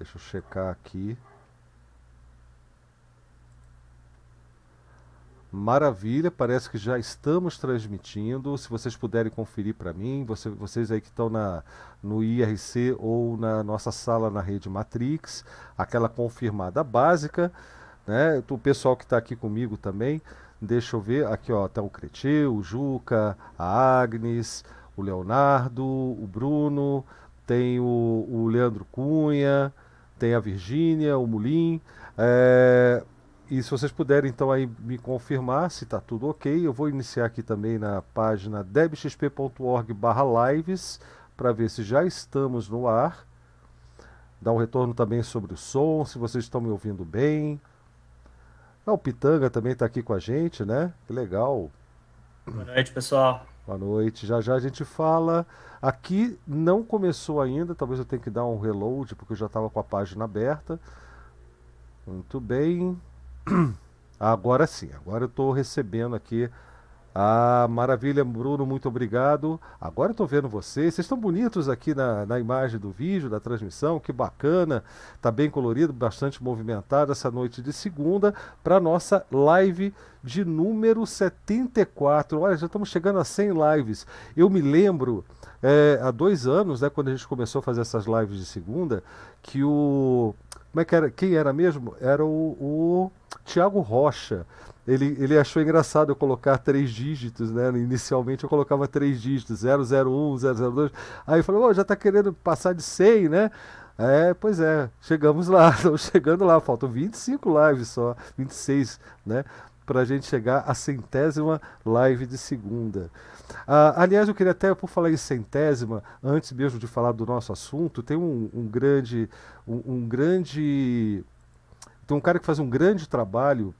Deixa eu checar aqui. Maravilha, parece que já estamos transmitindo. Se vocês puderem conferir para mim, vocês aí que estão no IRC ou na nossa sala na rede Matrix, aquela confirmada básica, né? O pessoal que está aqui comigo também, deixa eu ver, aqui ó, está o Cretê, o Juca, a Agnes, o Leonardo, o Bruno, tem o Leandro Cunha, tem a Virgínia, o Mulim, E se vocês puderem, então, aí me confirmar se está tudo ok. Eu vou iniciar aqui também na página debxp.org/lives para ver se já estamos no ar. Dá um retorno também sobre o som, se vocês estão me ouvindo bem. Ah, o Pitanga também está aqui com a gente, né? Que legal. Boa noite, pessoal. Boa noite. Já já a gente fala. Aqui não começou ainda, talvez eu tenha que dar um reload, porque eu já estava com a página aberta. Muito bem. Agora sim, agora eu estou recebendo aqui a maravilha, Bruno, muito obrigado. Agora eu estou vendo vocês, vocês estão bonitos aqui na imagem do vídeo, da transmissão, que bacana, está bem colorido, bastante movimentado essa noite de segunda para a nossa live de número 74. Olha, já estamos chegando a 100 lives. Eu me lembro, há 2 anos, né, quando a gente começou a fazer essas lives de segunda, que o... Como é que era? Quem era mesmo? Era o Tiago Rocha. Ele achou engraçado eu colocar 3 dígitos, né? Inicialmente eu colocava 3 dígitos, 001, 002. Aí falou, já está querendo passar de 100, né? Pois é, chegamos lá, estamos chegando lá. Faltam 25 lives só, 26, né? Para a gente chegar à 100ª live de segunda. Aliás, eu queria até, por falar em 100ª, antes mesmo de falar do nosso assunto, tem um cara que faz um grande trabalho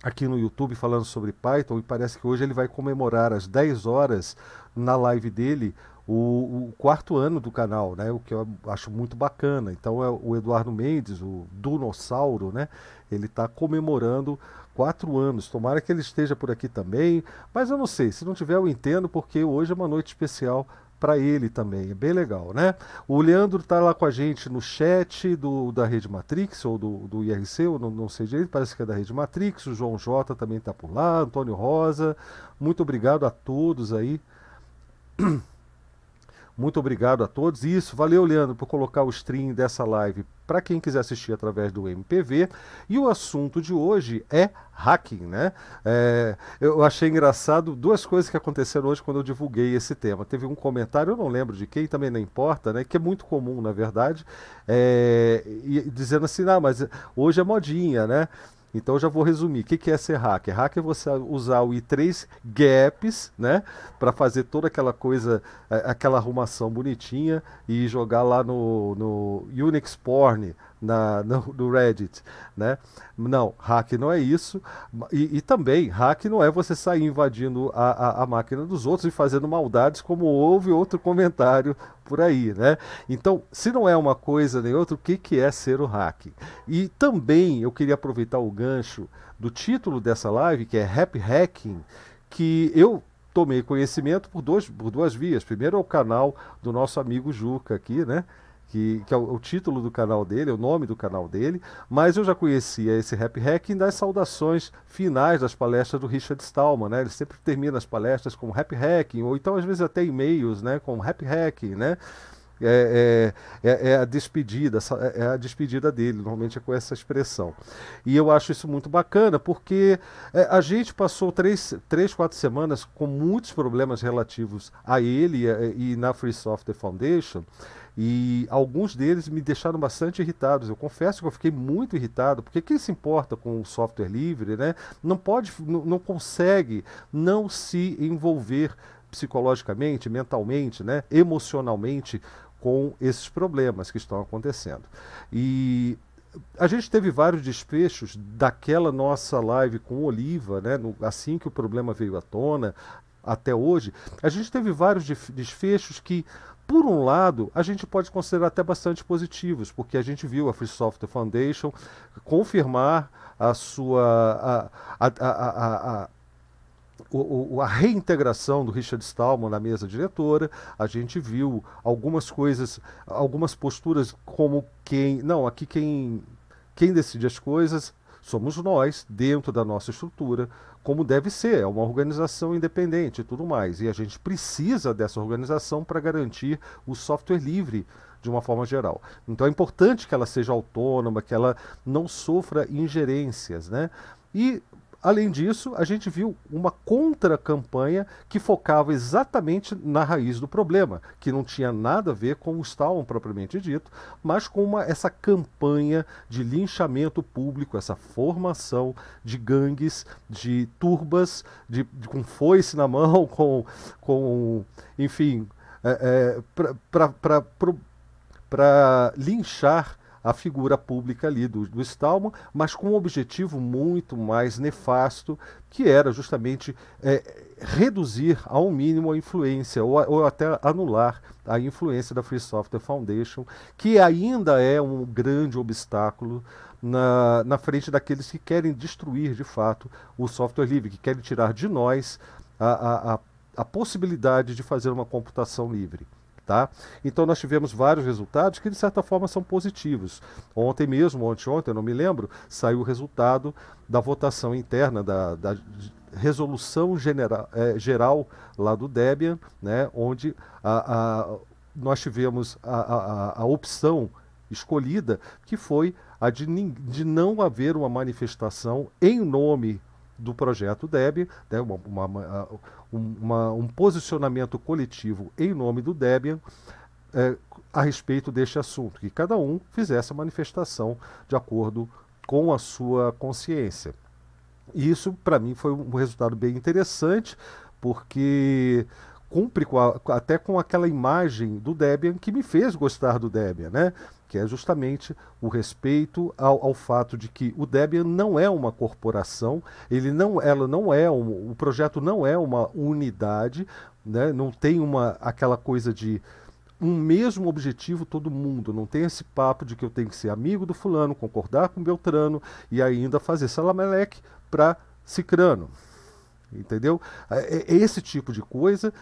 aqui no YouTube falando sobre Python, e parece que hoje ele vai comemorar às 10 horas na live dele o 4º ano do canal, né? O que eu acho muito bacana. Então é o Eduardo Mendes, o Dunossauro, né? Ele está comemorando 4 anos, tomara que ele esteja por aqui também, mas eu não sei, se não tiver eu entendo, porque hoje é uma noite especial para ele também, é bem legal, né? O Leandro está lá com a gente no chat da Rede Matrix, ou do IRC, ou não sei direito, parece que é da Rede Matrix. O João Jota também está por lá, Antônio Rosa, muito obrigado a todos aí. Muito obrigado a todos. Isso, valeu, Leandro, por colocar o stream dessa live para quem quiser assistir através do MPV. E o assunto de hoje é hacking, né? Eu achei engraçado 2 coisas que aconteceram hoje quando eu divulguei esse tema. Teve um comentário, eu não lembro de quem, também não importa, né? Que é muito comum, na verdade, dizendo assim, ah, mas hoje é modinha, né? Então eu já vou resumir. O que é ser hacker? Hacker é você usar o I3 gaps, né, para fazer toda aquela coisa, aquela arrumação bonitinha e jogar lá no Unix porn, no Reddit, né? Não, hack não é isso. E também, hack não é você sair invadindo a máquina dos outros e fazendo maldades, como houve outro comentário por aí, né? Então, se não é uma coisa nem outra, o que é ser o hack? E também eu queria aproveitar o gancho do título dessa live, que é Happy Hacking, que eu tomei conhecimento por 2 vias. Primeiro é o canal do nosso amigo Juca aqui, né? Que é o título do canal dele, é o nome do canal dele, mas eu já conhecia esse Happy Hacking das saudações finais das palestras do Richard Stallman, né? Ele sempre termina as palestras com Happy Hacking, ou então às vezes até e-mails, né, com Happy Hacking, né? É a despedida, dele, normalmente é com essa expressão. E eu acho isso muito bacana, porque a gente passou 3, 4 semanas com muitos problemas relativos a ele e na Free Software Foundation, e alguns deles me deixaram bastante irritados. Eu confesso que eu fiquei muito irritado, porque quem se importa com o software livre, né, não consegue não se envolver psicologicamente, mentalmente, né, emocionalmente com esses problemas que estão acontecendo. E a gente teve vários desfechos daquela nossa live com Oliva, né, assim que o problema veio à tona, até hoje, a gente teve vários desfechos que, por um lado, a gente pode considerar até bastante positivos, porque a gente viu a Free Software Foundation confirmar a sua... a reintegração do Richard Stallman na mesa diretora, a gente viu algumas coisas, algumas posturas como quem... Não, aqui quem decide as coisas somos nós, dentro da nossa estrutura, como deve ser, é uma organização independente e tudo mais. E a gente precisa dessa organização para garantir o software livre de uma forma geral. Então é importante que ela seja autônoma, que ela não sofra ingerências, né? E, além disso, a gente viu uma contra-campanha que focava exatamente na raiz do problema, que não tinha nada a ver com o Stallman propriamente dito, mas com essa campanha de linchamento público, essa formação de gangues, de turbas, com foice na mão, enfim, para linchar a figura pública ali do Stallman, mas com um objetivo muito mais nefasto, que era justamente reduzir ao mínimo a influência, ou até anular a influência da Free Software Foundation, que ainda é um grande obstáculo na frente daqueles que querem destruir, de fato, o software livre, que querem tirar de nós a possibilidade de fazer uma computação livre. Tá? Então nós tivemos vários resultados que de certa forma são positivos. Ontem mesmo, ou anteontem, não me lembro, saiu o resultado da votação interna da resolução geral lá do Debian, né? Onde nós tivemos a opção escolhida, que foi a de não haver uma manifestação em nome do projeto Debian, né? Um posicionamento coletivo em nome do Debian a respeito deste assunto, que cada um fizesse a manifestação de acordo com a sua consciência. E isso, para mim, foi um resultado bem interessante, porque cumpre até com aquela imagem do Debian que me fez gostar do Debian, né? Que é justamente o respeito ao fato de que o Debian não é uma corporação, ela não é o projeto não é uma unidade, né? Não tem aquela coisa de um mesmo objetivo todo mundo, não tem esse papo de que eu tenho que ser amigo do fulano, concordar com o Beltrano e ainda fazer salameleque para Cicrano, entendeu? Esse tipo de coisa.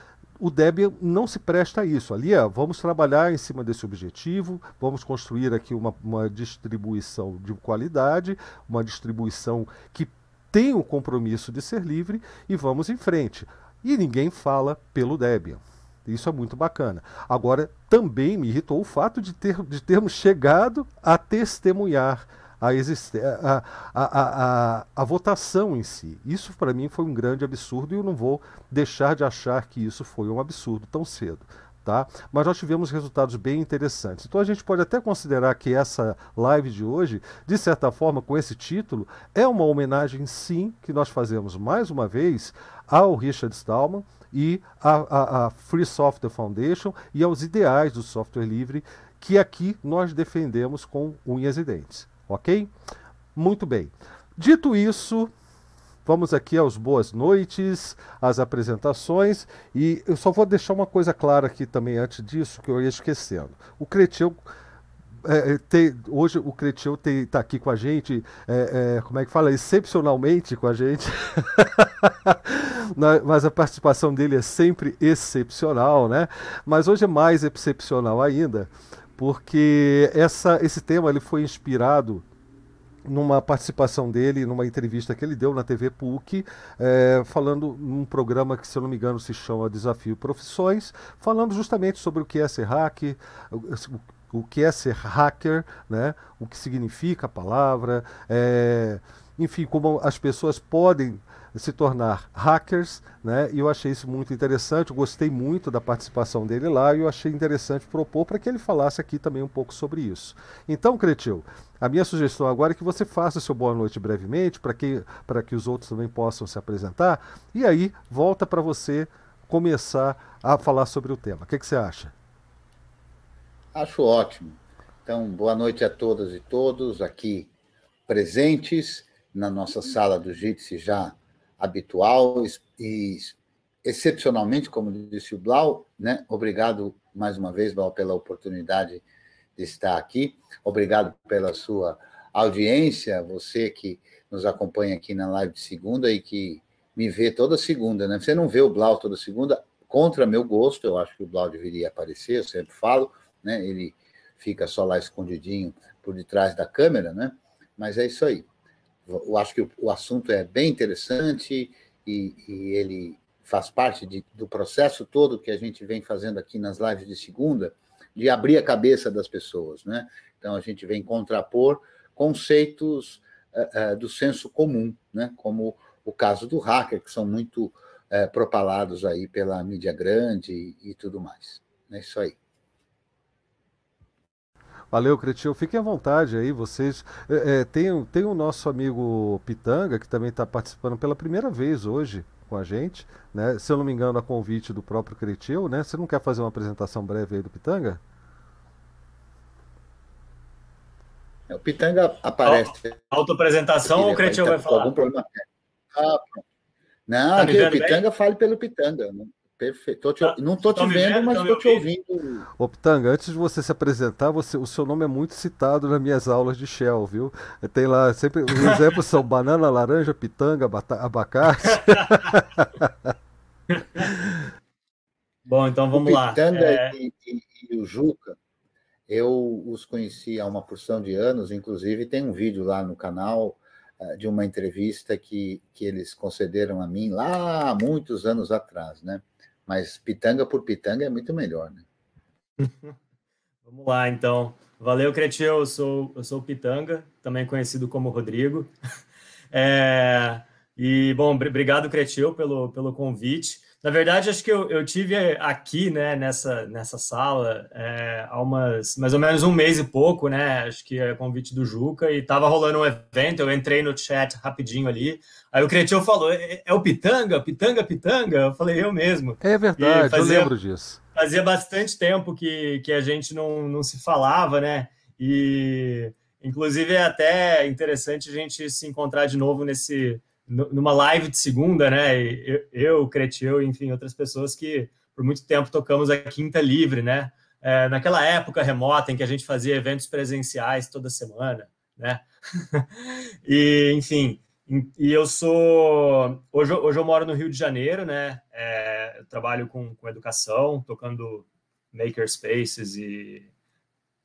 O Debian não se presta a isso. Ali, vamos trabalhar em cima desse objetivo, vamos construir aqui uma distribuição de qualidade, uma distribuição que tem o compromisso de ser livre e vamos em frente. E ninguém fala pelo Debian. Isso é muito bacana. Agora, também me irritou o fato de termos chegado a testemunhar a votação em si. Isso para mim foi um grande absurdo e eu não vou deixar de achar que isso foi um absurdo tão cedo, tá? Mas nós tivemos resultados bem interessantes. Então a gente pode até considerar que essa live de hoje, de certa forma, com esse título, é uma homenagem, sim, que nós fazemos mais uma vez ao Richard Stallman e à Free Software Foundation e aos ideais do software livre que aqui nós defendemos com unhas e dentes. Ok? Muito bem. Dito isso, vamos aqui às boas noites, às apresentações, e eu só vou deixar uma coisa clara aqui também antes disso, que eu ia esquecendo. O Cretil, hoje o Cretil está aqui com a gente, como é que fala? Excepcionalmente com a gente, mas a participação dele é sempre excepcional, né? Mas hoje é mais excepcional ainda, porque esse tema ele foi inspirado numa participação dele, numa entrevista que ele deu na TV PUC, falando num programa que, se eu não me engano, se chama Desafio Profissões, falando justamente sobre o que é ser hacker, o que é ser hacker, né? O que significa a palavra, enfim, como as pessoas podem se tornar hackers, né? E eu achei isso muito interessante, eu gostei muito da participação dele lá e eu achei interessante propor para que ele falasse aqui também um pouco sobre isso. Então, Cretil, a minha sugestão agora é que você faça o seu boa noite brevemente para que os outros também possam se apresentar e aí volta para você começar a falar sobre o tema. O que você acha? Acho ótimo. Então, boa noite a todas e todos aqui presentes na nossa sala do Jitsi já habitual e, excepcionalmente, como disse o Blau, né? Obrigado mais uma vez, Blau, pela oportunidade de estar aqui. Obrigado pela sua audiência, você que nos acompanha aqui na live de segunda e que me vê toda segunda, né? Você não vê o Blau toda segunda, contra meu gosto, eu acho que o Blau deveria aparecer, eu sempre falo, né? Ele fica só lá escondidinho por detrás da câmera, né? Mas é isso aí. Eu acho que o assunto é bem interessante e ele faz parte do processo todo que a gente vem fazendo aqui nas lives de segunda, de abrir a cabeça das pessoas, né? Então, a gente vem contrapor conceitos do senso comum, né? Como o caso do hacker, que são muito propalados aí pela mídia grande e tudo mais. É isso aí. Valeu, Cretil. Fiquem à vontade aí, vocês. Tem o nosso amigo Pitanga, que também está participando pela primeira vez hoje com a gente, né? Se eu não me engano, a convite do próprio Cretil, né? Você não quer fazer uma apresentação breve aí do Pitanga? O Pitanga aparece. Auto-apresentação ou o Cretil vai falar? Algum problema. Ah, não, tá aqui, o Pitanga, fale pelo Pitanga, né? Perfeito. Não estou te vendo, mas estou te ouvindo. Ô, Pitanga, antes de você se apresentar, o seu nome é muito citado nas minhas aulas de Shell, viu? Tem lá sempre, os exemplos são banana, laranja, pitanga, abacate. Bom, então vamos lá. O Pitanga e o Juca, eu os conheci há uma porção de anos, inclusive tem um vídeo lá no canal de uma entrevista que eles concederam a mim lá há muitos anos atrás, né? Mas Pitanga por Pitanga é muito melhor, né? Vamos lá, então. Valeu, Cretil. Eu sou Pitanga, também conhecido como Rodrigo. E, bom, obrigado, Cretil, pelo convite. Na verdade, acho que eu tive aqui, né, nessa sala há mais ou menos um mês e pouco, né? Acho que é convite do Juca, e estava rolando um evento, eu entrei no chat rapidinho ali. Aí o Cretil falou, é o Pitanga? Pitanga, Pitanga? Eu falei, eu mesmo. É verdade, eu lembro disso. Fazia bastante tempo que a gente não se falava, né? E, inclusive, é até interessante a gente se encontrar de novo numa live de segunda, né? Eu, Cretil, enfim, outras pessoas que por muito tempo tocamos a Quinta Livre, né? Naquela época remota em que a gente fazia eventos presenciais toda semana, né? E, enfim, eu sou... Hoje eu moro no Rio de Janeiro, né? Eu trabalho com educação, tocando makerspaces e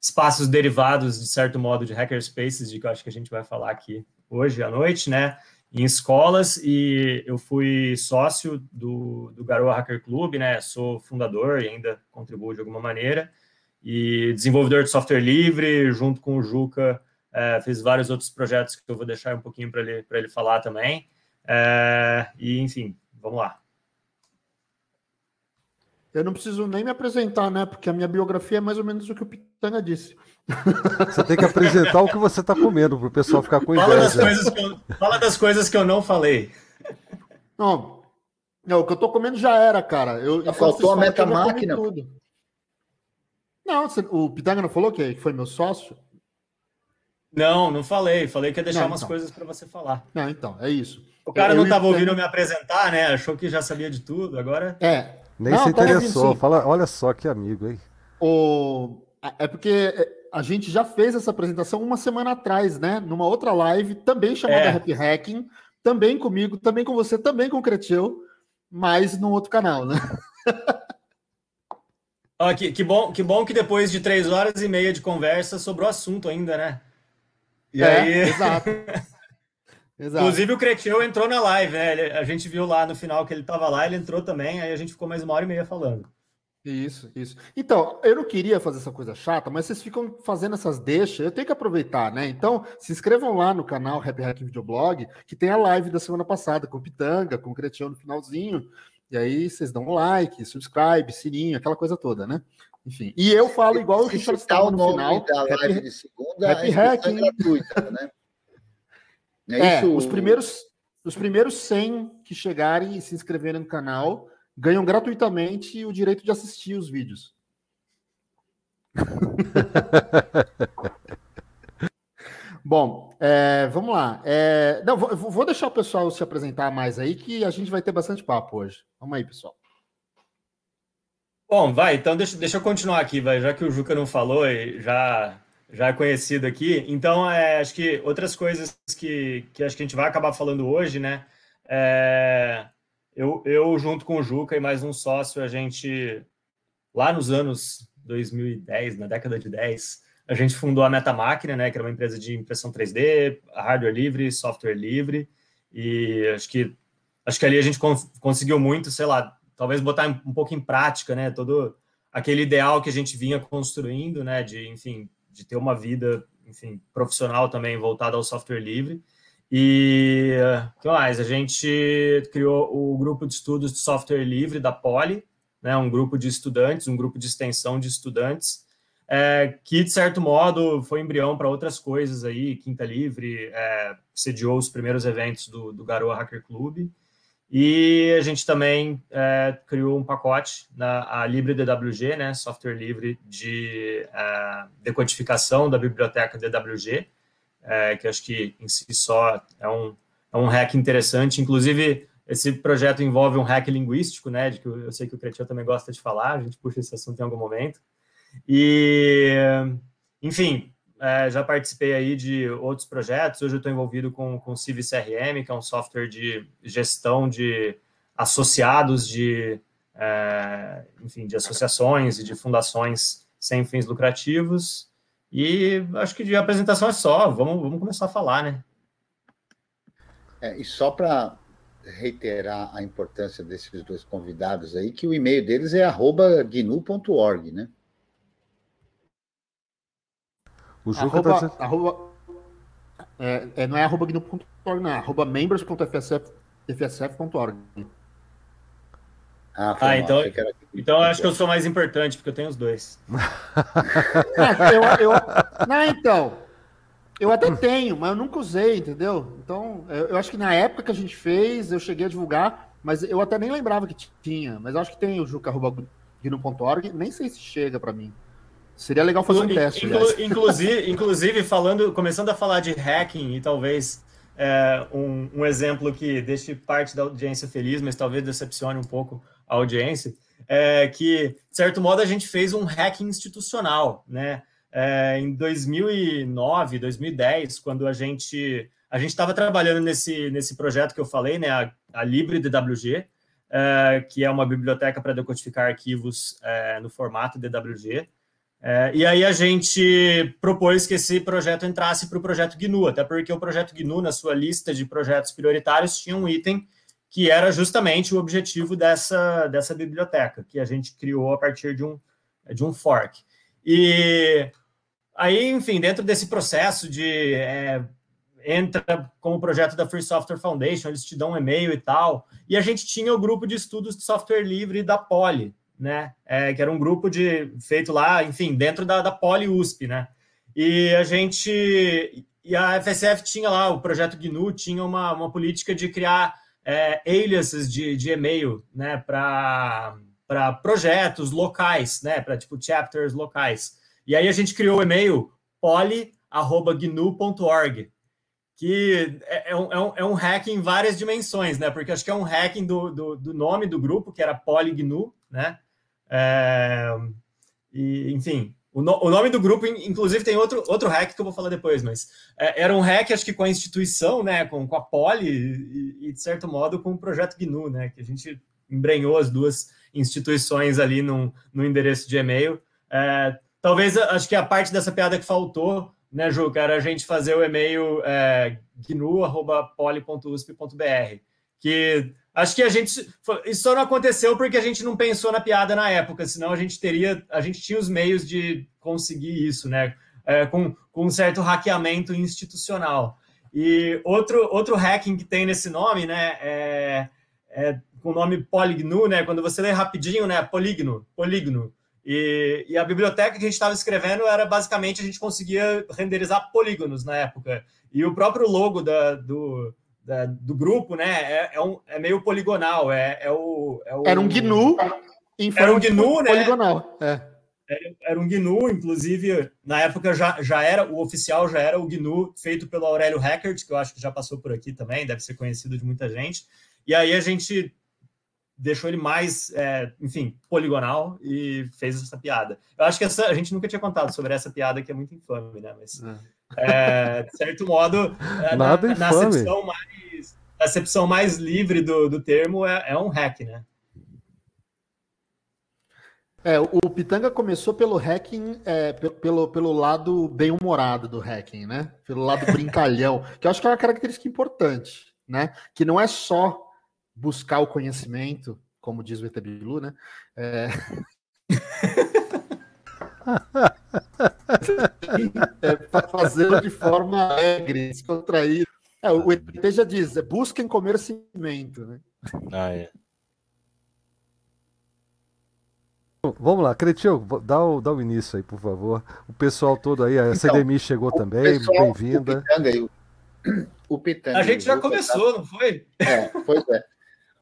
espaços derivados, de certo modo, de hackerspaces, de que eu acho que a gente vai falar aqui hoje à noite, né? Em escolas, e eu fui sócio do Garoa Hacker Club, né? Sou fundador e ainda contribuo de alguma maneira, e desenvolvedor de software livre, junto com o Juca, fiz vários outros projetos que eu vou deixar um pouquinho para ele falar também, e enfim, vamos lá. Eu não preciso nem me apresentar, né? Porque a minha biografia é mais ou menos o que o Pitanga disse. Você tem que apresentar o que você está comendo para o pessoal ficar com inveja. Fala das coisas que eu não falei. Não, o que eu estou comendo já era, cara. Faltou a MetaMáquina. Não, o Pitanga não falou que foi meu sócio? Não falei. Falei que ia deixar umas coisas para você falar. Não, então, é isso. O cara não estava ouvindo eu me apresentar, né? Achou que já sabia de tudo, agora... Nem se interessou. Fala, olha só que amigo, hein? É porque a gente já fez essa apresentação uma semana atrás, né? Numa outra live, também chamada Happy Hacking, também comigo, também com você, também com o Cretil, mas num outro canal, né? Ah, que bom que depois de 3h30 de conversa sobrou assunto ainda, né? E aí... Exato. Exato. Inclusive o Cretil entrou na live, né? A gente viu lá no final que ele estava lá, ele entrou também, aí a gente ficou mais 1h30 falando. Isso. Então, eu não queria fazer essa coisa chata, mas vocês ficam fazendo essas deixas, eu tenho que aproveitar, né? Então, se inscrevam lá no canal Happy Hack Videoblog, que tem a live da semana passada com o Pitanga, com o Cretil no finalzinho, e aí vocês dão um like, subscribe, sininho, aquela coisa toda, né? Enfim, e eu falo igual o Richard Stallman no final, da live de segunda, Happy Hack, é gratuita, né? Isso... Os primeiros 100 que chegarem e se inscreverem no canal ganham gratuitamente o direito de assistir os vídeos. Bom, vamos lá. Não, vou deixar o pessoal se apresentar mais aí, que a gente vai ter bastante papo hoje. Vamos aí, pessoal. Bom, vai, então deixa eu continuar aqui, vai, já que o Juca não falou e já é conhecido aqui. Então, acho que outras coisas que acho que a gente vai acabar falando hoje, né? Eu, junto com o Juca e mais um sócio, a gente, lá nos anos 2010, na década de 10, a gente fundou a MetaMáquina, né, que era uma empresa de impressão 3D, hardware livre, software livre, e acho que ali a gente conseguiu muito, sei lá, talvez botar um pouco em prática, né, todo aquele ideal que a gente vinha construindo, né, de, enfim, de ter uma vida, enfim, profissional também voltada ao software livre. E o que mais? A gente criou o grupo de estudos de software livre da Poli, né, um grupo de estudantes, um grupo de extensão de estudantes, que, de certo modo, foi embrião para outras coisas aí, Quinta Livre, sediou os primeiros eventos do Garoa Hacker Club, e a gente também criou um pacote, a LibreDWG, né, software livre de decodificação da biblioteca DWG, que acho que em si só é um hack interessante. Inclusive, esse projeto envolve um hack linguístico, né, de que eu sei que o Cretil também gosta de falar, a gente puxa esse assunto em algum momento. E, enfim, já participei aí de outros projetos. Hoje eu estou envolvido com o CivCRM, que é um software de gestão de associados de, enfim, de associações e de fundações sem fins lucrativos. E acho que de apresentação é só, vamos começar a falar, né? E só para reiterar a importância desses dois convidados aí, que o e-mail deles é @gnu.org, né? O Juca não é @gnu.org, não, é membros.fsf.org. Então acho que eu sou mais importante, porque eu tenho os dois. Eu até tenho, mas eu nunca usei, entendeu? Então, eu acho que na época que a gente fez, eu cheguei a divulgar, mas eu até nem lembrava que tinha, mas eu acho que tem o juca@gnu.org, nem sei se chega para mim. Seria legal fazer um teste. Inclusive, começando a falar de hacking e talvez... um exemplo que deixe parte da audiência feliz, mas talvez decepcione um pouco a audiência, que, de certo modo, a gente fez um hacking institucional, né? Em 2009, 2010, quando a gente estava trabalhando nesse projeto que eu falei, né? A LibreDWG, que é uma biblioteca para decodificar arquivos no formato DWG. E aí a gente propôs que esse projeto entrasse para o projeto GNU, até porque o projeto GNU, na sua lista de projetos prioritários, tinha um item que era justamente o objetivo dessa biblioteca, que a gente criou a partir de um fork. E aí, enfim, dentro desse processo de... entra como projeto da Free Software Foundation, eles te dão um e-mail e tal, e a gente tinha o grupo de estudos de software livre da Poli, né, que era um grupo feito lá, enfim, dentro da Poli USP, né, e a FSF tinha lá, o projeto GNU tinha uma política de criar aliases de e-mail, né, para projetos locais, né, para tipo chapters locais, e aí a gente criou o e-mail poli@gnu.org, que é um hack em várias dimensões, né, porque acho que é um hack do nome do grupo, que era PoliGNU, né, enfim, o nome do grupo, inclusive, tem outro hack que eu vou falar depois, mas era um hack, acho que com a instituição, né, com a Poli e, de certo modo, com o projeto GNU, né, que a gente embrenhou as duas instituições ali no endereço de e-mail. Talvez, acho que a parte dessa piada que faltou, né, Juca, era a gente fazer o e-mail gnu@poli.usp.br, que... Acho que isso só não aconteceu porque a gente não pensou na piada na época, senão a gente tinha os meios de conseguir isso, né? Com um certo hackeamento institucional. E outro hacking que tem nesse nome, né? Com o nome PoliGNU, né? Quando você lê rapidinho, né? Polígono. E a biblioteca que a gente estava escrevendo era basicamente a gente conseguia renderizar polígonos na época. E o próprio logo do grupo, né? É meio poligonal. Era um GNU. Era um GNU, né? Poligonal. Era um GNU, inclusive, na época já era o GNU feito pelo Aurélio Hackert, que eu acho que já passou por aqui também, deve ser conhecido de muita gente. E aí a gente deixou ele mais, enfim, poligonal e fez essa piada. Eu acho que a gente nunca tinha contado sobre essa piada, que é muito infame, né? Mas... De certo modo, na acepção mais a acepção mais livre do termo é um hack, né? É, o Pitanga começou pelo hacking, pelo lado bem-humorado do hacking, né? Pelo lado brincalhão, que eu acho que é uma característica importante, né? Que não é só buscar o conhecimento, como diz o Etabilu, né? É... para fazê-lo de forma alegre, descontraída. É, o ET já diz, busquem conhecimento, né? Ah, é. Vamos lá, Cretil, dá o início aí, por favor. O pessoal todo aí, a CDMI chegou também, bem-vinda. O Pitanga. A gente já começou, não foi? É, pois é.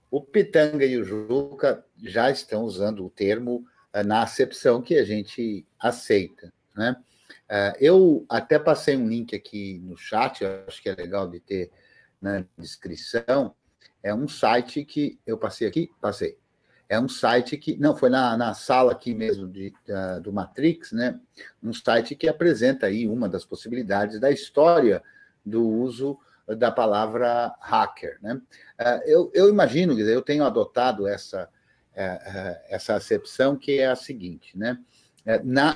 O Pitanga e o Juca já estão usando o termo na acepção que a gente aceita, né? Eu até passei um link aqui no chat, eu acho que é legal de ter na descrição. É um site que eu passei aqui, passei. É um site que... Não, foi na sala aqui mesmo do Matrix, né? Um site que apresenta aí uma das possibilidades da história do uso da palavra hacker, né? Eu imagino, eu tenho adotado essa acepção que é a seguinte, né?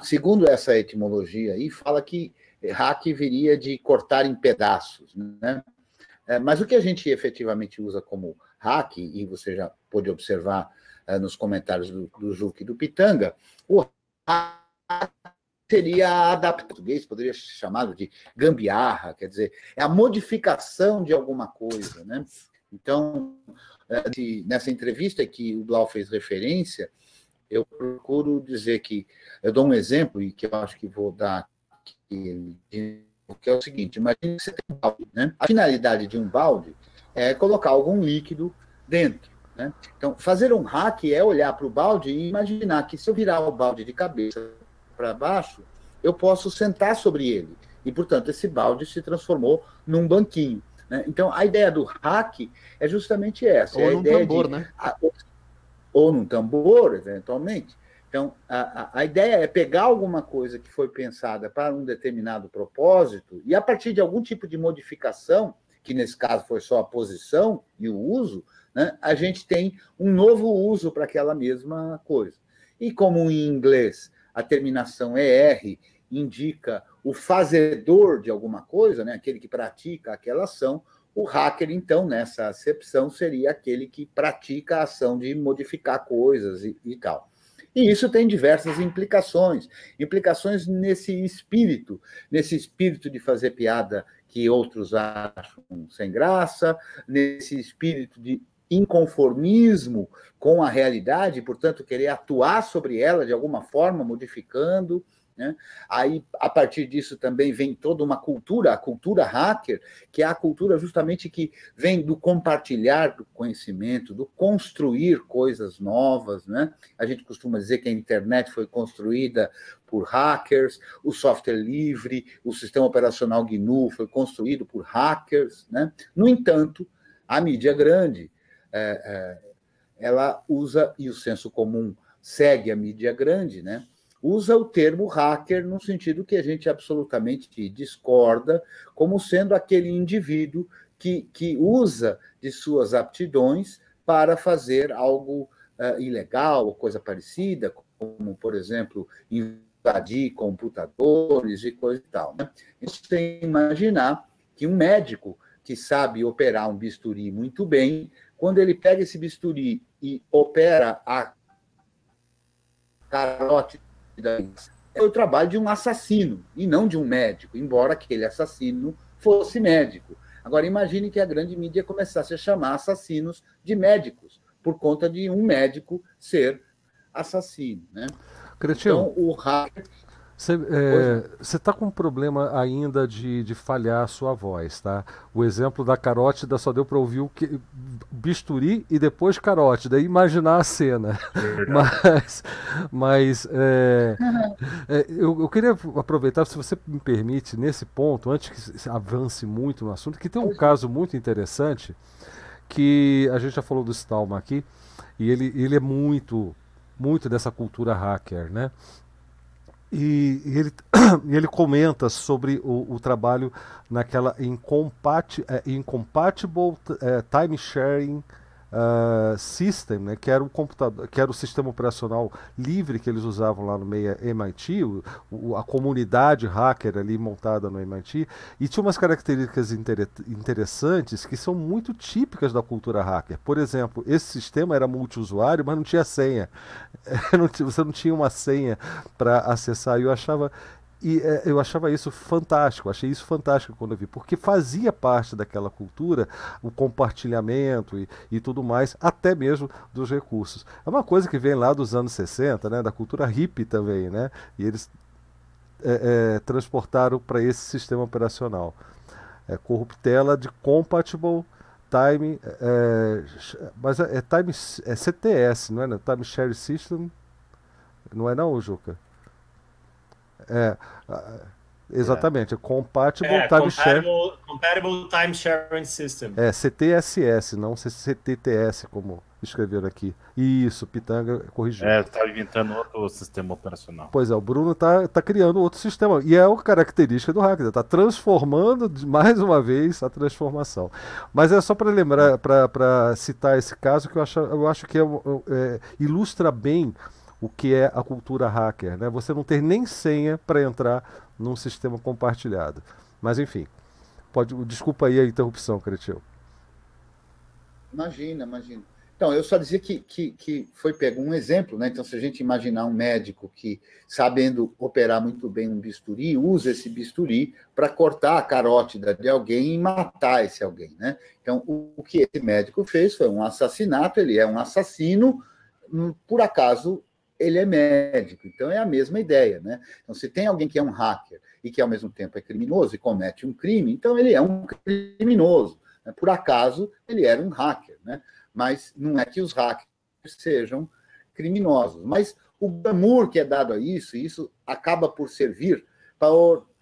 Segundo essa etimologia aí, fala que hack viria de cortar em pedaços, né? Mas o que a gente efetivamente usa como hack, e você já pôde observar nos comentários do Juca e do Pitanga, o hack seria adaptado, português poderia chamá-lo de gambiarra, quer dizer, é a modificação de alguma coisa, né? Então, nessa entrevista que o Blau fez referência, eu procuro dizer que, eu dou um exemplo, e que eu acho que vou dar aqui, que é o seguinte, imagine que você tem um balde, né? A finalidade de um balde é colocar algum líquido dentro, né? Então, fazer um hack é olhar para o balde e imaginar que se eu virar o balde de cabeça para baixo, eu posso sentar sobre ele. E, portanto, esse balde se transformou num banquinho, né? Então, a ideia do hack é justamente essa. Ou é num tambor, né? Ou num tambor, eventualmente. Então, a ideia é pegar alguma coisa que foi pensada para um determinado propósito e, a partir de algum tipo de modificação, que nesse caso foi só a posição e o uso, né, a gente tem um novo uso para aquela mesma coisa. E como em inglês a terminação ER indica o fazedor de alguma coisa, né, aquele que pratica aquela ação, o hacker, então, nessa acepção, seria aquele que pratica a ação de modificar coisas e tal. E isso tem diversas implicações, implicações nesse espírito de fazer piada que outros acham sem graça, nesse espírito de inconformismo com a realidade, portanto, querer atuar sobre ela de alguma forma, modificando, né? Aí, a partir disso, também vem toda uma cultura, a cultura hacker, que é a cultura justamente que vem do compartilhar do conhecimento, do construir coisas novas, né? A gente costuma dizer que a internet foi construída por hackers, o software livre, o sistema operacional GNU foi construído por hackers, né? No entanto, a mídia grande, ela usa, e o senso comum segue a mídia grande, né? Usa o termo hacker no sentido que a gente absolutamente discorda, como sendo aquele indivíduo que usa de suas aptidões para fazer algo ilegal ou coisa parecida, como, por exemplo, invadir computadores e coisa e tal, né? Sem imaginar que um médico que sabe operar um bisturi muito bem, quando ele pega esse bisturi e opera a carótida, é o trabalho de um assassino e não de um médico, embora aquele assassino fosse médico. Agora, imagine que a grande mídia começasse a chamar assassinos de médicos, por conta de um médico ser assassino, né? Cretil, então, o hacker... Você está com um problema ainda de falhar a sua voz, tá? O exemplo da carótida só deu para ouvir o que, bisturi e depois carótida, e imaginar a cena. Mas eu queria aproveitar, se você me permite, nesse ponto, antes que avance muito no assunto, que tem um caso muito interessante, que a gente já falou do Stallman aqui, e ele é muito dessa cultura hacker, né? E ele comenta sobre o trabalho naquela Incompatible Time Sharing System, né, que era o computador, que era o sistema operacional livre que eles usavam lá no MIT, a comunidade hacker ali montada no MIT, e tinha umas características interessantes que são muito típicas da cultura hacker. Por exemplo, esse sistema era multiusuário, mas não tinha senha. Você não tinha uma senha para acessar. E eu achava isso fantástico, achei isso fantástico quando eu vi, porque fazia parte daquela cultura, o compartilhamento e tudo mais, até mesmo dos recursos. É uma coisa que vem lá dos anos 60, né, da cultura hippie também, né, e eles transportaram para esse sistema operacional. Corruptela de Compatible Time, CTS, não é? Não? Time Share System, não é não, Juca? É, exatamente, Compatible Time Sharing System. É, CTSS, não CTTS, como escreveram aqui. Isso, Pitanga corrigiu. É, tá inventando outro sistema operacional. Pois é, o Bruno tá criando outro sistema. E é uma característica do hacker, tá transformando mais uma vez a transformação. Mas é só para lembrar, para citar esse caso, que eu acho que ilustra bem o que é a cultura hacker, né? Você não ter nem senha para entrar num sistema compartilhado. Mas enfim, desculpa aí a interrupção, Cretil. Imagina, imagina. Então, eu só dizia que foi pego um exemplo, né? Então, se a gente imaginar um médico que, sabendo operar muito bem um bisturi, usa esse bisturi para cortar a carótida de alguém e matar esse alguém, né? Então, o que esse médico fez foi um assassinato, ele é um assassino, por acaso, ele é médico, então é a mesma ideia, né? Então, se tem alguém que é um hacker e que, ao mesmo tempo, é criminoso e comete um crime, então ele é um criminoso, né? Por acaso, ele era um hacker, né? Mas não é que os hackers sejam criminosos. Mas o glamour que é dado a isso acaba por servir para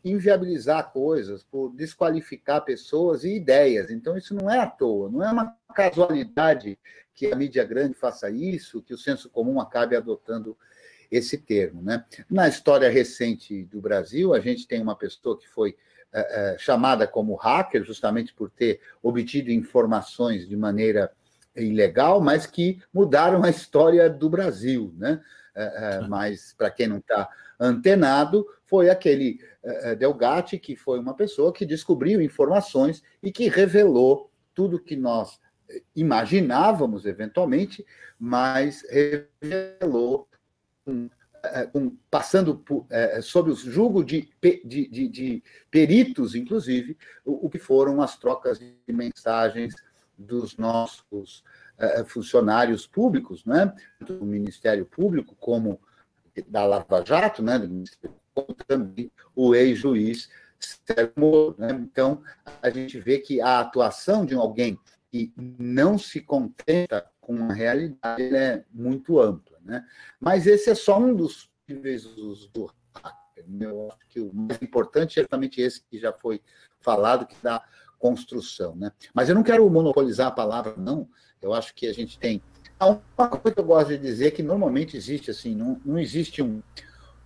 inviabilizar coisas, por desqualificar pessoas e ideias. Então, isso não é à toa, não é uma casualidade que a mídia grande faça isso, que o senso comum acabe adotando esse termo, né? Na história recente do Brasil, a gente tem uma pessoa que foi chamada como hacker, justamente por ter obtido informações de maneira ilegal, mas que mudaram a história do Brasil, né? Mas, para quem não está antenado, foi aquele Delgatti, que foi uma pessoa que descobriu informações e que revelou tudo que nós imaginávamos, eventualmente, mas revelou, passando por, sob o jugo de peritos, inclusive, o que foram as trocas de mensagens dos nossos funcionários públicos, né, do Ministério Público, como da Lava Jato, né, como também o ex-juiz Sérgio Moro, né? Então, a gente vê que a atuação de alguém e não se contenta com a realidade, ela é muito ampla, né? Mas esse é só um dos níveis do hacker. Eu acho que o mais importante é exatamente esse que já foi falado, que dá construção, né? Mas eu não quero monopolizar a palavra, não. Eu acho que a gente tem... Uma coisa que eu gosto de dizer é que normalmente existe, assim, não existe,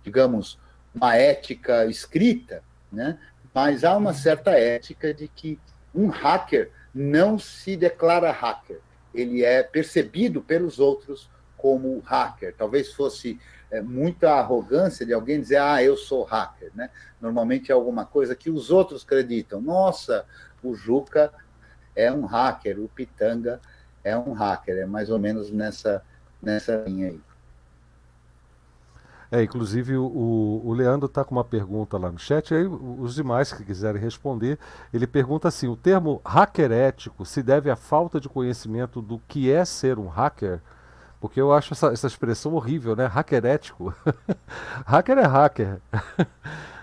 digamos, uma ética escrita, né? Mas há uma certa ética de que um hacker não se declara hacker, ele é percebido pelos outros como hacker. Talvez fosse muita arrogância de alguém dizer, ah, eu sou hacker, né? Normalmente é alguma coisa que os outros acreditam. Nossa, o Juca é um hacker, o Pitanga é um hacker, é mais ou menos nessa linha aí. Inclusive o Leandro está com uma pergunta lá no chat, aí os demais que quiserem responder, ele pergunta assim, o termo hacker ético se deve à falta de conhecimento do que é ser um hacker? Porque eu acho essa expressão horrível, né? Hacker ético. Hacker é hacker.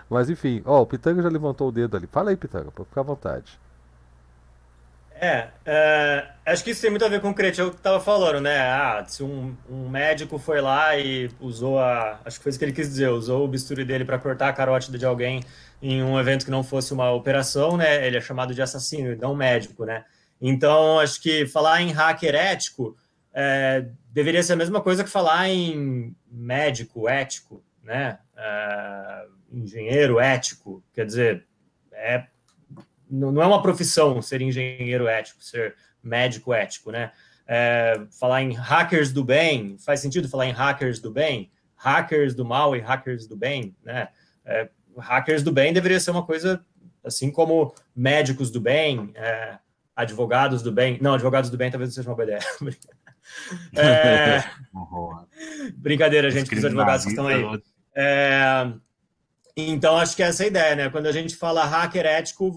Mas enfim, o Pitanga já levantou o dedo ali. Fala aí, Pitanga, para ficar à vontade. Acho que isso tem muito a ver com o Cretil que estava falando, né? Se um médico foi lá e usou acho que foi isso que ele quis dizer, usou o bisturi dele para cortar a carótida de alguém em um evento que não fosse uma operação, né? Ele é chamado de assassino e não médico, né? Então, acho que falar em hacker ético deveria ser a mesma coisa que falar em médico ético, né? Engenheiro ético, quer dizer, não é uma profissão ser engenheiro ético, ser médico ético, né? Falar em hackers do bem, faz sentido falar em hackers do bem? Hackers do mal e hackers do bem, né? Hackers do bem deveria ser uma coisa assim como médicos do bem, advogados do bem. Não, advogados do bem talvez não seja uma boa ideia. Brincadeira, gente, os advogados que estão aí. Então, acho que essa é a ideia, né? Quando a gente fala hacker ético,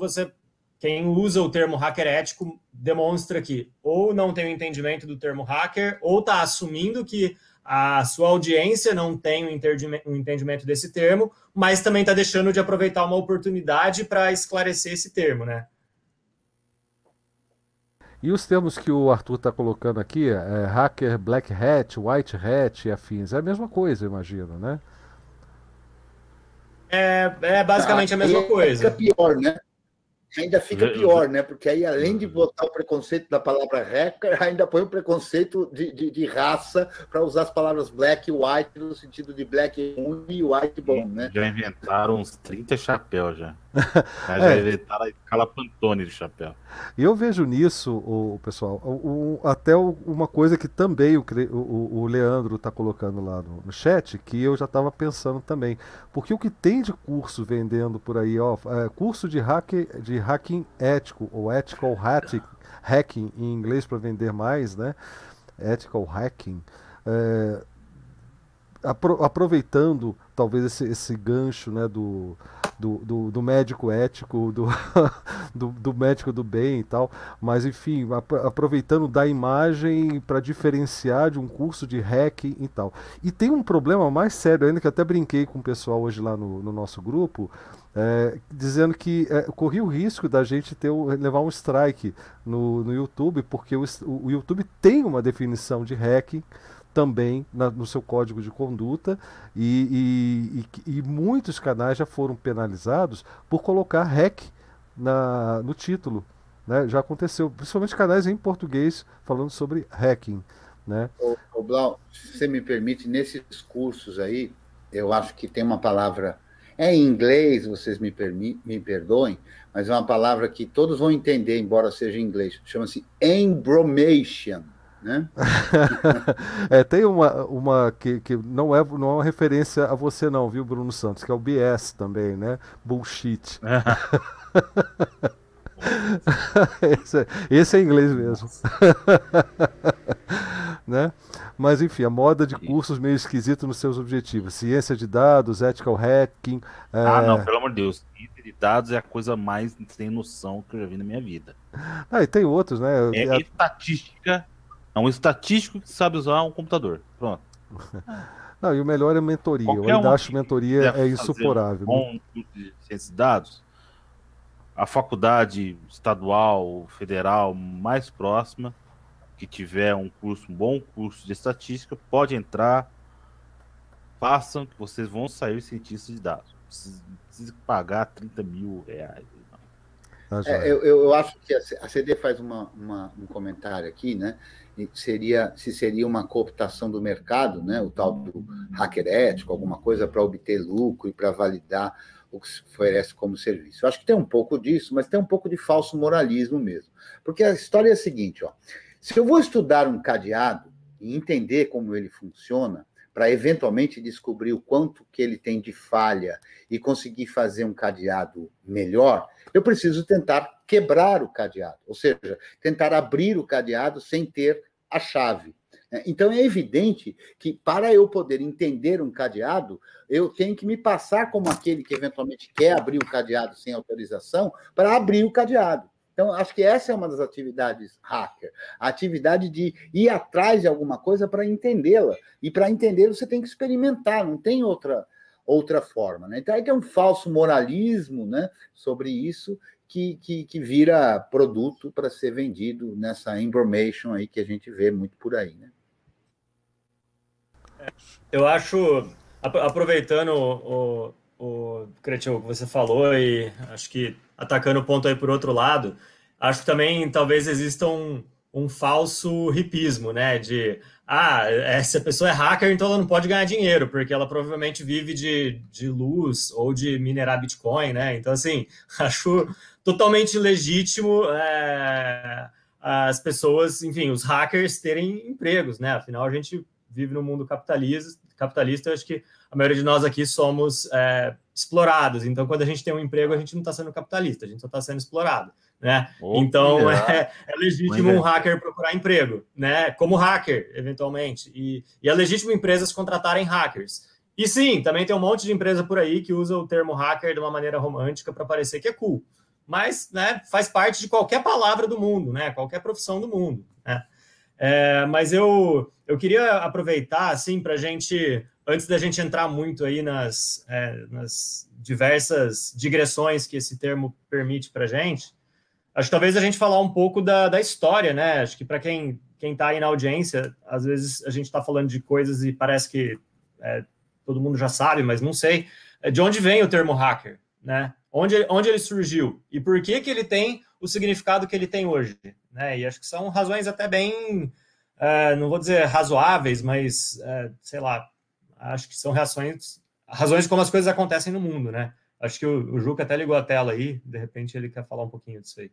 quem usa o termo hacker ético demonstra que ou não tem o entendimento do termo hacker, ou está assumindo que a sua audiência não tem o entendimento desse termo, mas também está deixando de aproveitar uma oportunidade para esclarecer esse termo, né? E os termos que o Arthur está colocando aqui, hacker, black hat, white hat e afins, é a mesma coisa, imagino, né? É basicamente a mesma coisa. Ainda fica pior, né? Ainda fica pior, né? Porque aí, além de botar o preconceito da palavra hacker, ainda põe o preconceito de raça para usar as palavras black e white no sentido de black ruim e white bom, né? Já inventaram uns 30 chapéus já. Já inventaram a escala Pantone de chapéu. E eu vejo nisso, pessoal, até uma coisa que também o Leandro está colocando lá no chat, que eu já estava pensando também. Porque o que tem de curso vendendo por aí, curso de hacking ético, ou ethical hacking em inglês para vender mais, né? Ethical hacking. Aproveitando talvez esse gancho, né, do médico ético, do médico do bem e tal, mas enfim, aproveitando da imagem para diferenciar de um curso de hacking e tal. E tem um problema mais sério ainda, que eu até brinquei com o pessoal hoje lá no nosso grupo, dizendo que corria o risco da gente levar um strike no YouTube, porque o YouTube tem uma definição de hacking também no seu código de conduta, e muitos canais já foram penalizados por colocar hack no título, né? Já aconteceu, principalmente canais em português falando sobre hacking, né? Ô Blau, se você me permite, nesses cursos aí, eu acho que tem uma palavra, em inglês, vocês me perdoem, mas é uma palavra que todos vão entender, embora seja em inglês, chama-se embromation, né? Tem uma que não é uma referência a você não, viu, Bruno Santos, que é o BS também, né? Bullshit. Esse é inglês mesmo. Né? Mas enfim, a moda de cursos meio esquisito nos seus objetivos. Ciência de dados, ethical hacking. Não, pelo amor de Deus. Ciência de dados é a coisa mais sem noção que eu já vi na minha vida. E tem outros, né? Estatística. É um estatístico que sabe usar um computador. Pronto. Não, e o melhor é mentoria. Eu ainda acho mentoria é insuporável. Bom, de ciência de dados, a faculdade estadual, federal mais próxima, que tiver um bom curso de estatística, pode entrar, façam que vocês vão sair cientistas de dados. Precisa pagar 30 mil reais. Eu acho que a CD faz um comentário aqui, né? Se seria uma cooptação do mercado, né? O tal do hacker ético, alguma coisa para obter lucro e para validar o que se oferece como serviço. Eu acho que tem um pouco disso, mas tem um pouco de falso moralismo mesmo. Porque a história é a seguinte, ó. Se eu vou estudar um cadeado e entender como ele funciona, para eventualmente descobrir o quanto que ele tem de falha e conseguir fazer um cadeado melhor, eu preciso tentar quebrar o cadeado, ou seja, tentar abrir o cadeado sem ter a chave. Então, é evidente que, para eu poder entender um cadeado, eu tenho que me passar como aquele que eventualmente quer abrir o cadeado sem autorização para abrir o cadeado. Então, acho que essa é uma das atividades hacker, a atividade de ir atrás de alguma coisa para entendê-la. E para entender, você tem que experimentar, não tem outra forma, né? Então, aí tem um falso moralismo, né, sobre isso que vira produto para ser vendido nessa information aí que a gente vê muito por aí, né? Eu acho, aproveitando o Cretil, que você falou, e acho que atacando o ponto aí por outro lado, acho que também talvez exista um, um falso hipismo, né? De, essa pessoa é hacker, então ela não pode ganhar dinheiro, porque ela provavelmente vive de luz ou de minerar Bitcoin, né? Então, assim, acho totalmente legítimo as pessoas, enfim, os hackers terem empregos, né? Afinal, a gente vive num mundo capitalista, eu acho que a maioria de nós aqui somos explorados. Então, quando a gente tem um emprego, a gente não está sendo capitalista, a gente só está sendo explorado, né? Então, é legítimo um hacker procurar emprego, né? Como hacker, eventualmente. E é legítimo empresas contratarem hackers. E sim, também tem um monte de empresa por aí que usa o termo hacker de uma maneira romântica para parecer que é cool. Mas, né, faz parte de qualquer palavra do mundo, né? Qualquer profissão do mundo, né? Mas eu queria aproveitar, assim, para a gente, antes da gente entrar muito aí nas diversas digressões que esse termo permite para a gente, acho que talvez a gente falar um pouco da história, né? Acho que para quem está aí na audiência, às vezes a gente está falando de coisas e parece que todo mundo já sabe, mas não sei. De onde vem o termo hacker, né? Onde ele surgiu e por que que ele tem o significado que ele tem hoje, né? E acho que são razões até bem, não vou dizer razoáveis, mas, sei lá, acho que são razões como as coisas acontecem no mundo, né? Acho que o Juca até ligou a tela aí, de repente ele quer falar um pouquinho disso aí.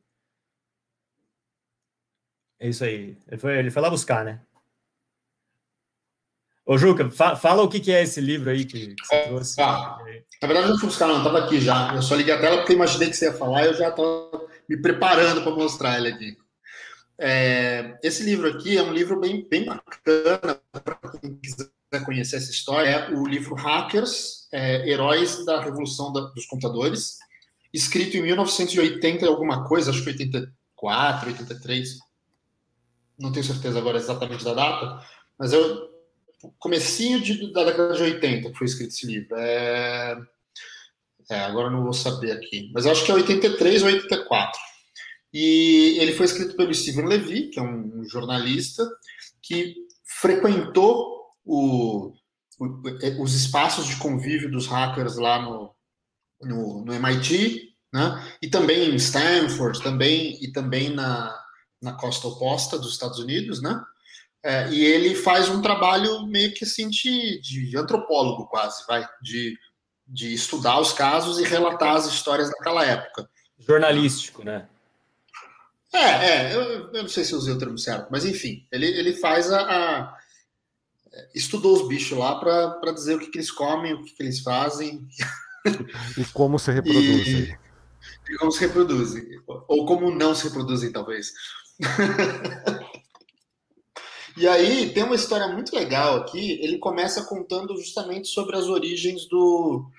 É isso aí, ele foi lá buscar, né? Ô, Juca, fala o que é esse livro aí que você trouxe. Na verdade, eu não fui buscar, não, estava aqui já. Eu só liguei a tela porque imaginei que você ia falar e eu já estava me preparando para mostrar ele aqui. Esse livro aqui é um livro bem, bem bacana para quem quiser conhecer essa história. É o livro Hackers, Heróis da Revolução dos Computadores, escrito em 1980 e alguma coisa, acho que 84, 83. Não tenho certeza agora exatamente da data, mas eu... comecinho da década de 80 que foi escrito esse livro. Agora não vou saber aqui, mas acho que é 83 ou 84. E ele foi escrito pelo Steven Levy, que é um jornalista que frequentou os espaços de convívio dos hackers lá no MIT, né? E também em Stanford, e também na costa oposta dos Estados Unidos, né? E ele faz um trabalho meio que assim de antropólogo quase, de estudar os casos e relatar as histórias daquela época. Jornalístico, né? Eu não sei se eu usei o termo certo, mas enfim, ele faz estudou os bichos lá para dizer o que eles comem, o que eles fazem. E como se reproduzem. E como se reproduzem. Ou como não se reproduzem, talvez. E aí, tem uma história muito legal aqui. Ele começa contando justamente sobre as origens do...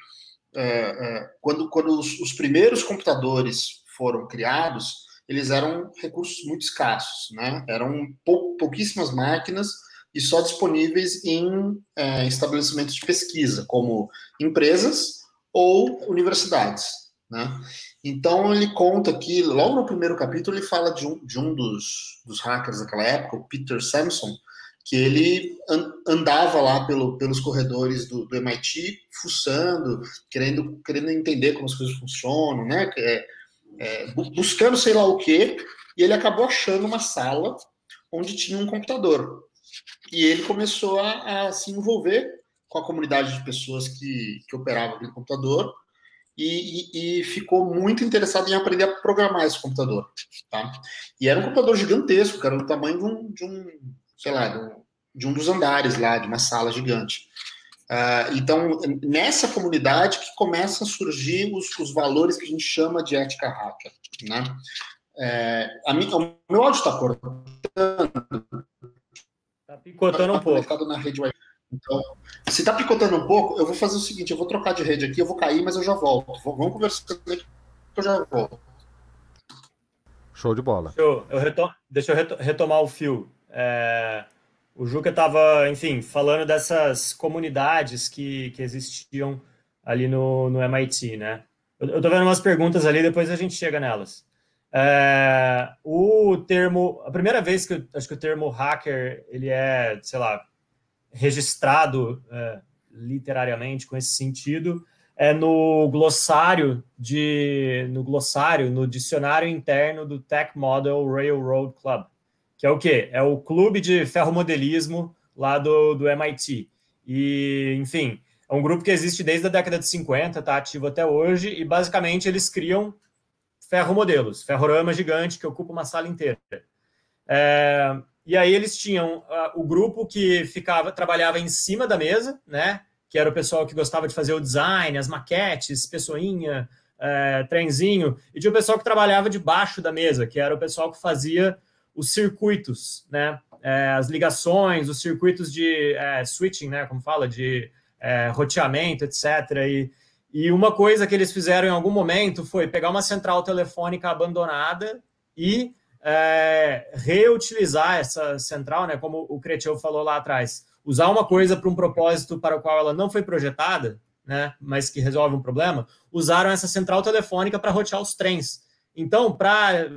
Quando os primeiros computadores foram criados, eles eram recursos muito escassos, né? Eram pouquíssimas máquinas e só disponíveis em estabelecimentos de pesquisa, como empresas ou universidades, né? Então, ele conta aqui, logo no primeiro capítulo, ele fala de um dos hackers daquela época, o Peter Samson, que ele andava lá pelos corredores do MIT, fuçando, querendo entender como as coisas funcionam, né? Buscando sei lá o quê, e ele acabou achando uma sala onde tinha um computador. E ele começou a se envolver com a comunidade de pessoas que operavam aquele computador, e ficou muito interessado em aprender a programar esse computador, tá? E era um computador gigantesco, que era do tamanho de um dos andares lá, de uma sala gigante. Então, nessa comunidade que começa a surgir os valores que a gente chama de ética hacker, né? O meu áudio está cortando. Está picotando um pouco. Na rede Wi-Fi. Então, se tá picotando um pouco, eu vou fazer o seguinte, eu vou trocar de rede aqui, eu vou cair, mas eu já volto. Vamos conversando aqui, eu já volto. Show de bola. Deixa eu retomar o fio. O Juca estava, enfim, falando dessas comunidades que existiam ali no MIT, né? Eu tô vendo umas perguntas ali, depois a gente chega nelas. A primeira vez que acho que o termo hacker, ele é, sei lá, registrado literariamente com esse sentido, é no dicionário interno do Tech Model Railroad Club, que é o quê? É o clube de ferromodelismo lá do MIT. E, enfim, é um grupo que existe desde a década de 50, está ativo até hoje, e basicamente eles criam ferromodelos, ferrorama gigante que ocupa uma sala inteira. E aí eles tinham o grupo que trabalhava em cima da mesa, né? Que era o pessoal que gostava de fazer o design, as maquetes, pessoinha, trenzinho, e tinha o pessoal que trabalhava debaixo da mesa, que era o pessoal que fazia os circuitos, né? As ligações, os circuitos de switching, né? Como fala, de roteamento, etc. E uma coisa que eles fizeram em algum momento foi pegar uma central telefônica abandonada e reutilizar essa central, né? Como o Cretil falou lá atrás, usar uma coisa para um propósito para o qual ela não foi projetada, né? Mas que resolve um problema, usaram essa central telefônica para rotear os trens. Então, para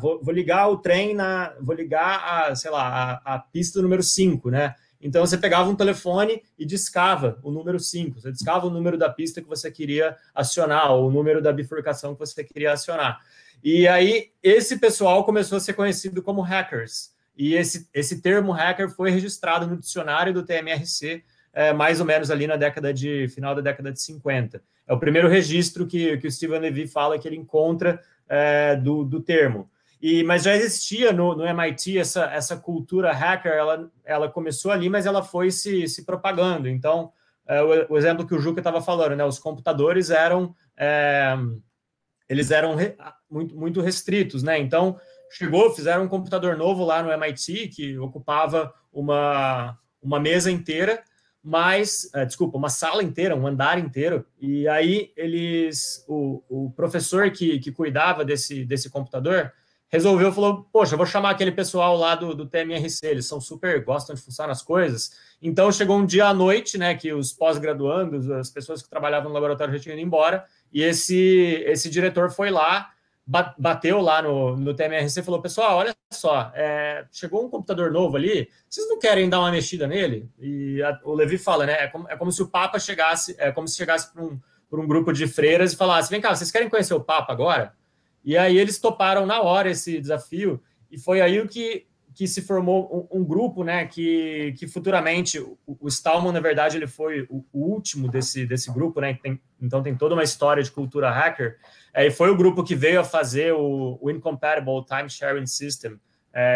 vou ligar o trem vou ligar sei lá, a pista número 5, né? Então você pegava um telefone e discava o número 5, você discava o número da pista que você queria acionar, ou o número da bifurcação que você queria acionar. E aí esse pessoal começou a ser conhecido como hackers. E esse termo hacker foi registrado no dicionário do TMRC, mais ou menos ali na final da década de 50. É o primeiro registro que o Steven Levy fala que ele encontra do termo. Mas já existia no MIT essa cultura hacker, ela começou ali, mas ela foi se propagando. Então, o exemplo que o Juca estava falando, né, os computadores eram muito, muito restritos, né? Então, fizeram um computador novo lá no MIT, que ocupava uma mesa inteira, mas, desculpa, uma sala inteira, um andar inteiro, e aí o professor que cuidava desse computador resolveu, falou, poxa, eu vou chamar aquele pessoal lá do TMRC, eles gostam de fuçar nas coisas. Então, chegou um dia à noite, né, que os pós-graduandos, as pessoas que trabalhavam no laboratório já tinham ido embora, e esse diretor foi lá, bateu lá no TMRC e falou, pessoal, olha só, chegou um computador novo ali, vocês não querem dar uma mexida nele? E o Levi fala, né, é como se o Papa chegasse, para um grupo de freiras e falasse, vem cá, vocês querem conhecer o Papa agora? E aí eles toparam na hora esse desafio, e foi aí que se formou um grupo, né, que futuramente, o Stallman, na verdade, ele foi o último desse grupo, né, então tem toda uma história de cultura hacker, e foi o grupo que veio a fazer o Incompatible Time Sharing System,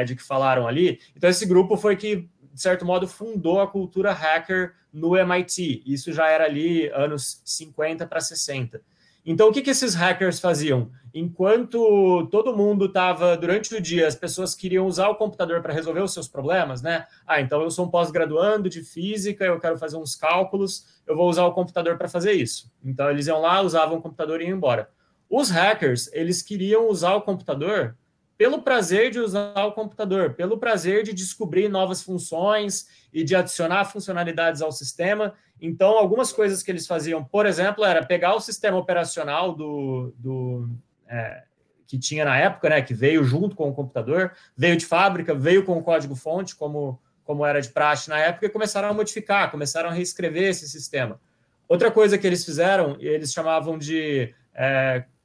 de que falaram ali. Então esse grupo foi que, de certo modo, fundou a cultura hacker no MIT, isso já era ali anos 50 para 60. Então, o que esses hackers faziam? Enquanto todo mundo estava, durante o dia, as pessoas queriam usar o computador para resolver os seus problemas, né? Então eu sou um pós-graduando de física, eu quero fazer uns cálculos, eu vou usar o computador para fazer isso. Então, eles iam lá, usavam o computador e iam embora. Os hackers, eles queriam usar o computador pelo prazer de usar o computador, pelo prazer de descobrir novas funções e de adicionar funcionalidades ao sistema. Então, algumas coisas que eles faziam, por exemplo, era pegar o sistema operacional que tinha na época, né, que veio junto com o computador, veio de fábrica, veio com o código-fonte, como era de praxe na época, e começaram a modificar, começaram a reescrever esse sistema. Outra coisa que eles fizeram, eles chamavam de...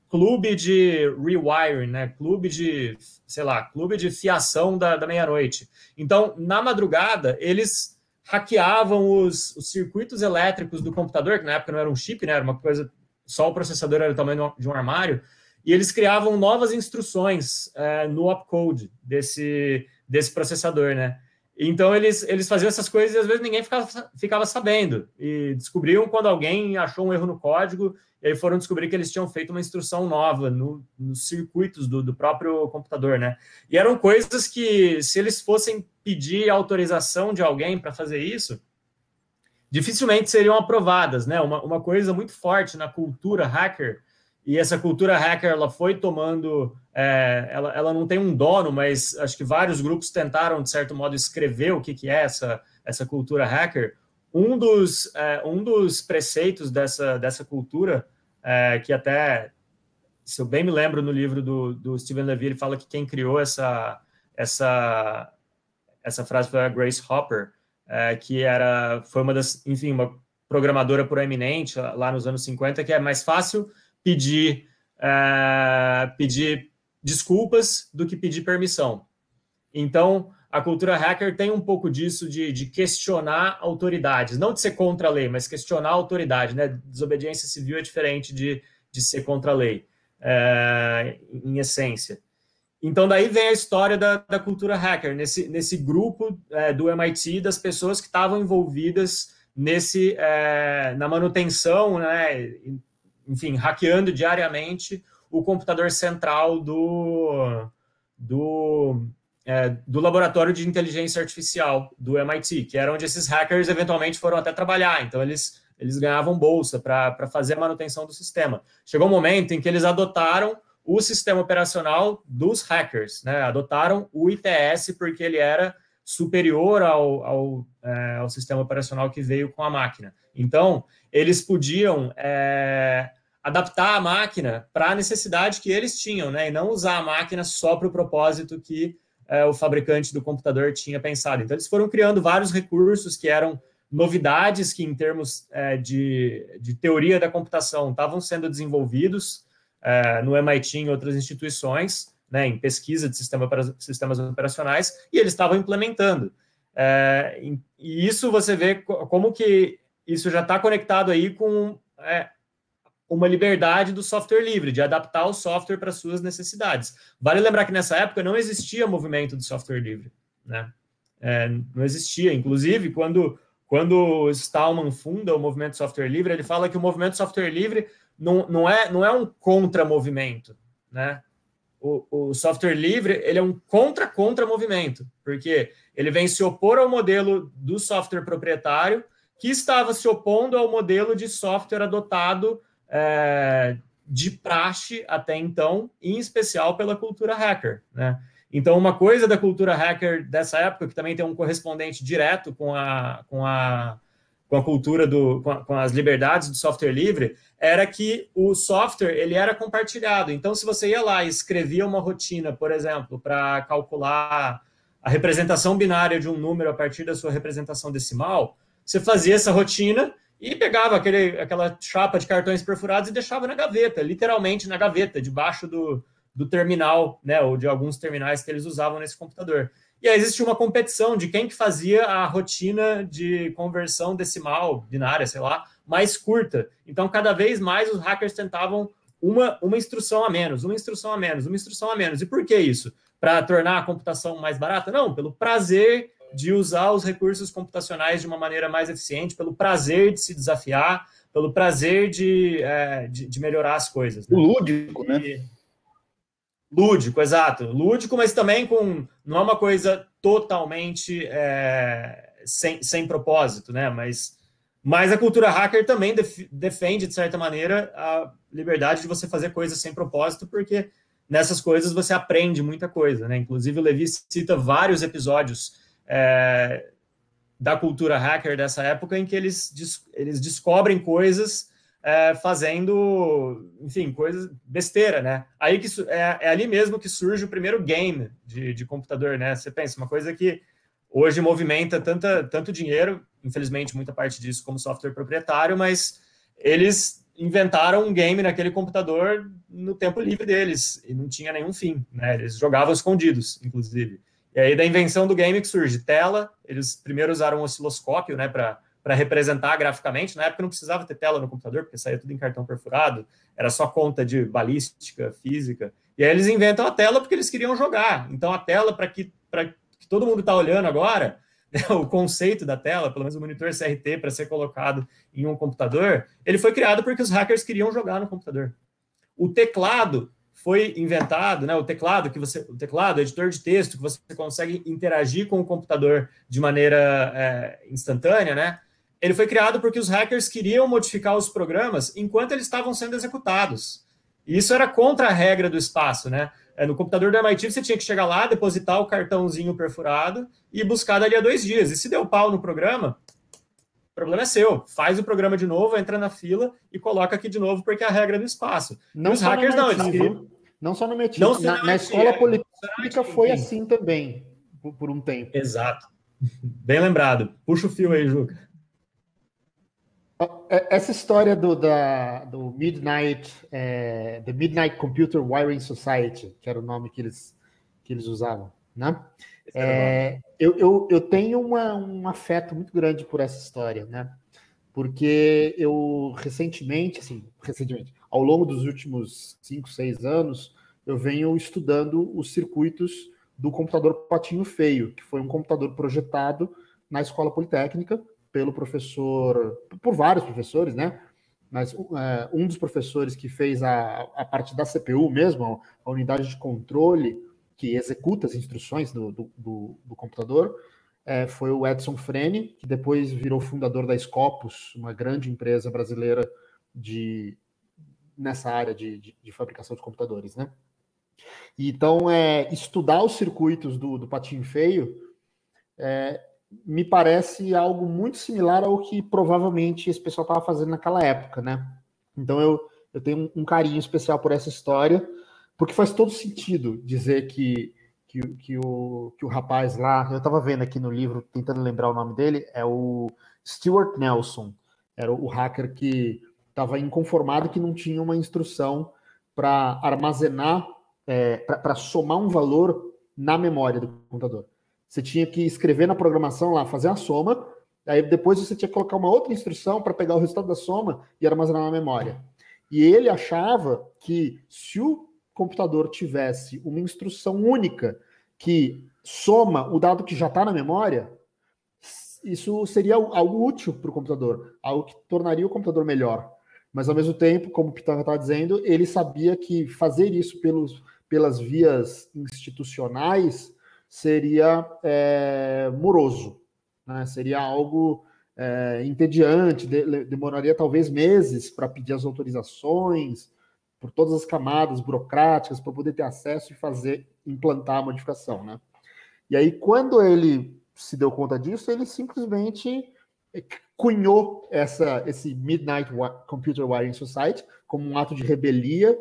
clube de rewiring, né? Clube de, sei lá, clube de fiação da meia-noite. Então, na madrugada, eles hackeavam os circuitos elétricos do computador, que na época não era um chip, né? Era uma coisa, só o processador era do tamanho de um armário, e eles criavam novas instruções no opcode desse processador, né? Então, eles faziam essas coisas e, às vezes, ninguém ficava sabendo. E descobriam quando alguém achou um erro no código, e aí foram descobrir que eles tinham feito uma instrução nova nos circuitos do próprio computador, né? E eram coisas que, se eles fossem pedir autorização de alguém para fazer isso, dificilmente seriam aprovadas, né? Uma coisa muito forte na cultura hacker, e essa cultura hacker ela foi tomando... ela não tem um dono, mas acho que vários grupos tentaram, de certo modo, escrever o que é essa cultura hacker. Um dos preceitos dessa cultura, que até, se eu bem me lembro, no livro do Steven Levy, ele fala que quem criou essa frase foi a Grace Hopper, que foi uma das, enfim, uma programadora proeminente lá nos anos 50, que é mais fácil pedir desculpas do que pedir permissão. Então, a cultura hacker tem um pouco disso de questionar autoridades, não de ser contra a lei, mas questionar a autoridade, né? Desobediência civil é diferente de ser contra a lei, em essência. Então, daí vem a história da cultura hacker, nesse grupo do MIT, das pessoas que estavam envolvidas na manutenção, né, enfim, hackeando diariamente o computador central do laboratório de inteligência artificial do MIT, que era onde esses hackers eventualmente foram até trabalhar. Então, eles ganhavam bolsa para fazer a manutenção do sistema. Chegou um momento em que eles adotaram o sistema operacional dos hackers, né? Adotaram o ITS porque ele era superior ao sistema operacional que veio com a máquina. Então, eles podiam adaptar a máquina para a necessidade que eles tinham, né? E não usar a máquina só para o propósito que o fabricante do computador tinha pensado. Então, eles foram criando vários recursos que eram novidades que, em termos de teoria da computação, estavam sendo desenvolvidos no MIT e em outras instituições, né, em pesquisa de sistemas operacionais, e eles estavam implementando. E isso você vê como que isso já está conectado aí com uma liberdade do software livre, de adaptar o software para suas necessidades. Vale lembrar que nessa época não existia movimento de software livre, né? Não existia. Inclusive, quando Stallman funda o movimento de software livre, ele fala que o movimento de software livre não é um contra-movimento, né? O software livre, ele é um contra-contra-movimento, porque ele vem se opor ao modelo do software proprietário, que estava se opondo ao modelo de software adotado de praxe até então, em especial pela cultura hacker, né? Então, uma coisa da cultura hacker dessa época, que também tem um correspondente direto com a cultura com as liberdades do software livre, era que o software ele era compartilhado. Então, se você ia lá e escrevia uma rotina, por exemplo, para calcular a representação binária de um número a partir da sua representação decimal, você fazia essa rotina e pegava aquela chapa de cartões perfurados e deixava na gaveta, literalmente na gaveta, debaixo do terminal, né, ou de alguns terminais que eles usavam nesse computador. E aí existe uma competição de quem que fazia a rotina de conversão decimal, binária, sei lá, mais curta. Então, cada vez mais os hackers tentavam uma instrução a menos, uma instrução a menos, uma instrução a menos. E por que isso? Para tornar a computação mais barata? Não, pelo prazer de usar os recursos computacionais de uma maneira mais eficiente, pelo prazer de se desafiar, pelo prazer de melhorar as coisas, né? Lúdico, né? Lúdico, exato. Lúdico, mas também não é uma coisa totalmente sem propósito, né? Mas a cultura hacker também defende, de certa maneira, a liberdade de você fazer coisas sem propósito, porque nessas coisas você aprende muita coisa, né? Inclusive, o Levi cita vários episódios da cultura hacker dessa época em que eles descobrem coisas fazendo, enfim, coisas besteira, né? Aí que é ali mesmo que surge o primeiro game de computador, né? Você pensa, uma coisa que hoje movimenta tanto dinheiro, infelizmente muita parte disso como software proprietário, mas eles inventaram um game naquele computador no tempo livre deles e não tinha nenhum fim, né? Eles jogavam escondidos, inclusive. E aí da invenção do game que surge tela, eles primeiro usaram um osciloscópio, né, para representar graficamente. Na época não precisava ter tela no computador, porque saía tudo em cartão perfurado, era só conta de balística, física. E aí eles inventam a tela porque eles queriam jogar. Então a tela, para que todo mundo está olhando agora, né, o conceito da tela, pelo menos o monitor CRT para ser colocado em um computador, ele foi criado porque os hackers queriam jogar no computador. O teclado foi inventado, né, o editor de texto, que você consegue interagir com o computador de maneira instantânea, né? Ele foi criado porque os hackers queriam modificar os programas enquanto eles estavam sendo executados. E isso era contra a regra do espaço, né? No computador do MIT, você tinha que chegar lá, depositar o cartãozinho perfurado e buscar dali a 2 dias. E se deu pau no programa, o problema é seu. Faz o programa de novo, entra na fila e coloca aqui de novo, porque é a regra do espaço. Não, os hackers não, eles queriam... Não só no MIT, na escola politécnica foi assim também, por um tempo. Exato. Bem lembrado. Puxa o fio aí, Juca. Essa história do Midnight, The Midnight Computer Wiring Society, que era o nome que eles usavam, né? Eu tenho um afeto muito grande por essa história, né? Porque eu recentemente, ao longo dos últimos 5, 6 anos, eu venho estudando os circuitos do computador Patinho Feio, que foi um computador projetado na Escola Politécnica por vários professores, né? Mas um dos professores que fez a parte da CPU mesmo, a unidade de controle que executa as instruções do computador, foi o Edson Freni, que depois virou fundador da Scopus, uma grande empresa brasileira nessa área de fabricação de computadores, né? Então, estudar os circuitos do Patinho Feio me parece algo muito similar ao que provavelmente esse pessoal estava fazendo naquela época, né? Então eu tenho um carinho especial por essa história, porque faz todo sentido dizer que o rapaz lá, eu estava vendo aqui no livro, tentando lembrar o nome dele, é o Stuart Nelson, era o hacker que estava inconformado que não tinha uma instrução para armazenar, para somar um valor na memória do computador. Você tinha que escrever na programação lá, fazer a soma, aí depois você tinha que colocar uma outra instrução para pegar o resultado da soma e armazenar na memória. E ele achava que se o computador tivesse uma instrução única que soma o dado que já está na memória, isso seria algo útil para o computador, algo que tornaria o computador melhor. Mas, ao mesmo tempo, como o Pitanga estava dizendo, ele sabia que fazer isso pelas vias institucionais seria moroso, né? Seria algo entediante, demoraria talvez meses para pedir as autorizações por todas as camadas burocráticas para poder ter acesso e implantar a modificação, né? E aí, quando ele se deu conta disso, ele simplesmente cunhou esse Midnight Computer Wiring Society como um ato de rebelia,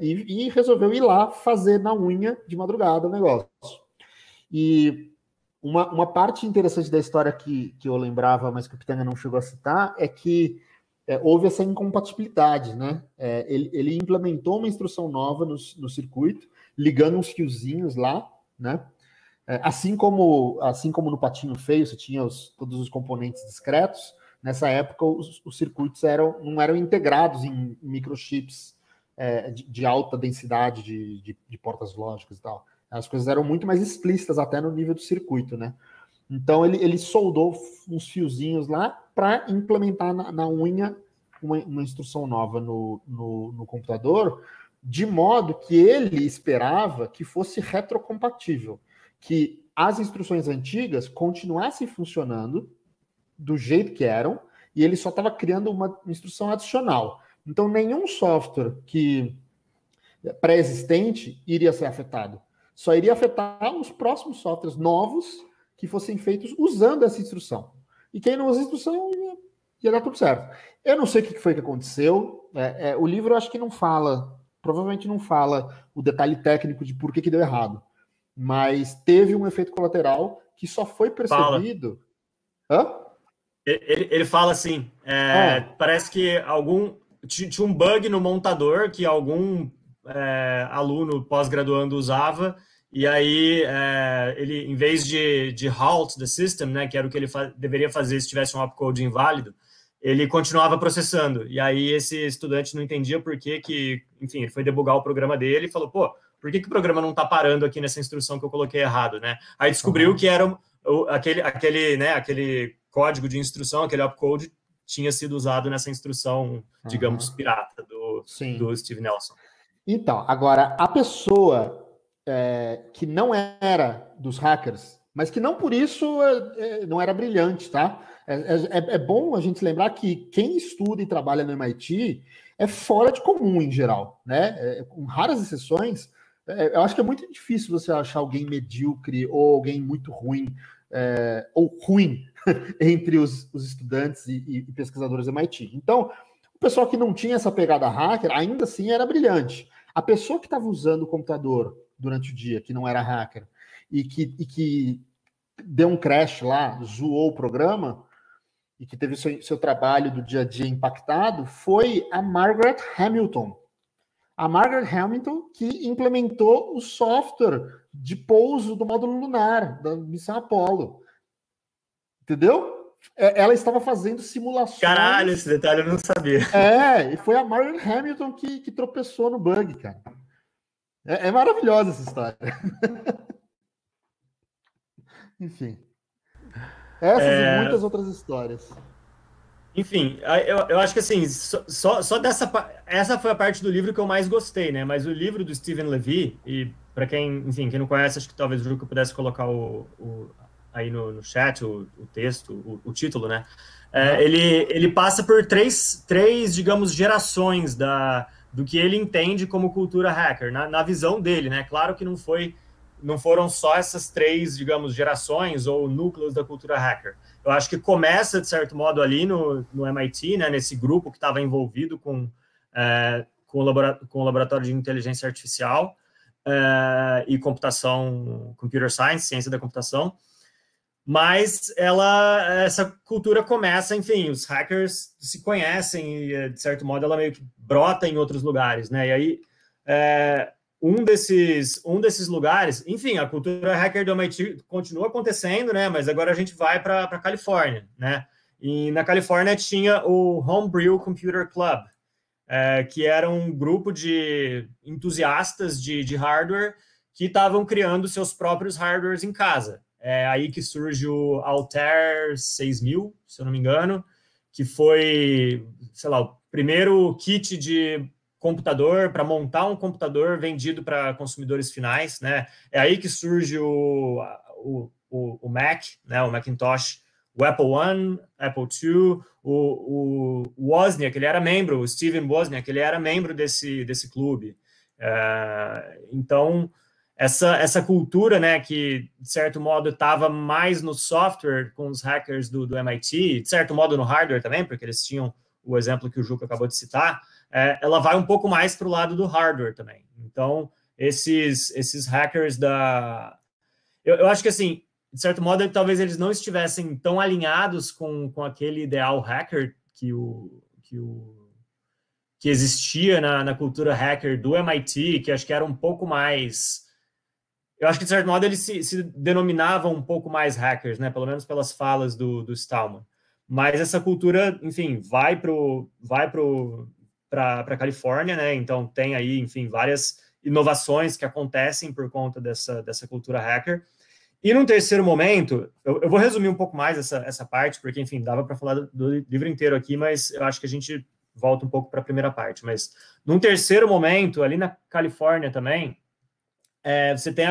e resolveu ir lá fazer na unha de madrugada o negócio. E uma parte interessante da história que eu lembrava, mas que o Pitanga não chegou a citar, é que houve essa incompatibilidade, né? Ele implementou uma instrução nova no circuito, ligando uns fiozinhos lá, né? Assim como no Patinho Feio você tinha todos os componentes discretos, nessa época os circuitos não eram integrados em microchips de alta densidade de portas lógicas e tal. As coisas eram muito mais explícitas até no nível do circuito, né? Então ele soldou uns fiozinhos lá para implementar na unha uma instrução nova no computador, de modo que ele esperava que fosse retrocompatível, que as instruções antigas continuassem funcionando do jeito que eram, e ele só estava criando uma instrução adicional. Então, nenhum software que pré-existente iria ser afetado. Só iria afetar os próximos softwares novos que fossem feitos usando essa instrução. E quem não usa a instrução ia dar tudo certo. Eu não sei o que foi que aconteceu. O livro, eu acho que não fala, provavelmente não fala o detalhe técnico de por que deu errado. Mas teve um efeito colateral que só foi percebido... Fala. Hã? Ele fala assim, parece que tinha um bug no montador que algum aluno pós-graduando usava, e aí ele, em vez de halt the system, né, que era o que ele deveria fazer se tivesse um opcode inválido, ele continuava processando. E aí esse estudante não entendia por que, enfim, ele foi debugar o programa dele e falou, pô, por que o programa não está parando aqui nessa instrução que eu coloquei errado, né? Aí descobriu que era aquele código de instrução, aquele opcode, tinha sido usado nessa instrução, digamos, pirata do Steve Nelson. Então, agora, a pessoa que não era dos hackers, mas que não por isso não era brilhante, tá? É bom a gente lembrar que quem estuda e trabalha no MIT é fora de comum, em geral, né? Com raras exceções, eu acho que é muito difícil você achar alguém medíocre ou alguém muito ruim, ou ruim, entre os estudantes e pesquisadores da MIT. Então, o pessoal que não tinha essa pegada hacker, ainda assim era brilhante. A pessoa que estava usando o computador durante o dia, que não era hacker, e que deu um crash lá, zoou o programa, e que teve seu trabalho do dia a dia impactado, foi a Margaret Hamilton. A Margaret Hamilton, que implementou o software de pouso do módulo lunar, da missão Apollo. Entendeu? Ela estava fazendo simulações... Caralho, esse detalhe eu não sabia. É, e foi a Margaret Hamilton que tropeçou no bug, cara. É maravilhosa essa história. Enfim. Essas e muitas outras histórias. Enfim, eu acho que assim, só dessa... Essa foi a parte do livro que eu mais gostei, né? Mas o livro do Steven Levy, e para quem, enfim, quem não conhece, acho que talvez o Juca pudesse colocar aí no chat o texto, o título, né? Ele passa por três, digamos, gerações do que ele entende como cultura hacker, na visão dele, né? Claro que não foram só essas três, digamos, gerações ou núcleos da cultura hacker. Eu acho que começa, de certo modo, ali no MIT, né, nesse grupo que estava envolvido com o laboratório de inteligência artificial e computação, computer science, ciência da computação. Mas essa cultura começa, enfim, os hackers se conhecem e, de certo modo, ela meio que brota em outros lugares, né? E aí, um desses lugares... Enfim, a cultura hacker do MIT continua acontecendo, né? Mas agora a gente vai para a Califórnia, né? E na Califórnia tinha o Homebrew Computer Club, que era um grupo de entusiastas de hardware que estavam criando seus próprios hardwares em casa. É aí que surge o Altair 6000, se eu não me engano, que foi, sei lá, o primeiro kit de computador para montar um computador vendido para consumidores finais, né? É aí que surge o Mac, né? O Macintosh, o Apple I, Apple II, o Wozniak, ele era membro, o Steven Wozniak, ele era membro desse clube. Então... Essa cultura, né, que, de certo modo, estava mais no software com os hackers do MIT, de certo modo no hardware também, porque eles tinham o exemplo que o Juca acabou de citar, ela vai um pouco mais para o lado do hardware também. Então, esses hackers da... Eu acho que, assim, de certo modo, talvez eles não estivessem tão alinhados com aquele ideal hacker que existia na cultura hacker do MIT, que acho que era um pouco mais... Eu acho que, de certo modo, eles se denominavam um pouco mais hackers, né? Pelo menos pelas falas do Stallman. Mas essa cultura, enfim, vai para a Califórnia, né? Então, tem aí, enfim, várias inovações que acontecem por conta dessa cultura hacker. E, num terceiro momento, eu vou resumir um pouco mais essa parte, porque, enfim, dava para falar do livro inteiro aqui, mas eu acho que a gente volta um pouco para a primeira parte. Mas, num terceiro momento, ali na Califórnia também... você tem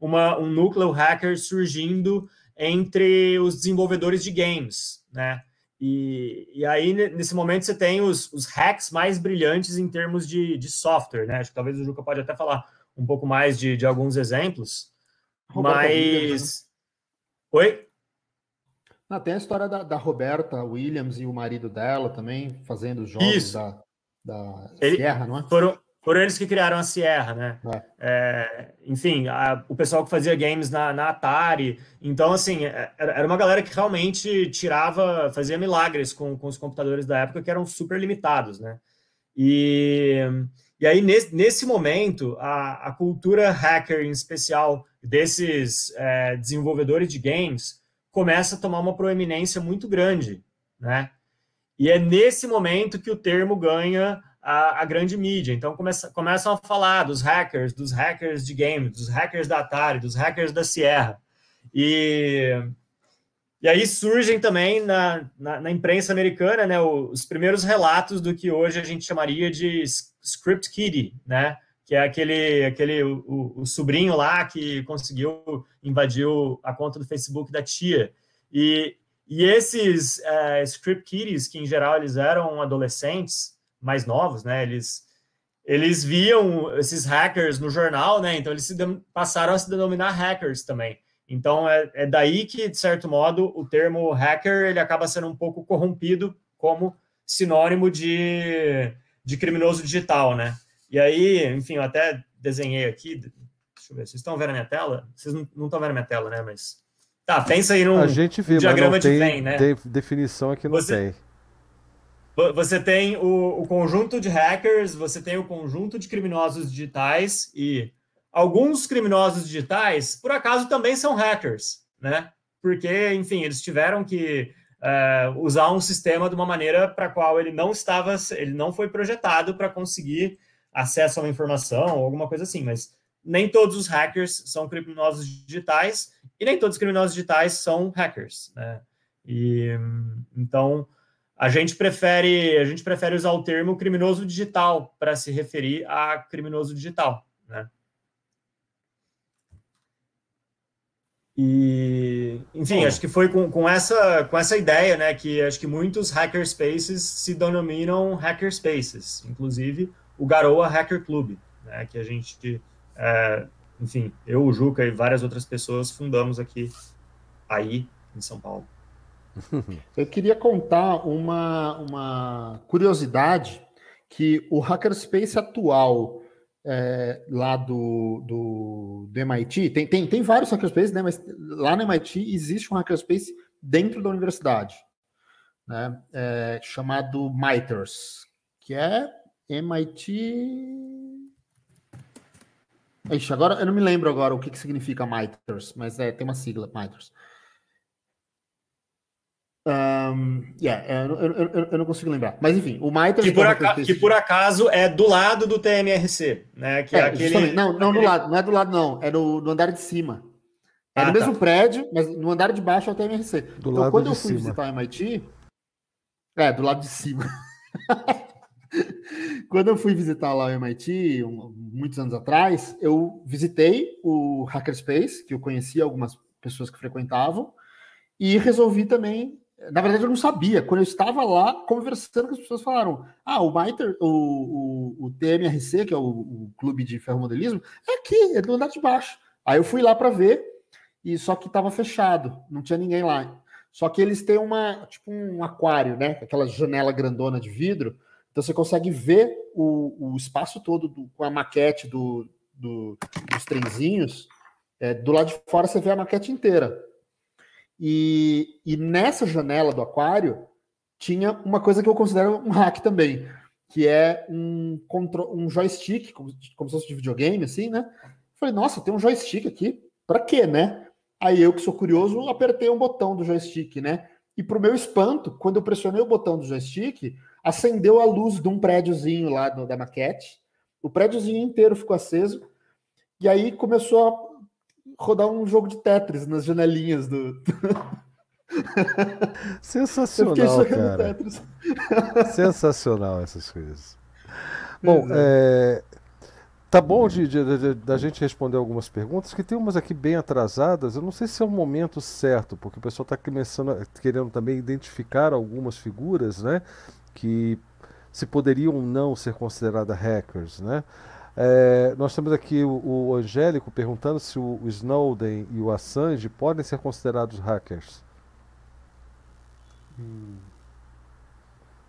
um núcleo hacker surgindo entre os desenvolvedores de games, né? E aí, nesse momento, você tem os hacks mais brilhantes em termos de software, né? Acho que talvez o Juca pode até falar um pouco mais de alguns exemplos, mas... Oi? Não, tem a história da Roberta Williams e o marido dela também, fazendo os jogos da Sierra, não é? Foram eles que criaram a Sierra, né? Enfim, o pessoal que fazia games na Atari. Então, assim, era uma galera que realmente fazia milagres com os computadores da época, que eram super limitados, né? E aí, nesse momento, a cultura hacker, em especial, desses desenvolvedores de games, começa a tomar uma proeminência muito grande, né? E é nesse momento que o termo ganha... A grande mídia. Então, começam a falar dos hackers de game, dos hackers da Atari, dos hackers da Sierra. E aí surgem também na imprensa americana, né, os primeiros relatos do que hoje a gente chamaria de Script Kiddie, né, que é o sobrinho lá que conseguiu invadir a conta do Facebook da tia. E esses Script Kiddies, que em geral eles eram adolescentes, mais novos, né, eles viam esses hackers no jornal, né, então eles passaram a se denominar hackers também. Então, é daí que, de certo modo, o termo hacker, ele acaba sendo um pouco corrompido como sinônimo de criminoso digital, né. E aí, enfim, eu até desenhei aqui, deixa eu ver, vocês estão vendo a minha tela? Vocês não estão vendo a minha tela, né, mas... Tá, pensa aí num diagrama de Venn, né. A gente vê, mas não tem definição aqui, não tem. Você tem o conjunto de hackers, você tem o conjunto de criminosos digitais e alguns criminosos digitais, por acaso, também são hackers, né? Porque, enfim, eles tiveram que usar um sistema de uma maneira para a qual ele não foi projetado para conseguir acesso a uma informação ou alguma coisa assim, mas nem todos os hackers são criminosos digitais e nem todos os criminosos digitais são hackers, né? E, então, a gente prefere usar o termo criminoso digital para se referir a criminoso digital, né? E, enfim, acho que foi com essa ideia, né, que acho que muitos hackerspaces se denominam hackerspaces, inclusive o Garoa Hacker Club, né, que a gente, enfim, eu, o Juca e várias outras pessoas fundamos aqui, aí, em São Paulo. Eu queria contar uma curiosidade, que o hackerspace atual lá do MIT, tem vários hackerspaces, né, mas lá no MIT existe um hackerspace dentro da universidade, né, chamado MITers, que é MIT... Ixi, agora eu não me lembro agora o que significa MITers, mas tem uma sigla, MITers. Eu não consigo lembrar. Mas enfim, o MITers... Que por acaso é do lado do TMRC, né? Que é aquele... Não, do lado, não é do lado, não. É no andar de cima. É no mesmo prédio, mas no andar de baixo é o TMRC. Do então, quando eu fui visitar o MIT... do lado de cima. Quando eu fui visitar lá o MIT, muitos anos atrás, eu visitei o Hackerspace, que eu conhecia algumas pessoas que frequentavam, e resolvi também... Na verdade, eu não sabia. Quando eu estava lá conversando com as pessoas, falaram: ah, o MITer, o TMRC, que é o clube de ferromodelismo, é aqui, é do andar de baixo. Aí eu fui lá para ver, e só que estava fechado, não tinha ninguém lá. Só que eles têm tipo um aquário, né? Aquela janela grandona de vidro. Então você consegue ver o espaço todo com a maquete dos trenzinhos. Do lado de fora você vê a maquete inteira. E nessa janela do aquário tinha uma coisa que eu considero um hack também, que é um joystick, como se fosse de videogame, assim, né? Eu falei, nossa, tem um joystick aqui? Pra quê, né? Aí eu, que sou curioso, apertei um botão do joystick, né? E pro meu espanto, quando eu pressionei o botão do joystick, acendeu a luz de um prédiozinho lá da maquete. O prédiozinho inteiro ficou aceso. E aí começou a rodar um jogo de Tetris nas janelinhas do... Sensacional, cara. Sensacional essas coisas. Bom, tá bom da gente responder algumas perguntas, que tem umas aqui bem atrasadas. Eu não sei se é o momento certo, porque o pessoal está começando querendo também identificar algumas figuras, né, que se poderiam ou não ser consideradas hackers, né? Nós temos aqui o Angélico perguntando se o Snowden e o Assange podem ser considerados hackers.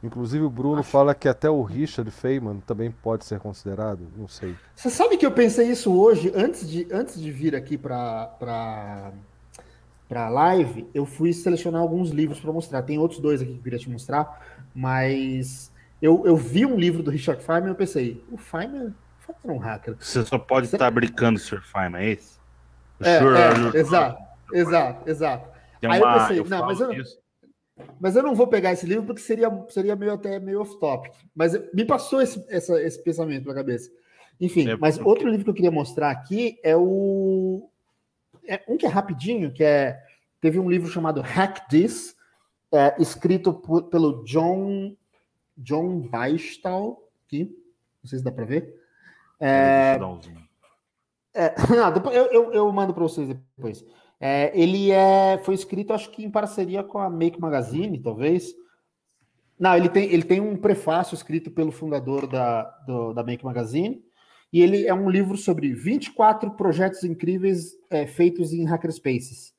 Inclusive o Bruno fala que até o Richard Feynman também pode ser considerado, não sei. Você sabe que eu pensei isso hoje, antes de vir aqui para a live, eu fui selecionar alguns livros para mostrar. Tem outros dois aqui que eu queria te mostrar, mas eu vi um livro do Richard Feynman e eu pensei, o Feynman... Um hacker. Você só pode estar brincando, Sr. Feynman, é isso? Exato. Aí eu pensei, mas eu não vou pegar esse livro porque seria meio off-topic. Mas me passou esse pensamento na cabeça. Enfim, mas outro livro que eu queria mostrar aqui é um que é rapidinho, teve um livro chamado Hack This, escrito pelo John Beistal, aqui, não sei se dá para ver. Eu mando para vocês depois. Foi escrito, acho que em parceria com a Make Magazine, talvez. Não, ele tem um prefácio escrito pelo fundador da Make Magazine, e ele é um livro sobre 24 projetos incríveis feitos em hackerspaces.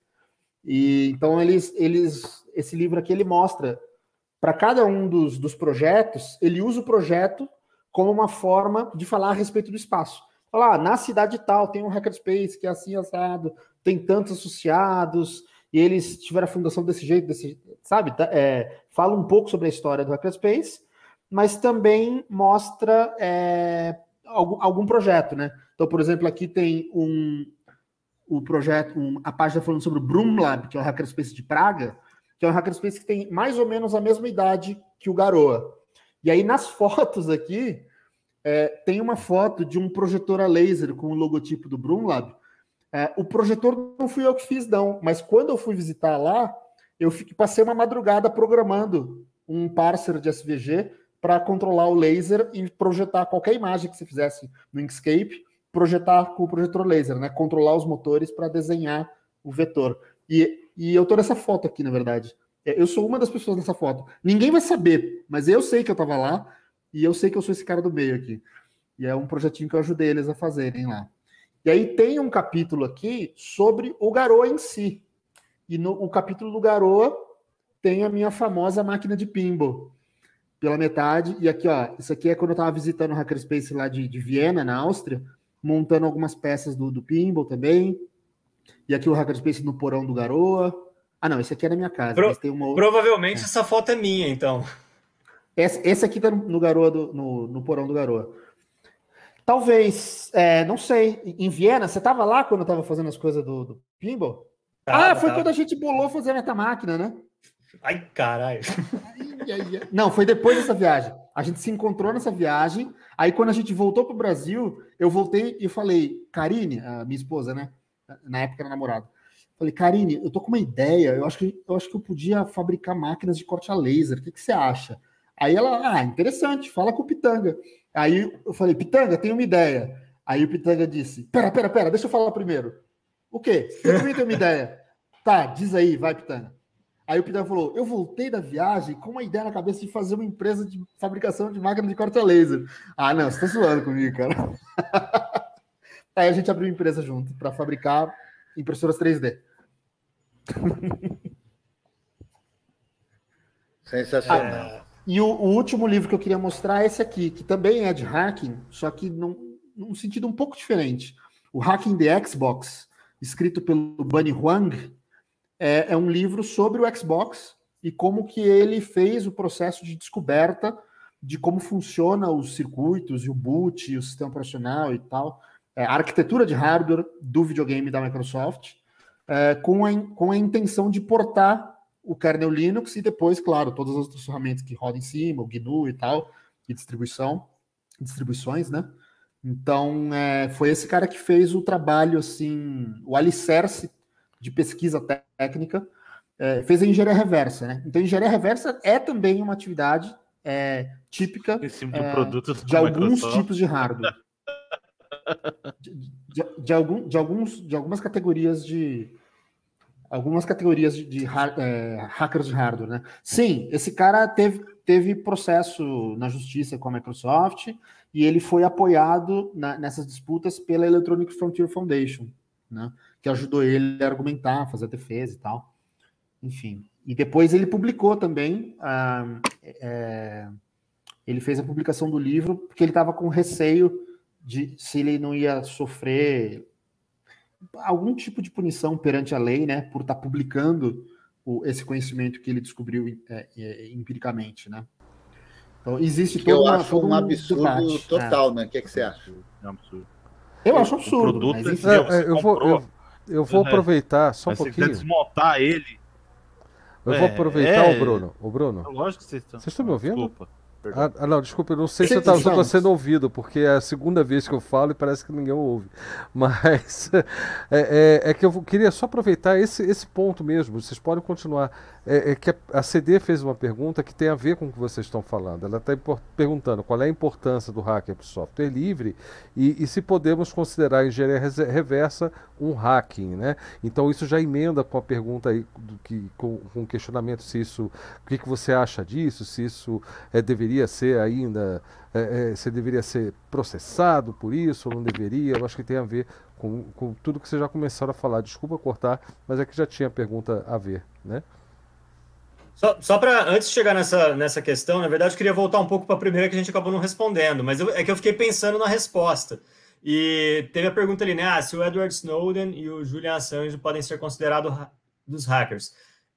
E então esse livro aqui, ele mostra para cada um dos projetos, ele usa o projeto como uma forma de falar a respeito do espaço. Falar, na cidade tal tem um hackerspace que é assim assado, tem tantos associados, e eles tiveram a fundação desse jeito, sabe? Fala um pouco sobre a história do Hackerspace, mas também mostra algum projeto, né? Então, por exemplo, aqui tem a página falando sobre o Brumlab, que é o Hackerspace de Praga, que é um Hackerspace que tem mais ou menos a mesma idade que o Garoa. E aí, nas fotos aqui, tem uma foto de um projetor a laser com o logotipo do Brumlab. O projetor não fui eu que fiz, não. Mas quando eu fui visitar lá, eu passei uma madrugada programando um parser de SVG para controlar o laser e projetar qualquer imagem que você fizesse no Inkscape, projetar com o projetor laser, né? Controlar os motores para desenhar o vetor. E eu tô nessa foto aqui, na verdade. Eu sou uma das pessoas nessa foto. Ninguém vai saber, mas eu sei que eu tava lá e eu sei que eu sou esse cara do meio aqui. E é um projetinho que eu ajudei eles a fazerem lá. E aí tem um capítulo aqui sobre o Garoa em si. E o capítulo do Garoa tem a minha famosa máquina de pinball pela metade. E aqui, ó, isso aqui é quando eu tava visitando o Hackerspace lá de Viena, na Áustria, montando algumas peças do pinball também. E aqui o Hackerspace no porão do Garoa. Ah, não, esse aqui é na minha casa. Mas tem uma outra... Provavelmente essa foto é minha, então. Esse aqui tá no Garoa no porão do Garoa. Talvez, não sei, em Viena, você tava lá quando eu tava fazendo as coisas do pinball? Cara, foi quando a gente bolou fazer a MetaMáquina, né? Ai, caralho. Não, foi depois dessa viagem. A gente se encontrou nessa viagem, aí quando a gente voltou pro Brasil, eu voltei e falei, Karine, a minha esposa, né? Na época era namorada. Falei, Karine, eu tô com uma ideia, eu acho que eu podia fabricar máquinas de corte a laser, o que você acha? Aí ela, interessante, fala com o Pitanga. Aí eu falei, Pitanga, tenho uma ideia. Aí o Pitanga disse, pera, deixa eu falar primeiro. O quê? Eu também tenho uma ideia. Tá, diz aí, vai, Pitanga. Aí o Pitanga falou, eu voltei da viagem com uma ideia na cabeça de fazer uma empresa de fabricação de máquinas de corte a laser. Ah, não, você tá zoando comigo, cara. Aí a gente abriu uma empresa junto para fabricar impressoras 3D. Sensacional. E o último livro que eu queria mostrar é esse aqui, que também é de hacking, só que num sentido um pouco diferente. O Hacking the Xbox, escrito pelo Bunny Huang, é um livro sobre o Xbox e como que ele fez o processo de descoberta de como funciona os circuitos, e o boot, e o sistema operacional e tal. A arquitetura de hardware do videogame da Microsoft, com a intenção de portar o kernel Linux e depois, claro, todas as outras ferramentas que rodam em cima, o GNU e tal, e distribuições, né? Então, foi esse cara que fez o trabalho, assim, o alicerce de pesquisa técnica, fez a engenharia reversa, né? Então, engenharia reversa é também uma atividade típica de alguns tipos de hardware. De algumas categorias de hackers de hardware, né? Sim, esse cara teve processo na justiça com a Microsoft e ele foi apoiado nessas disputas pela Electronic Frontier Foundation, né? Que ajudou ele a argumentar, fazer a defesa e tal. Enfim. E depois ele publicou também... ele fez a publicação do livro porque ele estava com receio de se ele não ia sofrer algum tipo de punição perante a lei, né, por estar publicando esse conhecimento que ele descobriu empiricamente, né? Então existe que eu acho um absurdo debate, total, né? O que você acha? É um absurdo. Eu acho absurdo. Eu vou aproveitar só um pouquinho. Você desmontar ele. Eu vou aproveitar o Bruno. Lógico que vocês estão me ouvindo? Desculpa. Não, desculpa, eu não sei se eu estava sendo ouvido, porque é a segunda vez que eu falo e parece que ninguém ouve. Mas que eu queria só aproveitar esse ponto mesmo, vocês podem continuar. Que a CD fez uma pergunta que tem a ver com o que vocês estão falando. Ela está perguntando qual é a importância do hacker para o software livre e se podemos considerar a engenharia reversa um hacking, né? Então isso já emenda com a pergunta aí, com o questionamento se isso, o que você acha disso, se isso deveria ser ainda, se deveria ser processado por isso ou não deveria. Eu acho que tem a ver com tudo que vocês já começaram a falar. Desculpa cortar, mas é que já tinha pergunta a ver, né? Só para, antes de chegar nessa questão, na verdade, eu queria voltar um pouco para a primeira que a gente acabou não respondendo, mas é que eu fiquei pensando na resposta. E teve a pergunta ali, né? Se o Edward Snowden e o Julian Assange podem ser considerados dos hackers?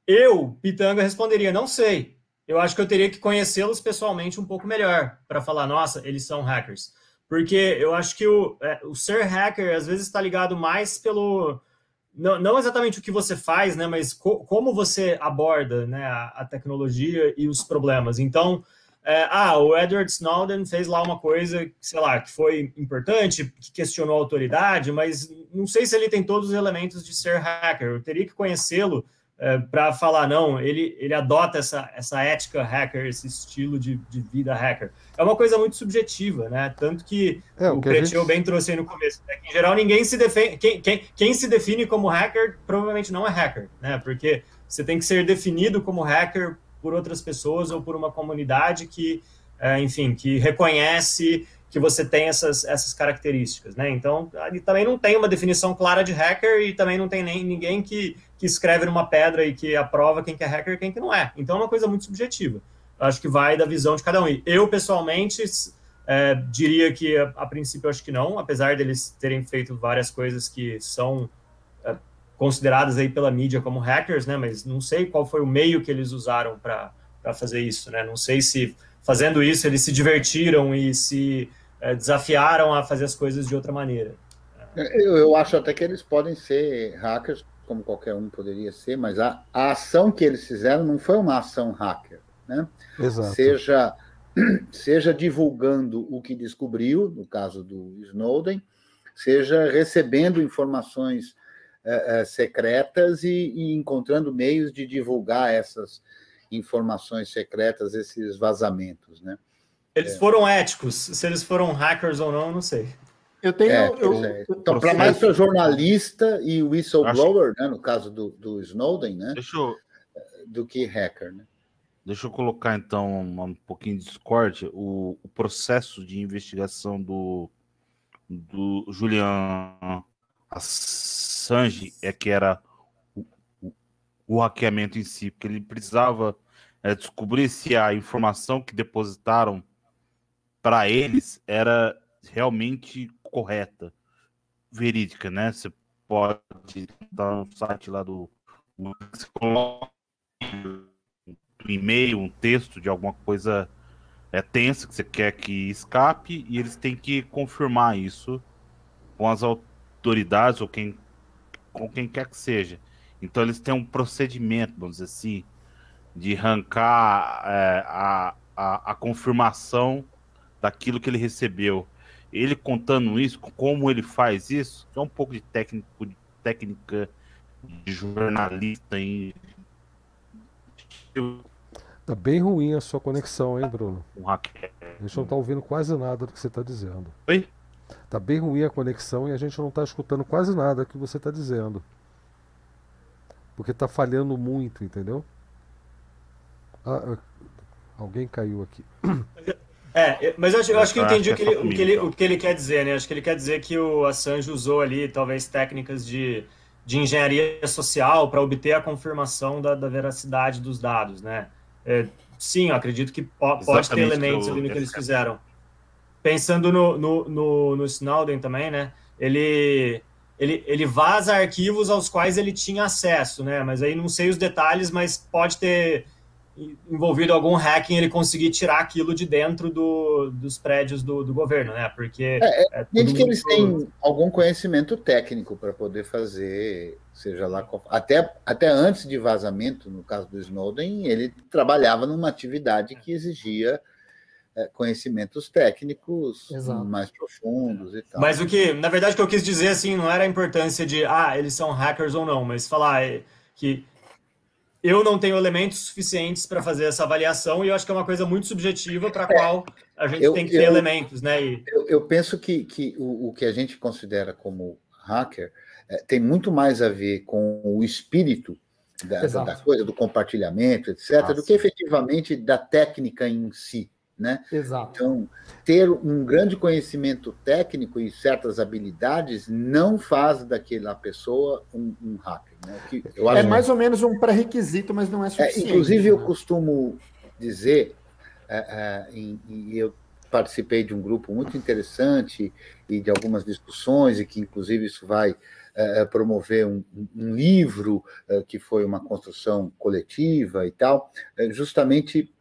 Eu, Pitanga, responderia, não sei. Eu acho que eu teria que conhecê-los pessoalmente um pouco melhor para falar, nossa, eles são hackers. Porque eu acho que o ser hacker, às vezes, está ligado mais pelo... Não exatamente o que você faz, né, mas como você aborda, né, a tecnologia e os problemas. Então, o Edward Snowden fez lá uma coisa, sei lá, que foi importante, que questionou a autoridade, mas não sei se ele tem todos os elementos de ser hacker. Eu teria que conhecê-lo para falar, não, ele adota essa ética hacker, esse estilo de vida hacker. É uma coisa muito subjetiva, né? Tanto que o Cretê bem trouxe aí no começo, né? Em geral, ninguém se defende. Quem se define como hacker provavelmente não é hacker, né? Porque você tem que ser definido como hacker por outras pessoas ou por uma comunidade que, enfim, que reconhece que você tem essas características, né? Então, também não tem uma definição clara de hacker e também não tem nem ninguém que escreve numa pedra e que aprova quem que é hacker e quem que não é. Então, é uma coisa muito subjetiva. Eu acho que vai da visão de cada um. E eu, pessoalmente, diria que, a princípio, eu acho que não, apesar deles terem feito várias coisas que são consideradas aí pela mídia como hackers, né? Mas não sei qual foi o meio que eles usaram para fazer isso, né? Não sei se, fazendo isso, eles se divertiram e se desafiaram a fazer as coisas de outra maneira. Eu acho até que eles podem ser hackers, como qualquer um poderia ser, mas a ação que eles fizeram não foi uma ação hacker, né? Exato. Seja divulgando o que descobriu, no caso do Snowden, seja recebendo informações secretas e encontrando meios de divulgar essas informações secretas, esses vazamentos, né? Eles foram éticos. Se eles foram hackers ou não, eu não sei. Eu tenho... Então, para mais ser jornalista e whistleblower, né, no caso do Snowden, né? Do que hacker, né? Deixa eu colocar, então, um pouquinho de Discord, o processo de investigação do Julian Assange, que era o hackeamento em si, porque ele precisava descobrir se a informação que depositaram para eles era realmente correta, verídica, né? Você pode dar um site lá do... Você coloca um e-mail, um texto de alguma coisa tensa que você quer que escape e eles têm que confirmar isso com as autoridades ou com quem quer que seja. Então, eles têm um procedimento, vamos dizer assim, de arrancar a confirmação daquilo que ele recebeu. Ele contando isso, como ele faz isso, é um pouco de técnica de jornalista. Tá bem ruim a sua conexão, hein, Bruno? A gente não tá ouvindo quase nada do que você tá dizendo. Oi? Tá bem ruim a conexão e a gente não tá escutando quase nada do que você tá dizendo. Porque tá falhando muito, entendeu? Alguém caiu aqui. Mas eu acho que eu entendi o que ele quer dizer, né? Acho que ele quer dizer que o Assange usou ali, talvez, técnicas de engenharia social para obter a confirmação da veracidade dos dados, né? Sim, eu acredito que pode ter elementos ali no que eles fizeram. Pensando no Snowden também, né? Ele vaza arquivos aos quais ele tinha acesso, né? Mas aí não sei os detalhes, mas pode ter envolvido algum hacking ele conseguir tirar aquilo de dentro dos prédios do governo, né? Porque... desde que eles têm algum conhecimento técnico para poder fazer, seja lá... Até antes de vazamento, no caso do Snowden, ele trabalhava numa atividade que exigia conhecimentos técnicos. Exato. Mais profundos e tal. Mas na verdade, o que eu quis dizer, assim, não era a importância de, eles são hackers ou não, mas falar que eu não tenho elementos suficientes para fazer essa avaliação e eu acho que é uma coisa muito subjetiva para a qual a gente tem que ter elementos, né? Eu penso que o que a gente considera como hacker tem muito mais a ver com o espírito da coisa, do compartilhamento, etc., do que efetivamente da técnica em si. Né? Exato. Então, ter um grande conhecimento técnico e certas habilidades não faz daquela pessoa um hacker, né? É mais ou menos um pré-requisito, mas não é suficiente. Inclusive, né? Eu costumo dizer, e eu participei de um grupo muito interessante e de algumas discussões, e que, inclusive, isso vai promover um livro que foi uma construção coletiva e tal, justamente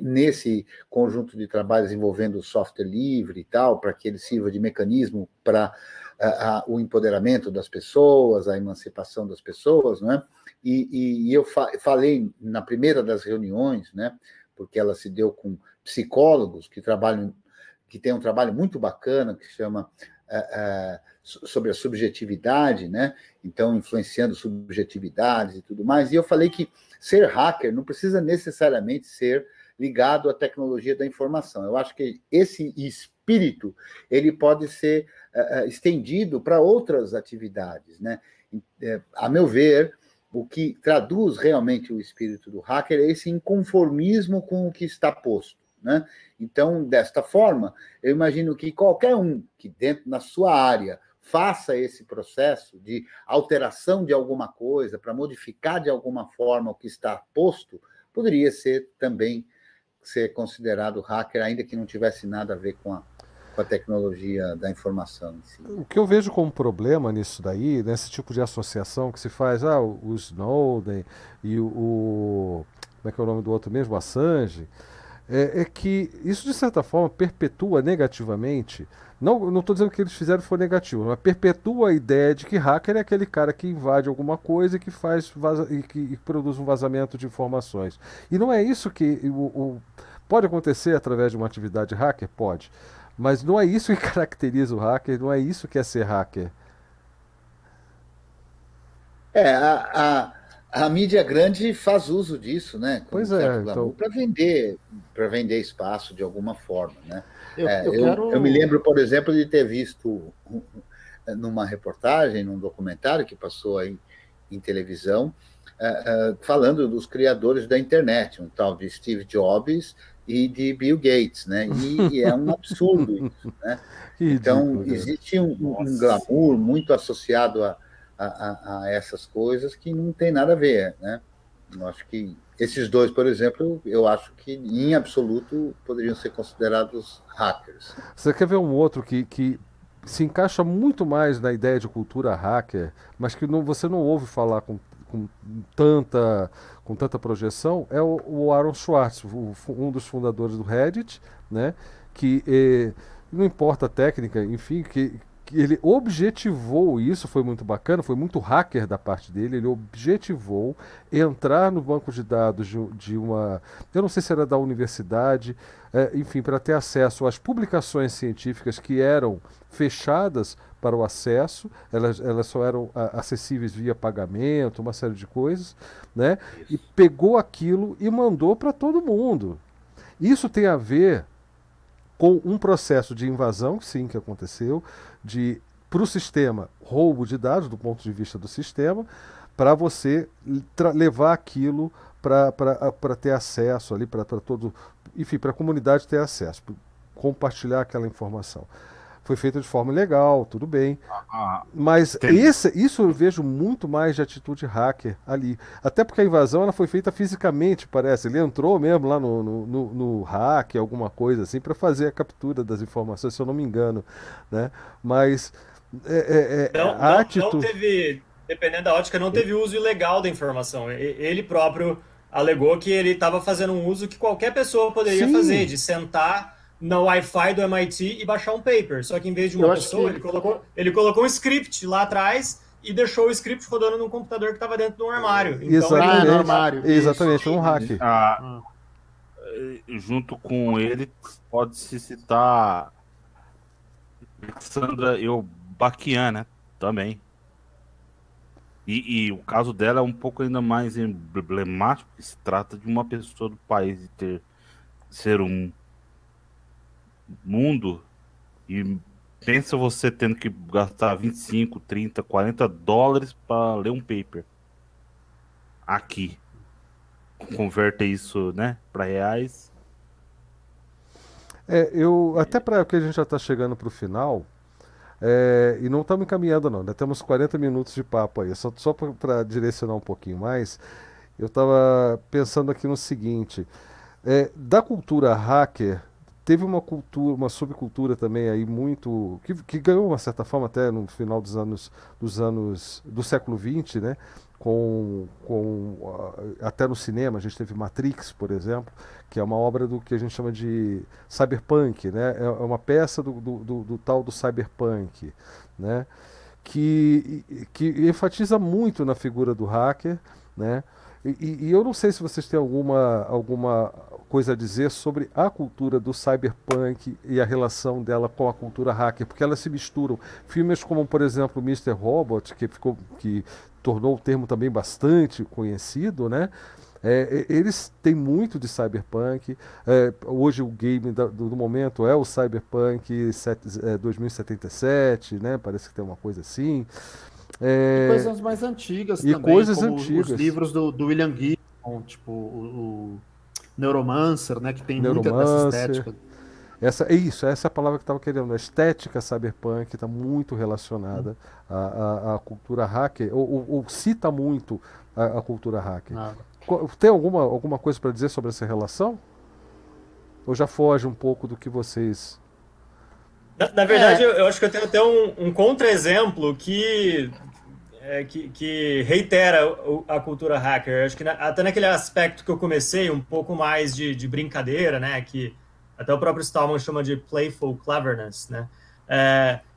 nesse conjunto de trabalhos envolvendo o software livre e tal, para que ele sirva de mecanismo para o empoderamento das pessoas, a emancipação das pessoas, né? E eu falei na primeira das reuniões, né? Porque ela se deu com psicólogos que trabalham, que tem um trabalho muito bacana que chama sobre a subjetividade, né? Então, influenciando subjetividades e tudo mais. E eu falei que ser hacker não precisa necessariamente ser ligado à tecnologia da informação. Eu acho que esse espírito ele pode ser estendido para outras atividades, né? A meu ver, o que traduz realmente o espírito do hacker é esse inconformismo com o que está posto, né? Então, desta forma, eu imagino que qualquer um que dentro na sua área faça esse processo de alteração de alguma coisa para modificar de alguma forma o que está posto, poderia ser também ser considerado hacker, ainda que não tivesse nada a ver com a tecnologia da informação em si. O que eu vejo como problema nisso daí, nesse tipo de associação que se faz, o Snowden e o... como é que é o nome do outro mesmo? Assange, é que isso, de certa forma, perpetua negativamente, não estou dizendo que eles fizeram foi negativo, mas perpetua a ideia de que hacker é aquele cara que invade alguma coisa e que produz um vazamento de informações. E não é isso que... pode acontecer através de uma atividade hacker? Pode. Mas não é isso que caracteriza o hacker, não é isso que é ser hacker. A mídia grande faz uso disso, né? Pois é. Então... Para vender espaço de alguma forma, né? Eu me lembro, por exemplo, de ter visto numa reportagem, num documentário que passou aí em televisão, falando dos criadores da internet, um tal de Steve Jobs e de Bill Gates, né? E é um absurdo isso, né? Então, existe um glamour muito associado a essas coisas que não tem nada a ver, né? Eu acho que esses dois, por exemplo, eu acho que em absoluto poderiam ser considerados hackers. Você quer ver um outro que se encaixa muito mais na ideia de cultura hacker, mas que você não ouve falar com tanta projeção? É o Aaron Swartz, um dos fundadores do Reddit, né? Que não importa a técnica, enfim, que ele objetivou isso, foi muito bacana, foi muito hacker da parte dele, ele objetivou entrar no banco de dados de uma... eu não sei se era da universidade, enfim, para ter acesso às publicações científicas que eram fechadas para o acesso, elas só eram acessíveis via pagamento, uma série de coisas, né? E pegou aquilo e mandou para todo mundo. Isso tem a ver com um processo de invasão, sim, que aconteceu, para o sistema, roubo de dados, do ponto de vista do sistema, para você levar aquilo para ter acesso ali, para todo, enfim, para a comunidade ter acesso, compartilhar aquela informação. Foi feito de forma ilegal, tudo bem, mas isso eu vejo muito mais de atitude hacker ali, até porque a invasão ela foi feita fisicamente, parece, ele entrou mesmo lá no hack, alguma coisa assim, para fazer a captura das informações, se eu não me engano, né? Mas a atitude... não teve, dependendo da ótica, não teve uso ilegal da informação, ele próprio alegou que ele estava fazendo um uso que qualquer pessoa poderia Sim. fazer, de sentar no Wi-Fi do MIT e baixar um paper. Só que em vez de uma pessoa, ele colocou um script lá atrás e deixou o script rodando num computador que estava dentro de um armário. Então, exatamente, no armário. Exatamente, foi um hack. Junto com ele, pode-se citar Alexandra Eubachian, né? Também. E o caso dela é um pouco ainda mais emblemático, que se trata de uma pessoa do país de ser um mundo, e pensa você tendo que gastar 25, 30, 40 dólares para ler um paper aqui. Converte isso, né, para reais. Até para que a gente já está chegando para o final, e não estamos encaminhando não, ainda temos 40 minutos de papo aí, só para direcionar um pouquinho mais. Eu estava pensando aqui no seguinte, da cultura hacker Teve uma cultura, uma subcultura também aí muito que ganhou uma certa fama até no final dos anos do século XX, né? Até no cinema a gente teve Matrix, por exemplo, que é uma obra do que a gente chama de cyberpunk, né? É uma peça do tal do cyberpunk, né? Que enfatiza muito na figura do hacker, né? E eu não sei se vocês têm alguma coisa a dizer sobre a cultura do cyberpunk e a relação dela com a cultura hacker, porque elas se misturam. Filmes como, por exemplo, Mr. Robot, que tornou o termo também bastante conhecido, né? Eles têm muito de cyberpunk. Hoje o game do momento é o Cyberpunk 2077, né? Parece que tem uma coisa assim. Coisas mais antigas e também, coisas como antigas. Os livros do William Gibson, tipo o Neuromancer, né? Que tem muita dessa estética. Essa é a palavra que eu estava querendo. A estética cyberpunk está muito relacionada à cultura hacker, ou cita muito a cultura hacker. Tem alguma coisa para dizer sobre essa relação? Ou já foge um pouco do que vocês... Na verdade, eu acho que eu tenho até um contra-exemplo que reitera a cultura hacker. Eu acho que até naquele aspecto que eu comecei, um pouco mais de brincadeira, né? Que até o próprio Stallman chama de playful cleverness, né?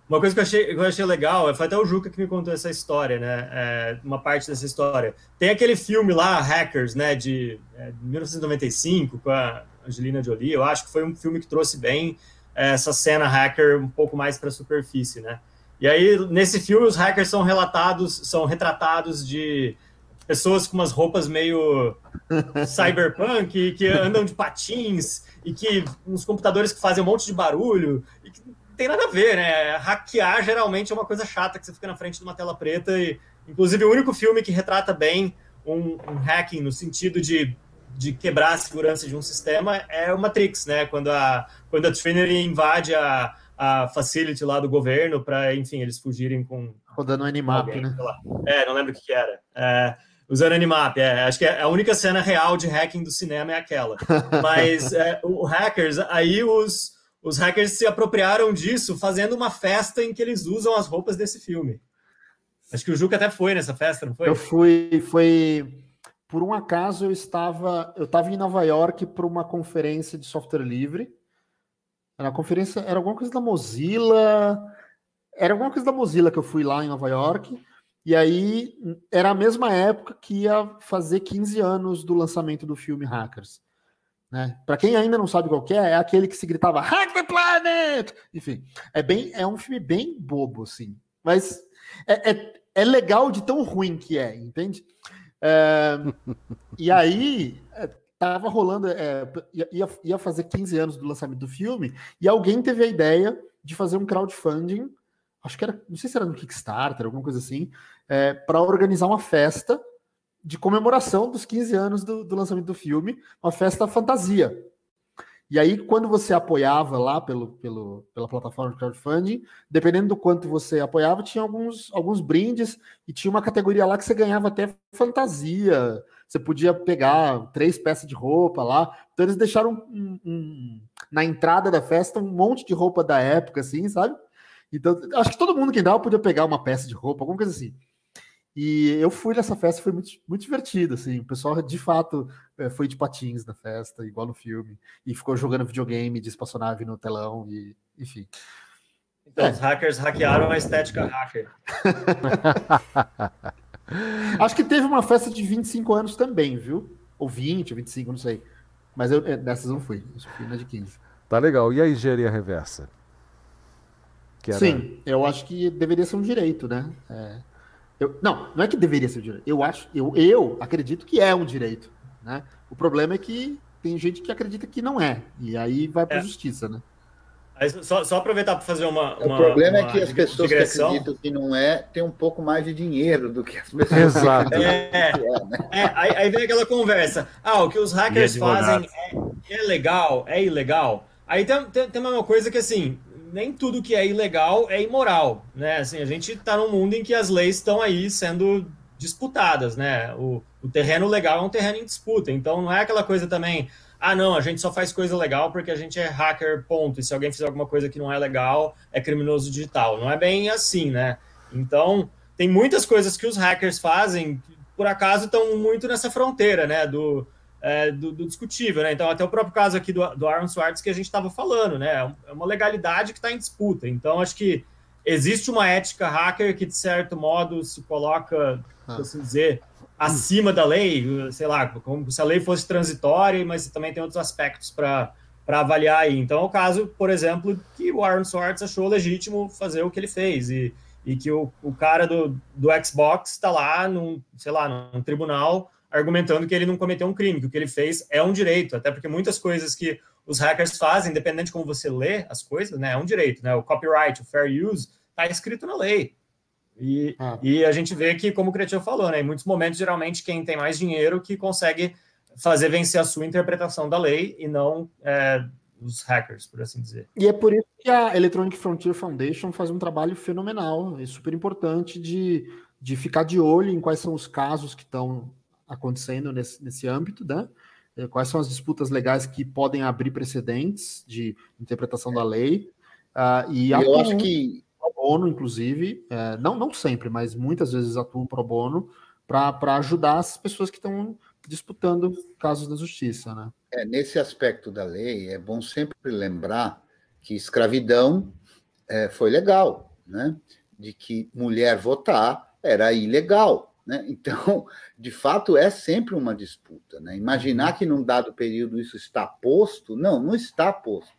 Uma coisa que eu achei legal, foi até o Juca que me contou essa história, né? Uma parte dessa história. Tem aquele filme lá, Hackers, né? De 1995, com a Angelina Jolie. Eu acho que foi um filme que trouxe bem essa cena hacker um pouco mais para a superfície, né? E aí, nesse filme, os hackers são retratados de pessoas com umas roupas meio cyberpunk, que andam de patins, e que uns computadores que fazem um monte de barulho, e que não tem nada a ver, né? Hackear geralmente é uma coisa chata, que você fica na frente de uma tela preta, e inclusive o único filme que retrata bem um hacking no sentido de quebrar a segurança de um sistema é o Matrix, né? Quando a Trinity invade a facility lá do governo para, enfim, eles fugirem com... Rodando o Animap, alguém, né? Não lembro o que era. Usando o Animap, acho que a única cena real de hacking do cinema é aquela. Mas o Hackers, aí os hackers se apropriaram disso fazendo uma festa em que eles usam as roupas desse filme. Acho que o Juca até foi nessa festa, não foi? Eu fui, Por um acaso, eu estava em Nova York para uma conferência de software livre. Era uma conferência, era alguma coisa da Mozilla. Era alguma coisa da Mozilla que eu fui lá em Nova York. E aí, era a mesma época que ia fazer 15 anos do lançamento do filme Hackers. Né? Para quem ainda não sabe qual que é aquele que se gritava Hack the Planet! Enfim, é um filme bem bobo, assim. Mas é legal de tão ruim que é, entende? E aí tava rolando, ia fazer 15 anos do lançamento do filme, e alguém teve a ideia de fazer um crowdfunding, acho que era, não sei se era no Kickstarter, alguma coisa assim, para organizar uma festa de comemoração dos 15 anos do lançamento do filme, uma festa fantasia. E aí, quando você apoiava lá pela plataforma de crowdfunding, dependendo do quanto você apoiava, tinha alguns brindes, e tinha uma categoria lá que você ganhava até fantasia. Você podia pegar 3 peças de roupa lá. Então eles deixaram na entrada da festa um monte de roupa da época, assim, sabe? Então, acho que todo mundo que dava podia pegar uma peça de roupa, alguma coisa assim. E eu fui nessa festa, foi muito, muito divertido, assim, o pessoal de fato foi de patins na festa, igual no filme, e ficou jogando videogame de espaçonave no telão, e enfim. Então os hackers hackearam a estética hacker. Acho que teve uma festa de 25 anos também, viu? Ou 20, ou 25, não sei. Mas eu dessas não fui, eu fui na de 15. Tá legal, e a engenharia reversa? Sim, eu acho que deveria ser um direito, né? Não é que deveria ser um direito. Eu acredito que é um direito, né? O problema é que tem gente que acredita que não é, e aí vai para a justiça, né? Só aproveitar para fazer uma. O problema é que as pessoas digressão. Que acreditam que não é têm um pouco mais de dinheiro do que as pessoas. Exato. Aí vem aquela conversa. O que os hackers fazem é legal, é ilegal. Aí tem uma coisa que assim. Nem tudo que é ilegal é imoral, né? Assim, a gente está num mundo em que as leis estão aí sendo disputadas, né? O terreno legal é um terreno em disputa, então não é aquela coisa também, ah, não, a gente só faz coisa legal porque a gente é hacker, ponto. E se alguém fizer alguma coisa que não é legal, é criminoso digital. Não é bem assim, né? Então, tem muitas coisas que os hackers fazem, por acaso, estão muito nessa fronteira, né? Do discutível, né? Então, até o próprio caso aqui do Aaron Swartz que a gente estava falando, né? É uma legalidade que está em disputa. Então, acho que existe uma ética hacker que, de certo modo, se coloca, por assim dizer, acima da lei, sei lá, como se a lei fosse transitória, mas também tem outros aspectos para avaliar aí. Então, é o caso, por exemplo, que o Aaron Swartz achou legítimo fazer o que ele fez e que o cara do Xbox está lá, sei lá, num tribunal argumentando que ele não cometeu um crime, que o que ele fez é um direito, até porque muitas coisas que os hackers fazem, independente de como você lê as coisas, né, é um direito, né? O copyright, o fair use, está escrito na lei. E a gente vê que, como o Cretil falou, né, em muitos momentos, geralmente, quem tem mais dinheiro que consegue fazer vencer a sua interpretação da lei e não os hackers, por assim dizer. E é por isso que a Electronic Frontier Foundation faz um trabalho fenomenal e super importante de ficar de olho em quais são os casos que estão acontecendo nesse âmbito, né? Quais são as disputas legais que podem abrir precedentes de interpretação da lei. E eu acho que bono, inclusive, não sempre, mas muitas vezes atuam pro bono para ajudar as pessoas que estão disputando casos da justiça, né? Nesse aspecto da lei, é bom sempre lembrar que escravidão foi legal, né? De que mulher votar era ilegal, né? Então, de fato, é sempre uma disputa, né? Imaginar que num dado período isso está posto, não está posto.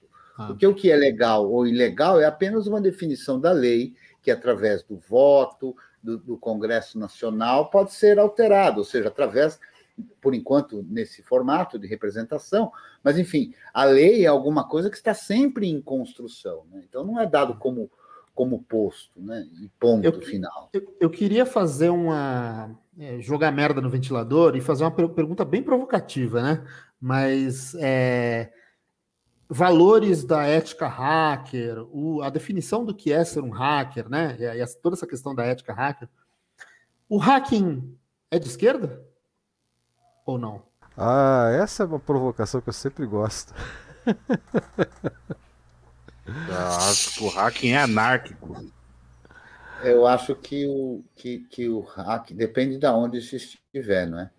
Porque o que é legal ou ilegal é apenas uma definição da lei que, através do voto, do Congresso Nacional, pode ser alterado, ou seja, através, por enquanto, nesse formato de representação, mas, enfim, a lei é alguma coisa que está sempre em construção, né? Então não é dado como posto, né? E ponto final. Eu queria fazer jogar merda no ventilador e fazer uma pergunta bem provocativa, né? Mas... valores da ética hacker, a definição do que é ser um hacker, né? E toda essa questão da ética hacker. O hacking é de esquerda? Ou não? Ah, essa é uma provocação que eu sempre gosto. Acho que o hacking é anárquico. Eu acho que o hacking depende de onde se estiver, não é?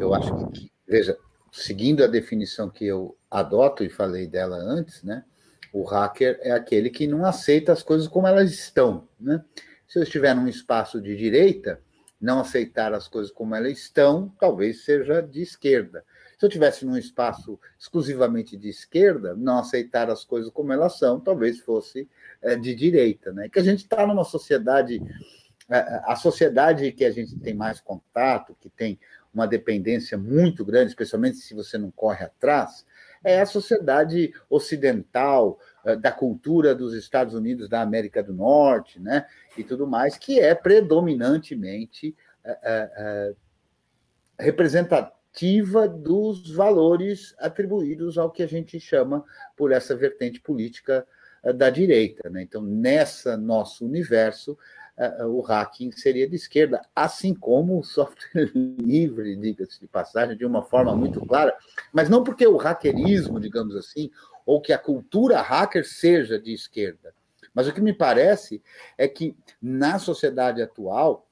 Eu acho que veja, seguindo a definição que eu adoto e falei dela antes, né? O hacker é aquele que não aceita as coisas como elas estão, né? Se eu estiver num espaço de direita, não aceitar as coisas como elas estão, talvez seja de esquerda. Se eu estivesse num espaço exclusivamente de esquerda, não aceitar as coisas como elas são, talvez fosse de direita, né? Que a gente está numa sociedade, a sociedade que a gente tem mais contato, que tem uma dependência muito grande, especialmente se você não corre atrás, é a sociedade ocidental, da cultura dos Estados Unidos, da América do Norte, né? E tudo mais, que é predominantemente representativa dos valores atribuídos ao que a gente chama por essa vertente política da direita, né? Então, nesse nosso universo, o hacking seria de esquerda, assim como o software livre, diga-se de passagem, de uma forma muito clara, mas não porque o hackerismo, digamos assim, ou que a cultura hacker seja de esquerda. Mas o que me parece é que, na sociedade atual,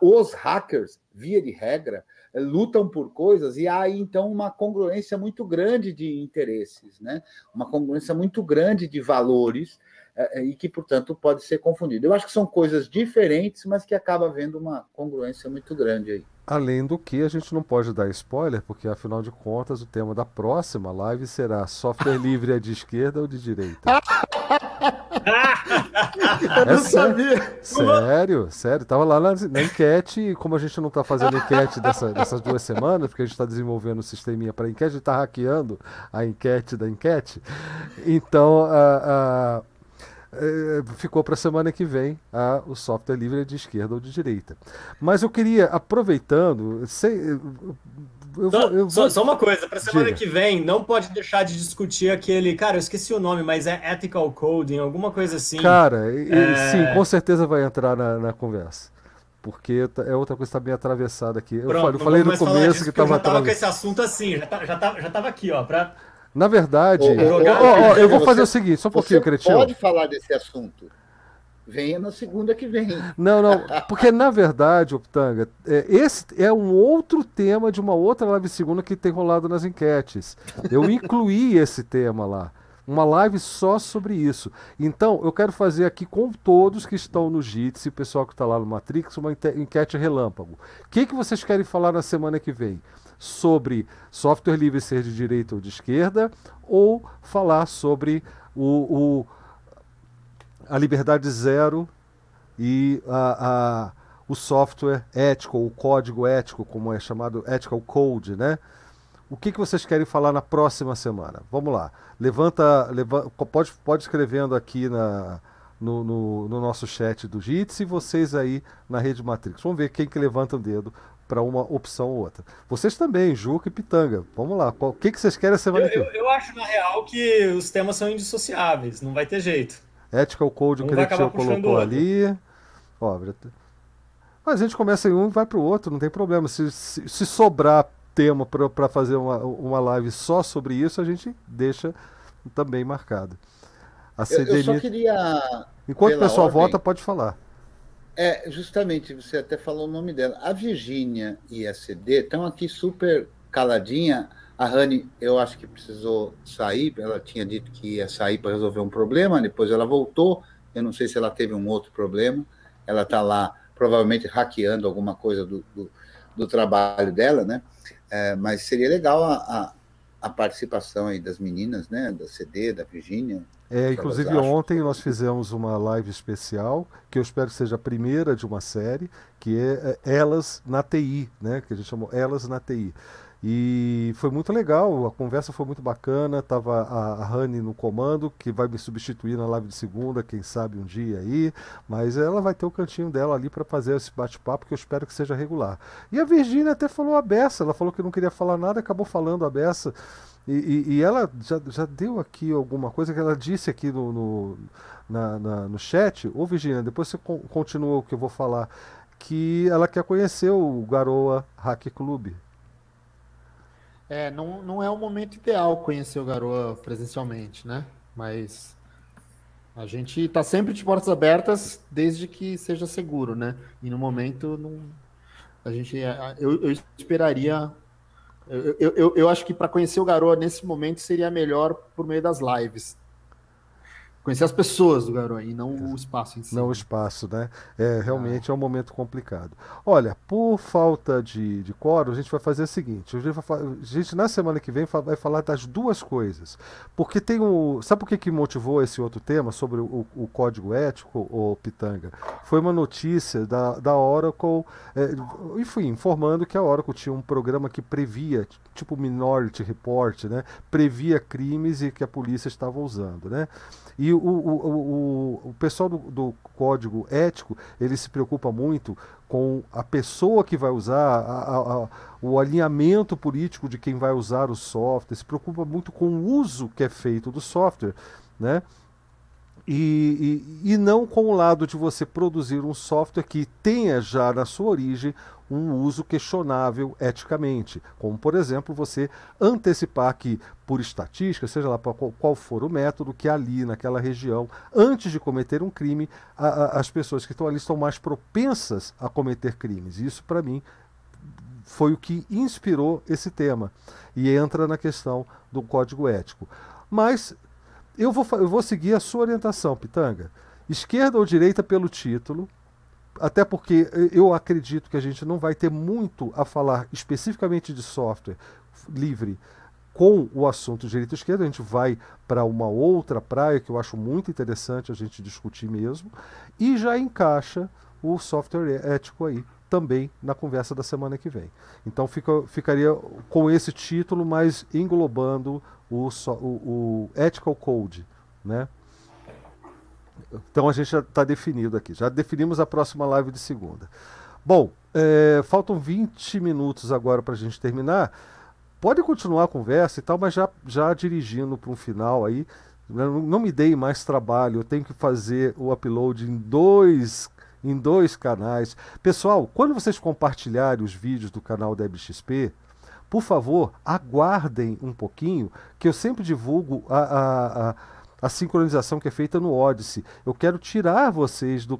os hackers, via de regra, lutam por coisas e há, então, uma congruência muito grande de interesses, né? Uma congruência muito grande de valores, e que, portanto, pode ser confundido. Eu acho que são coisas diferentes, mas que acaba havendo uma congruência muito grande aí. Além do que, a gente não pode dar spoiler, porque, afinal de contas, o tema da próxima live será software livre é de esquerda ou de direita? Eu não sabia. Sério. Tava lá na enquete, e como a gente não está fazendo enquete dessas 2 semanas, porque a gente está desenvolvendo um sisteminha para enquete, a gente está hackeando a enquete da enquete. Então, ficou para a semana que vem o software livre de esquerda ou de direita. Mas eu queria, aproveitando... Só uma coisa, para a semana que vem, não pode deixar de discutir aquele... Cara, eu esqueci o nome, mas é ethical coding, alguma coisa assim. Cara, sim, com certeza vai entrar na conversa. porque é outra coisa que está bem atravessada aqui. Pronto, eu falei no começo disso, que estava atravessado. Com esse assunto assim, já estava aqui, ó. Pra... Na verdade, eu vou fazer o seguinte, só um pouquinho, Cretil. Pode falar desse assunto. Venha na segunda que vem. Não, não, porque na verdade, Pitanga, esse é um outro tema de uma outra live segunda que tem rolado nas enquetes. Eu incluí esse tema lá. Uma live só sobre isso. Então, eu quero fazer aqui com todos que estão no Jitsi, o pessoal que está lá no Matrix, uma enquete relâmpago. O que, que vocês querem falar na semana que vem? Sobre software livre ser de direita ou de esquerda, ou falar sobre a liberdade zero e o software ético, o código ético, como é chamado, ethical code, né? O que, que vocês querem falar na próxima semana? Vamos lá. Levanta pode escrevendo aqui no nosso chat do Jitsi e vocês aí na Rede Matrix. Vamos ver quem que levanta o dedo para uma opção ou outra. Vocês também, Juca e Pitanga. Vamos lá. O que, que vocês querem semana que vem? Eu acho, na real, que os temas são indissociáveis. Não vai ter jeito. Ethical Code, o que eu colocou ali. Ó, mas a gente começa em um e vai para o outro. Não tem problema. Se sobrar tema para fazer uma live só sobre isso, a gente deixa também marcado. A CDMI... eu só queria... Enquanto o pessoal vota, pode falar. É, justamente, você até falou o nome dela. A Virgínia e a CD estão aqui super caladinha. A Rani, eu acho que precisou sair, ela tinha dito que ia sair para resolver um problema, depois ela voltou, eu não sei se ela teve um outro problema, ela está lá provavelmente hackeando alguma coisa do trabalho dela, né? É, mas seria legal a participação aí das meninas, né? Da CD, da Virgínia. É, inclusive ontem nós fizemos uma live especial, que eu espero que seja a primeira de uma série, que é Elas na TI, né? Que a gente chamou Elas na TI. E foi muito legal, a conversa foi muito bacana, estava a Rani no comando, que vai me substituir na live de segunda, quem sabe um dia aí, mas ela vai ter o cantinho dela ali para fazer esse bate-papo, que eu espero que seja regular. E a Virgínia até falou a beça, ela falou que não queria falar nada, acabou falando a beça, e ela já deu aqui alguma coisa que ela disse aqui no chat. Ô Virgínia, depois você continua o que eu vou falar, que ela quer conhecer o Garoa Hacker Club. É, não é o momento ideal conhecer o Garoa presencialmente, né? Mas a gente está sempre de portas abertas desde que seja seguro, né? E no momento, não, a gente, eu esperaria... Eu acho que para conhecer o Garoa nesse momento seria melhor por meio das lives. Conhecer as pessoas do Garoa e não o espaço em si. Não o espaço, né? É, realmente é um momento complicado. Olha, por falta de quórum, a gente vai fazer o seguinte. A gente na semana que vem vai falar das duas coisas. Porque tem um... Sabe por que motivou esse outro tema sobre o código ético, o Pitanga? Foi uma notícia da Oracle, enfim, informando que a Oracle tinha um programa que previa, tipo Minority Report, né? Previa crimes e que a polícia estava usando, né? E o pessoal do código ético, ele se preocupa muito com a pessoa que vai usar, o alinhamento político de quem vai usar o software, se preocupa muito com o uso que é feito do software, né? E não com o lado de você produzir um software que tenha já na sua origem um uso questionável eticamente, como por exemplo você antecipar que por estatística, seja lá qual for o método, que ali naquela região, antes de cometer um crime, as pessoas que estão ali estão mais propensas a cometer crimes. Isso para mim foi o que inspirou esse tema e entra na questão do código ético. Mas eu vou seguir a sua orientação, Pitanga. Esquerda ou direita pelo título, até porque eu acredito que a gente não vai ter muito a falar especificamente de software livre com o assunto direita e esquerda. A gente vai para uma outra praia que eu acho muito interessante a gente discutir mesmo, e já encaixa o software ético aí também na conversa da semana que vem. Então ficaria com esse título, mas englobando o Ethical Code, né? Então a gente já está definido aqui. Já definimos a próxima live de segunda. Bom, faltam 20 minutos agora para a gente terminar. Pode continuar a conversa e tal, mas já dirigindo para um final aí. Não me dei mais trabalho. Eu tenho que fazer o upload em dois em 2 canais. Pessoal, quando vocês compartilharem os vídeos do canal DebXP, por favor, aguardem um pouquinho, que eu sempre divulgo a sincronização que é feita no Odyssey. Eu quero tirar vocês do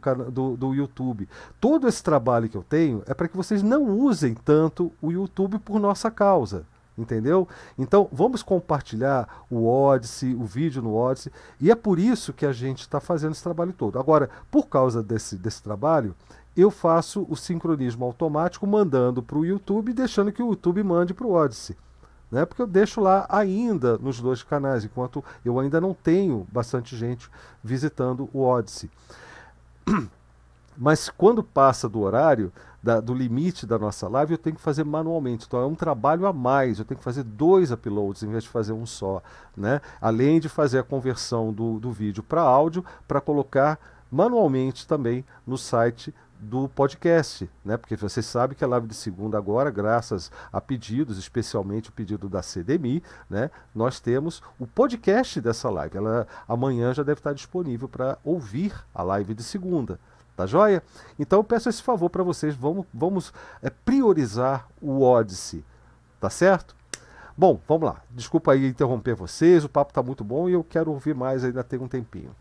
YouTube. Todo esse trabalho que eu tenho é para que vocês não usem tanto o YouTube por nossa causa, entendeu? Então vamos compartilhar o Odyssey, o vídeo no Odyssey, e é por isso que a gente está fazendo esse trabalho todo. Agora, por causa desse trabalho, eu faço o sincronismo automático mandando para o YouTube e deixando que o YouTube mande para o Odyssey, né? Porque eu deixo lá ainda nos 2 canais, enquanto eu ainda não tenho bastante gente visitando o Odyssey. Mas quando passa do horário, do limite da nossa live, eu tenho que fazer manualmente. Então é um trabalho a mais, eu tenho que fazer 2 uploads em vez de fazer um só, né? Além de fazer a conversão do vídeo para áudio, para colocar manualmente também no site do podcast, né? Porque você sabe que a live de segunda agora, graças a pedidos, especialmente o pedido da CDMI, né? Nós temos o podcast dessa live. Ela amanhã já deve estar disponível para ouvir a live de segunda, tá joia? Então eu peço esse favor para vocês, vamos priorizar o Odyssey, tá certo? Bom, vamos lá. Desculpa aí interromper vocês, o papo tá muito bom e eu quero ouvir mais, ainda tem um tempinho.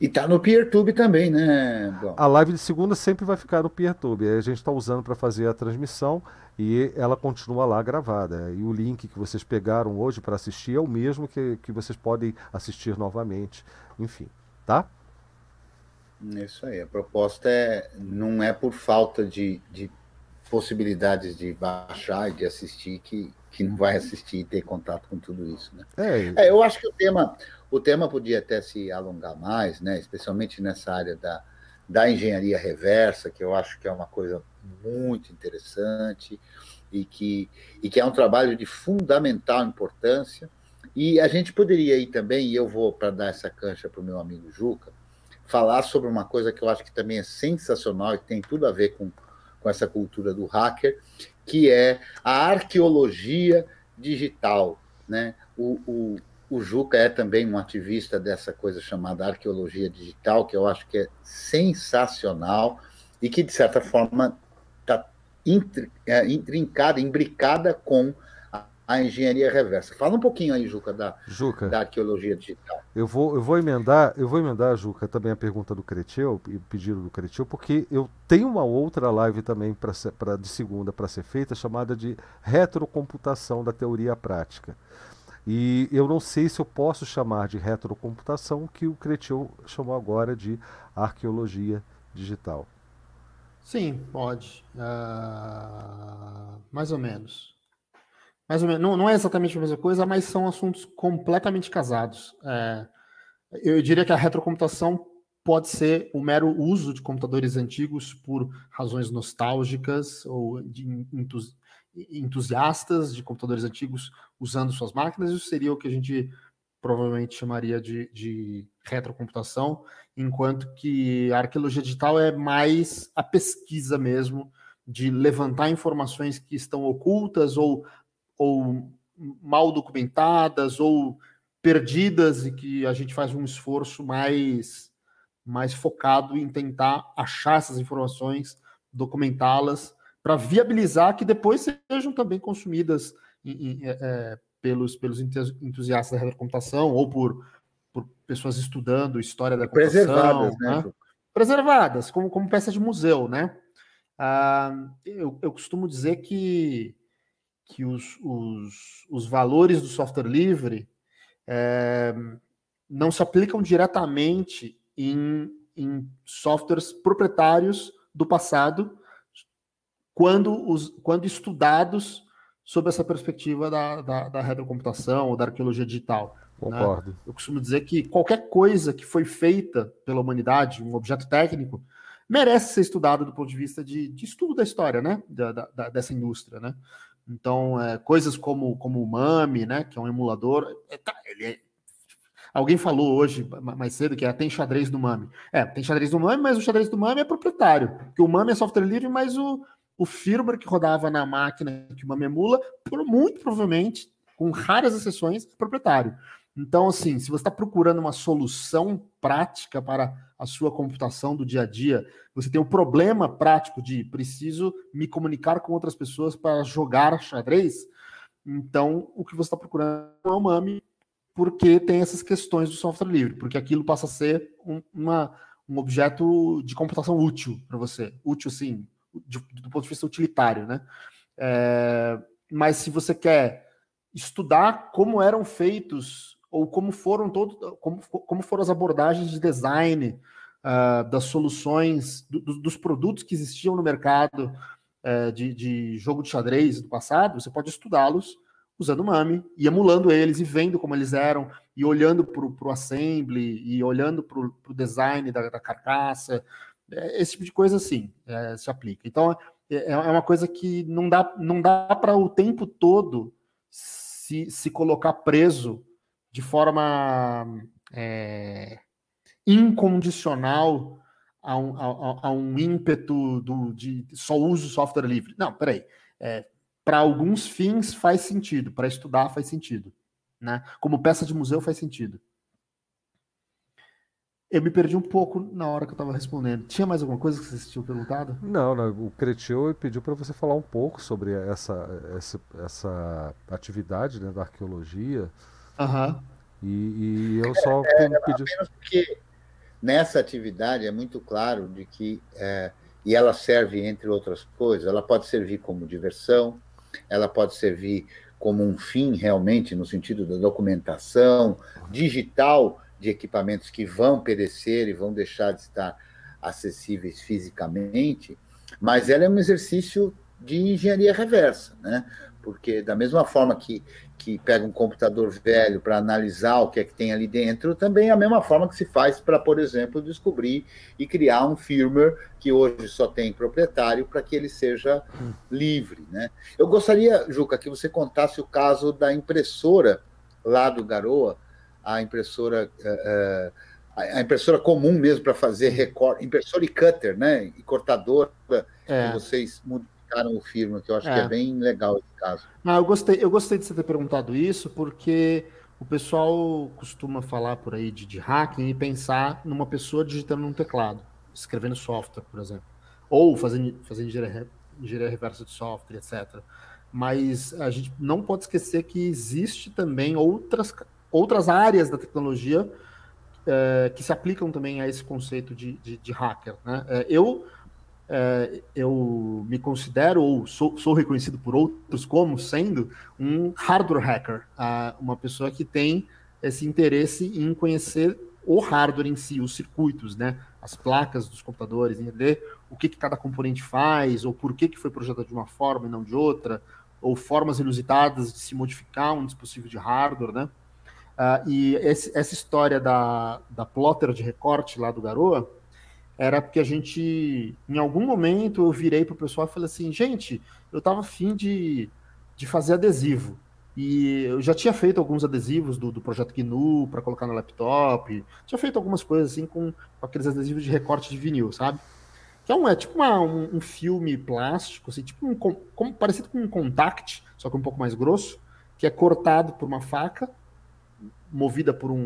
E tá no PeerTube também, né? Bom. A live de segunda sempre vai ficar no PeerTube. A gente está usando para fazer a transmissão e ela continua lá gravada. E o link que vocês pegaram hoje para assistir é o mesmo que vocês podem assistir novamente. Enfim, tá? Isso aí. A proposta não é por falta de possibilidades de baixar e de assistir que não vai assistir e ter contato com tudo isso, né? Eu acho que o tema podia até se alongar mais, né? Especialmente nessa área da engenharia reversa, que eu acho que é uma coisa muito interessante e que é um trabalho de fundamental importância. E a gente poderia ir também, e eu vou, para dar essa cancha para o meu amigo Juca, falar sobre uma coisa que eu acho que também é sensacional e que tem tudo a ver com essa cultura do hacker, que é a arqueologia digital, né? O Juca é também um ativista dessa coisa chamada arqueologia digital, que eu acho que é sensacional e que, de certa forma, está imbricada com a engenharia reversa. Fala um pouquinho aí, Juca, da arqueologia digital. Eu vou emendar, Juca, também a pergunta do Cretil, o pedido do Cretil, porque eu tenho uma outra live também de segunda para ser feita, chamada de retrocomputação da teoria à prática. E eu não sei se eu posso chamar de retrocomputação o que o Cretil chamou agora de arqueologia digital. Sim, pode. Mais ou menos. Mais ou menos. Não, não é exatamente a mesma coisa, mas são assuntos completamente casados. Eu diria que a retrocomputação pode ser o mero uso de computadores antigos por razões nostálgicas ou de entusiastas de computadores antigos usando suas máquinas. Isso seria o que a gente provavelmente chamaria de retrocomputação, enquanto que a arqueologia digital é mais a pesquisa mesmo, de levantar informações que estão ocultas ou mal documentadas ou perdidas, e que a gente faz um esforço mais focado em tentar achar essas informações, documentá-las, para viabilizar que depois sejam também consumidas pelos entusiastas da computação ou por pessoas estudando história da computação. Preservadas, né? Preservadas, como peça de museu, né? Eu costumo dizer que os valores do software livre não se aplicam diretamente em softwares proprietários do passado, quando estudados sob essa perspectiva da retrocomputação ou da arqueologia digital. Concordo. Né? Eu costumo dizer que qualquer coisa que foi feita pela humanidade, um objeto técnico, merece ser estudado do ponto de vista de estudo da história, né? Dessa indústria, né? Então, coisas como o MAME, né? Que é um emulador. Alguém falou hoje, mais cedo, que tem xadrez do MAME. Tem xadrez do MAME, mas o xadrez do MAME é proprietário. Porque o MAME é software livre, mas o firmware que rodava na máquina que o MAME emula, muito provavelmente, com raras exceções, é proprietário. Então, assim, se você está procurando uma solução prática para a sua computação do dia a dia, você tem o problema prático de preciso me comunicar com outras pessoas para jogar xadrez, então o que você está procurando é o MAME, porque tem essas questões do software livre, porque aquilo passa a ser um objeto de computação útil para você. Útil, sim, do ponto de vista utilitário, né? Mas se você quer estudar como eram feitos ou como foram as abordagens de design das soluções, dos produtos que existiam no mercado de jogo de xadrez do passado, você pode estudá-los usando o MAME e emulando eles e vendo como eles eram e olhando para o assembly e olhando para o design da carcaça. Esse tipo de coisa, sim, se aplica. Então, é uma coisa que não dá para o tempo todo se colocar preso de forma incondicional a um ímpeto de só uso software livre. Não, peraí. Para alguns fins faz sentido, para estudar faz sentido, né? Como peça de museu faz sentido. Eu me perdi um pouco na hora que eu estava respondendo. Tinha mais alguma coisa que vocês tinham perguntado? Não, o Cretil pediu para você falar um pouco sobre essa atividade, né, da arqueologia. Uhum. E eu só pedi... Apenas porque nessa atividade é muito claro de que... E ela serve, entre outras coisas, ela pode servir como diversão, ela pode servir como um fim, realmente, no sentido da documentação digital de equipamentos que vão perecer e vão deixar de estar acessíveis fisicamente, mas ela é um exercício de engenharia reversa, né? Porque da mesma forma que pega um computador velho para analisar o que é que tem ali dentro, também é a mesma forma que se faz para, por exemplo, descobrir e criar um firmware que hoje só tem proprietário para que ele seja livre, né? Eu gostaria, Juca, que você contasse o caso da impressora lá do Garoa, a impressora comum mesmo para fazer recorte, impressora e cutter, né? E cortadora, que vocês o firma, que eu acho que é bem legal esse caso. Ah, eu gostei de você ter perguntado isso, porque o pessoal costuma falar por aí de hacking e pensar numa pessoa digitando num teclado, escrevendo software, por exemplo, ou fazendo engenharia reversa de software, etc. Mas a gente não pode esquecer que existe também outras áreas da tecnologia que se aplicam também a esse conceito de hacker, né? Eu me considero, ou sou reconhecido por outros como sendo um hardware hacker, uma pessoa que tem esse interesse em conhecer o hardware em si, os circuitos, né? As placas dos computadores, entender o que cada componente faz, ou por que foi projetado de uma forma e não de outra, ou formas inusitadas de se modificar um dispositivo de hardware, né? E essa história da plotter de recorte lá do Garoa, era porque a gente, em algum momento, eu virei para o pessoal e falei assim, gente, eu estava afim de fazer adesivo. E eu já tinha feito alguns adesivos do projeto GNU para colocar no laptop, tinha feito algumas coisas assim com aqueles adesivos de recorte de vinil, sabe? Então é tipo um filme plástico, assim, tipo parecido com um contact, só que um pouco mais grosso, que é cortado por uma faca, movida por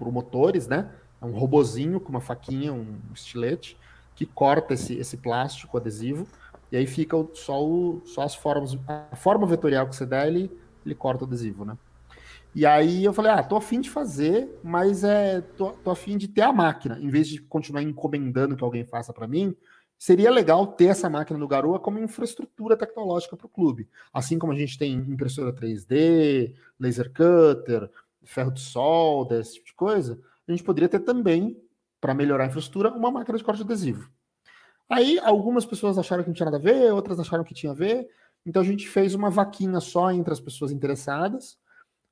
motores, né? Um robozinho com uma faquinha, um estilete, que corta esse plástico adesivo, e aí fica só as formas, a forma vetorial que você der, ele corta o adesivo, né? E aí eu falei, tô afim de fazer, mas tô afim de ter a máquina, em vez de continuar encomendando que alguém faça para mim, seria legal ter essa máquina no Garoa como infraestrutura tecnológica para o clube, assim como a gente tem impressora 3D, laser cutter, ferro de solda, esse tipo de coisa, a gente poderia ter também, para melhorar a infraestrutura, uma máquina de corte adesivo. Aí, algumas pessoas acharam que não tinha nada a ver, outras acharam que tinha a ver, então a gente fez uma vaquinha só entre as pessoas interessadas.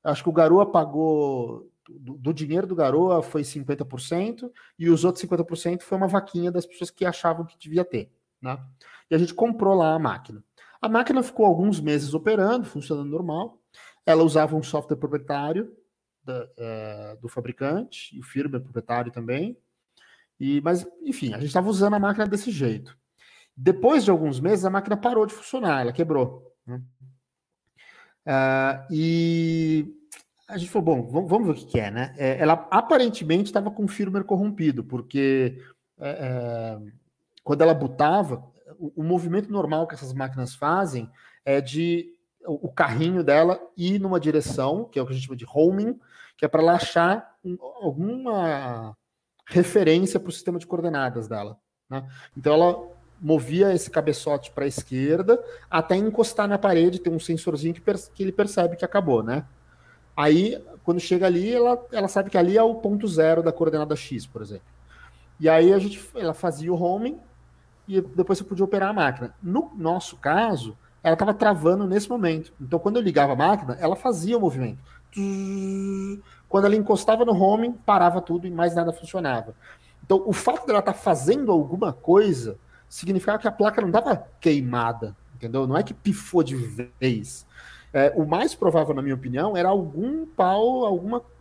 Acho que o Garoa pagou, do dinheiro do Garoa foi 50%, e os outros 50% foi uma vaquinha das pessoas que achavam que devia ter, né? E a gente comprou lá a máquina. A máquina ficou alguns meses operando, funcionando normal, ela usava um software proprietário, do fabricante, e o firmware proprietário também, mas enfim, a gente estava usando a máquina desse jeito. Depois de alguns meses, a máquina parou de funcionar, ela quebrou, né? E a gente falou, bom, vamos ver o que é, né? Ela aparentemente estava com firmware corrompido, porque quando ela botava, o movimento normal que essas máquinas fazem é de o carrinho dela ir numa direção, que é o que a gente chama de homing, que é para ela achar alguma referência para o sistema de coordenadas dela, né? Então ela movia esse cabeçote para a esquerda até encostar na parede, tem um sensorzinho que ele percebe que acabou, né? Aí, quando chega ali, ela sabe que ali é o ponto zero da coordenada X, por exemplo. E aí ela fazia o homing e depois você podia operar a máquina. No nosso caso, ela estava travando nesse momento. Então, quando eu ligava a máquina, ela fazia o movimento. Quando ela encostava no homing, parava tudo e mais nada funcionava. Então, o fato dela estar fazendo alguma coisa significava que a placa não estava queimada, entendeu? Não é que pifou de vez. O mais provável, na minha opinião, era algum pau,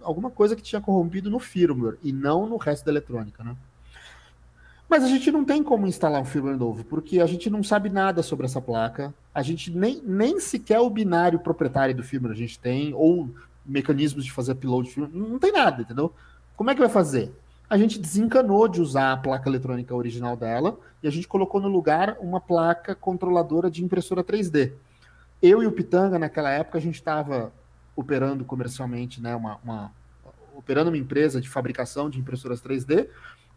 alguma coisa que tinha corrompido no firmware e não no resto da eletrônica, né? Mas a gente não tem como instalar um firmware novo, porque a gente não sabe nada sobre essa placa, a gente nem sequer o binário proprietário do firmware a gente tem, ou mecanismos de fazer upload de firmware, não tem nada, entendeu? Como é que vai fazer? A gente desencanou de usar a placa eletrônica original dela e a gente colocou no lugar uma placa controladora de impressora 3D. Eu e o Pitanga, naquela época, a gente estava operando comercialmente, né, operando uma empresa de fabricação de impressoras 3D.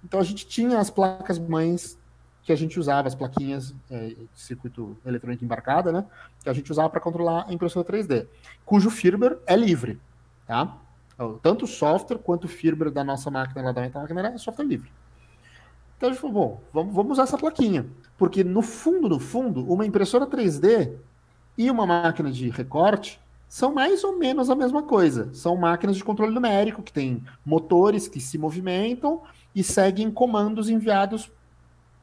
Então, a gente tinha as placas-mães que a gente usava, as plaquinhas de circuito eletrônico embarcada, né? Que a gente usava para controlar a impressora 3D, cujo firmware é livre, tá? Tanto o software quanto o firmware da nossa máquina, lá da MetaMáquina, é software livre. Então, a gente falou, bom, vamos usar essa plaquinha, porque no fundo, uma impressora 3D e uma máquina de recorte são mais ou menos a mesma coisa. São máquinas de controle numérico, que tem motores que se movimentam e seguem comandos enviados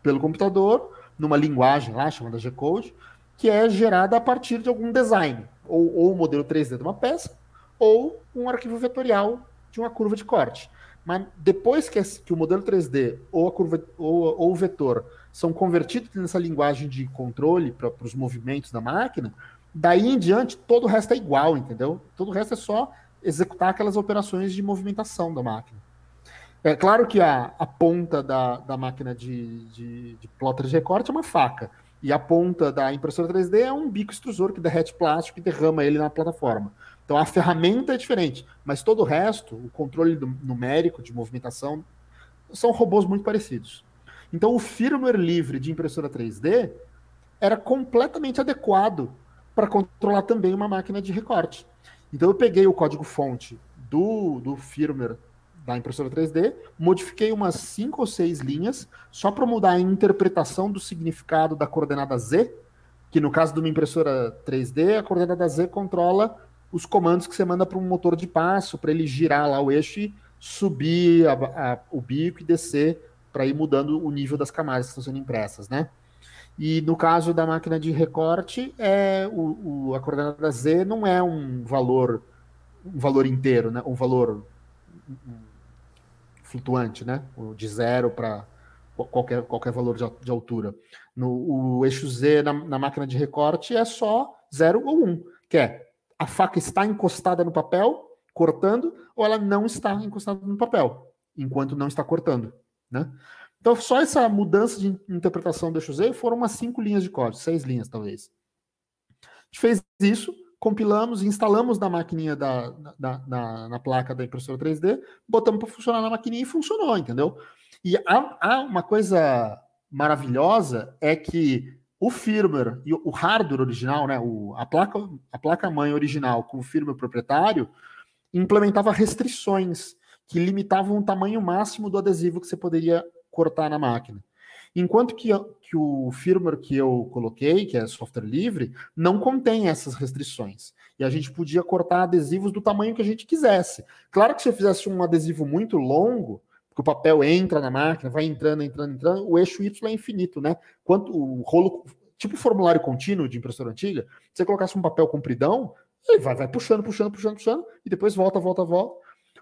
pelo computador, numa linguagem lá, chamada G-Code, que é gerada a partir de algum design, ou um modelo 3D de uma peça, ou um arquivo vetorial de uma curva de corte. Mas depois que o modelo 3D ou a curva ou o vetor são convertidos nessa linguagem de controle para os movimentos da máquina, daí em diante todo o resto é igual, entendeu? Todo o resto é só executar aquelas operações de movimentação da máquina. É claro que a ponta da máquina de plotter de recorte é uma faca, e a ponta da impressora 3D é um bico extrusor que derrete plástico e derrama ele na plataforma. Então a ferramenta é diferente, mas todo o resto, o controle numérico de movimentação, são robôs muito parecidos. Então o firmware livre de impressora 3D era completamente adequado para controlar também uma máquina de recorte. Então eu peguei o código-fonte do firmware da impressora 3D, modifiquei umas 5 ou 6 linhas só para mudar a interpretação do significado da coordenada Z, que no caso de uma impressora 3D, a coordenada Z controla os comandos que você manda para um motor de passo, para ele girar lá o eixo e subir o bico e descer para ir mudando o nível das camadas que estão sendo impressas, né? E no caso da máquina de recorte, a coordenada Z não é um valor inteiro, né? Um valor flutuante, né? De zero para qualquer valor de altura. O eixo Z na máquina de recorte é só 0 ou 1, que é a faca está encostada no papel, cortando, ou ela não está encostada no papel, enquanto não está cortando, né? Então, só essa mudança de interpretação do eixo Z foram umas 5 linhas de código, 6 linhas, talvez. A gente fez isso, compilamos, instalamos na maquininha na placa da impressora 3D, botamos para funcionar na maquininha e funcionou, entendeu? E há uma coisa maravilhosa, é que o firmware e o hardware original, né, a placa-mãe original com o firmware proprietário, implementava restrições que limitavam o tamanho máximo do adesivo que você poderia cortar na máquina. Enquanto que o firmware que eu coloquei, que é software livre, não contém essas restrições. E a gente podia cortar adesivos do tamanho que a gente quisesse. Claro que se eu fizesse um adesivo muito longo, porque o papel entra na máquina, vai entrando, o eixo Y é infinito, né? Quanto o rolo, tipo formulário contínuo de impressora antiga, se você colocasse um papel compridão, ele vai puxando, e depois volta.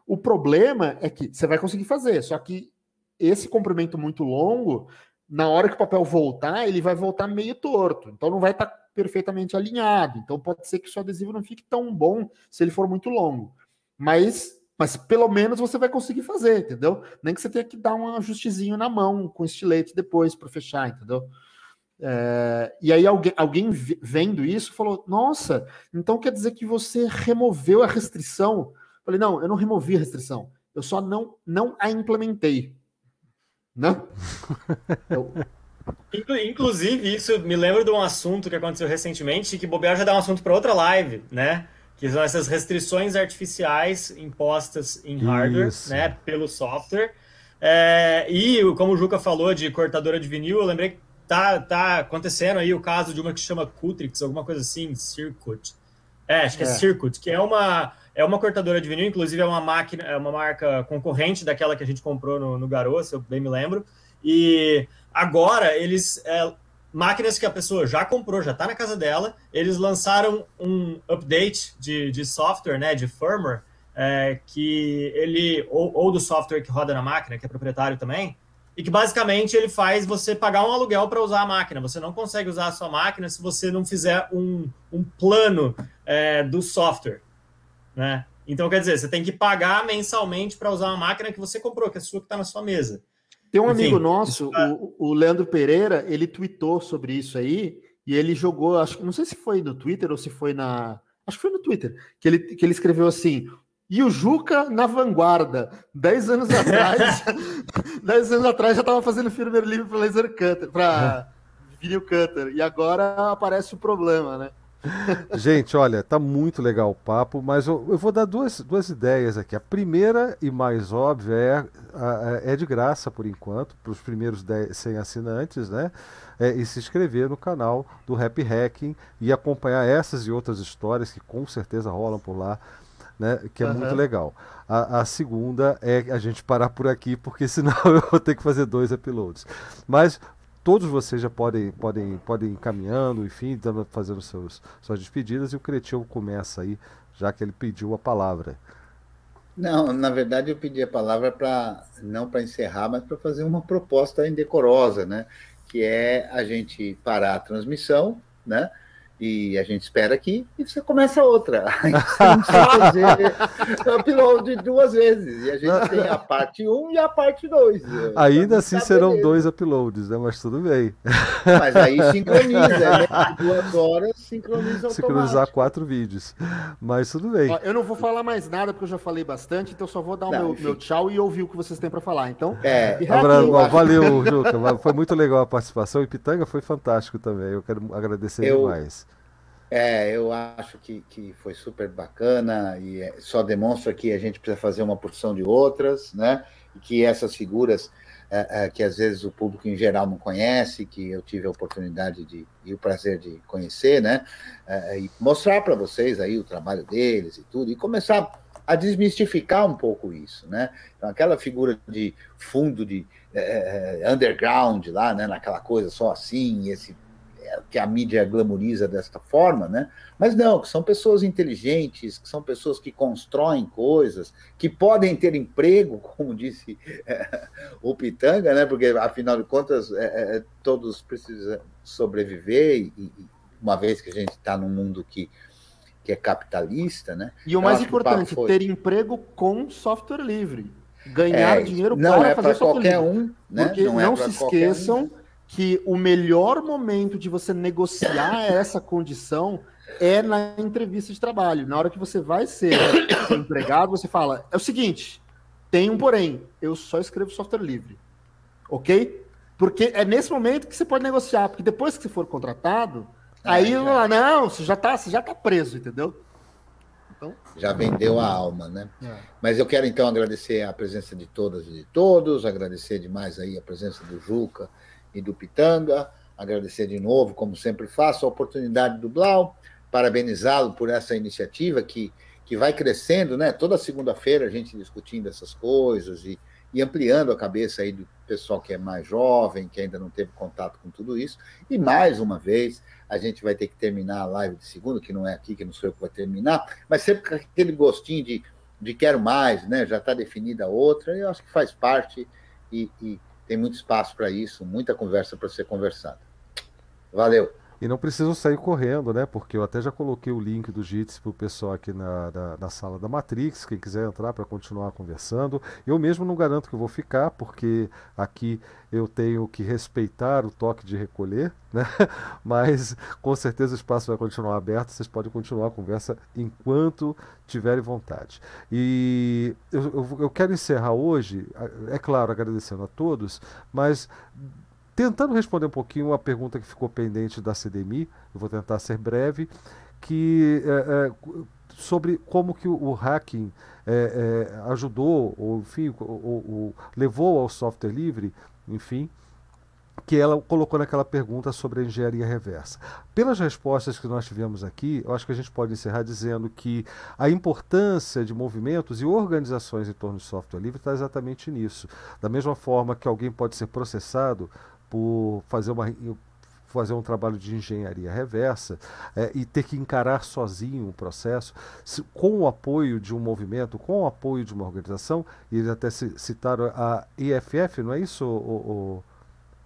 O problema é que você vai conseguir fazer, só que esse comprimento muito longo, na hora que o papel voltar, ele vai voltar meio torto. Então não vai estar perfeitamente alinhado. Então pode ser que o seu adesivo não fique tão bom se ele for muito longo. Mas pelo menos você vai conseguir fazer, entendeu? Nem que você tenha que dar um ajustezinho na mão com estilete depois para fechar, entendeu? E aí alguém vendo isso falou, nossa, então quer dizer que você removeu a restrição? Eu falei, não, eu não removi a restrição, eu só não a implementei. Não? Eu... Inclusive, isso me lembra de um assunto que aconteceu recentemente, que bobear já dá um assunto para outra live, né? Que são essas restrições artificiais impostas em hardware, né, pelo software. E como o Juca falou de cortadora de vinil, eu lembrei que tá acontecendo aí o caso de uma que chama Cutrix, alguma coisa assim, Circuit. Acho que é Circuit, que é uma cortadora de vinil, inclusive é uma marca concorrente daquela que a gente comprou no Garoa, se eu bem me lembro. E agora, eles máquinas que a pessoa já comprou, já está na casa dela, eles lançaram um update de software, né, de firmware, que ele ou do software que roda na máquina, que é proprietário também, e que basicamente ele faz você pagar um aluguel para usar a máquina. Você não consegue usar a sua máquina se você não fizer um plano do software, né? Então, quer dizer, você tem que pagar mensalmente para usar uma máquina que você comprou, que é a sua, que está na sua mesa. Tem um amigo nosso, o Leandro Pereira, ele tweetou sobre isso aí, e ele jogou, acho, não sei se foi no Twitter ou se foi na... Acho que foi no Twitter, que ele escreveu assim, e o Juca na vanguarda, 10 anos atrás, 10 anos atrás já estava fazendo firmware livre para laser cutter, para video cutter, e agora aparece o problema, né? Gente, olha, tá muito legal o papo, mas eu vou dar duas ideias aqui. A primeira e mais óbvia é de graça por enquanto, para os primeiros 100 assinantes, né? E se inscrever no canal do Happy Hacking e acompanhar essas e outras histórias que com certeza rolam por lá, né? Que é muito legal. A segunda é a gente parar por aqui, porque senão eu vou ter que fazer 2 uploads. Mas todos vocês já podem ir caminhando, enfim, fazendo suas despedidas, e o Cretil começa aí, já que ele pediu a palavra. Não, na verdade eu pedi a palavra não para encerrar, mas para fazer uma proposta indecorosa, né? Que é a gente parar a transmissão, né? E a gente espera aqui e você começa outra. Aí você não precisa fazer upload 2 vezes. E a gente tem a parte 1 e a parte 2. Ainda assim tá, serão beleza. 2 uploads, né? Mas tudo bem. Mas aí sincroniza, né? 2 horas sincroniza automático. Sincronizar 4 vídeos. Mas tudo bem. Ó, eu não vou falar mais nada porque eu já falei bastante, então só vou dar meu tchau e ouvir o que vocês têm para falar. Então, valeu, Juca. Foi muito legal a participação. E Pitanga foi fantástico também. Eu quero agradecer demais. Eu acho que foi super bacana e só demonstra que a gente precisa fazer uma porção de outras, né? E que essas figuras que às vezes o público em geral não conhece, que eu tive a oportunidade e o prazer de conhecer, né? E mostrar para vocês aí o trabalho deles e tudo, e começar a desmistificar um pouco isso, né? Então, aquela figura de fundo de underground lá, né? Naquela coisa só assim, que a mídia glamouriza desta forma, né? Mas não, que são pessoas inteligentes, que são pessoas que constroem coisas, que podem ter emprego, como disse o Pitanga, né? Porque, afinal de contas, todos precisam sobreviver, e uma vez que a gente está num mundo que é capitalista, né? E o mais importante, ter emprego com software livre. Ganhar dinheiro para fazer software livre. Não é para qualquer um, né? Porque não se esqueçam que o melhor momento de você negociar essa condição é na entrevista de trabalho. Na hora que você vai ser empregado, você fala, é o seguinte, tem um porém, eu só escrevo software livre, ok? Porque é nesse momento que você pode negociar, porque depois que você for contratado, você já tá preso, entendeu? Então... Já vendeu a alma, né? Mas eu quero, então, agradecer a presença de todas e de todos, agradecer demais aí a presença do Juca, e do Pitanga, agradecer de novo, como sempre faço, a oportunidade do Blau, parabenizá-lo por essa iniciativa que vai crescendo, né? Toda segunda-feira a gente discutindo essas coisas e ampliando a cabeça aí do pessoal que é mais jovem, que ainda não teve contato com tudo isso, e mais uma vez a gente vai ter que terminar a live de segunda, que não é aqui, que não sou eu que vai terminar, mas sempre com aquele gostinho de quero mais, né? Já está definida outra, eu acho que faz parte e tem muito espaço para isso, muita conversa para ser conversada. Valeu. E não precisam sair correndo, né? Porque eu até já coloquei o link do Jitsi para o pessoal aqui na sala da Matrix, quem quiser entrar para continuar conversando. Eu mesmo não garanto que eu vou ficar, porque aqui eu tenho que respeitar o toque de recolher, né? Mas com certeza o espaço vai continuar aberto, vocês podem continuar a conversa enquanto tiverem vontade. E eu quero encerrar hoje, é claro, agradecendo a todos, mas tentando responder um pouquinho a pergunta que ficou pendente da CDMI, eu vou tentar ser breve, que sobre como que o hacking ajudou, ou enfim, ou levou ao software livre, enfim, que ela colocou naquela pergunta sobre a engenharia reversa. Pelas respostas que nós tivemos aqui, eu acho que a gente pode encerrar dizendo que a importância de movimentos e organizações em torno do software livre está exatamente nisso. Da mesma forma que alguém pode ser processado por fazer um trabalho de engenharia reversa e ter que encarar sozinho o processo, com o apoio de um movimento, com o apoio de uma organização, e eles até citaram a EFF, não é isso,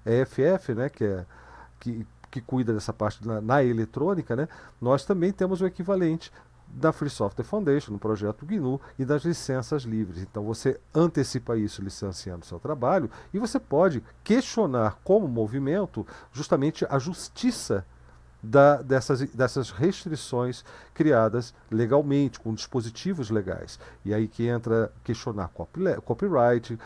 a EFF, né, que cuida dessa parte na eletrônica, né? Nós também temos o equivalente da Free Software Foundation, no projeto GNU e das licenças livres. Então você antecipa isso licenciando seu trabalho e você pode questionar como movimento justamente a justiça dessas restrições criadas legalmente, com dispositivos legais. E aí que entra questionar copyright,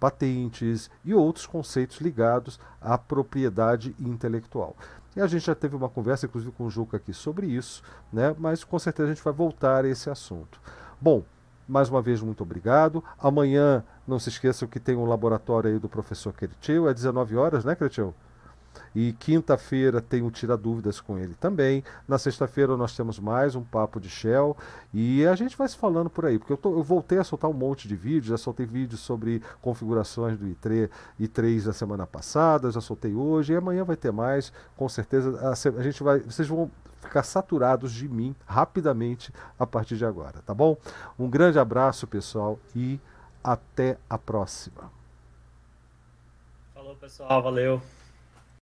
patentes e outros conceitos ligados à propriedade intelectual. E a gente já teve uma conversa, inclusive, com o Juca aqui sobre isso, né? Mas com certeza a gente vai voltar a esse assunto. Bom, mais uma vez, muito obrigado. Amanhã, não se esqueçam que tem um laboratório aí do professor Cretê, é 19 horas, né, Cretê? E quinta-feira tem o Tira Dúvidas com ele também. Na sexta-feira nós temos mais um Papo de Shell. E a gente vai se falando por aí, porque eu voltei a soltar um monte de vídeos. Já soltei vídeos sobre configurações do i3 da semana passada, já soltei hoje. E amanhã vai ter mais, com certeza. A gente vai, vocês vão ficar saturados de mim rapidamente a partir de agora, tá bom? Um grande abraço, pessoal, e até a próxima. Falou, pessoal, valeu.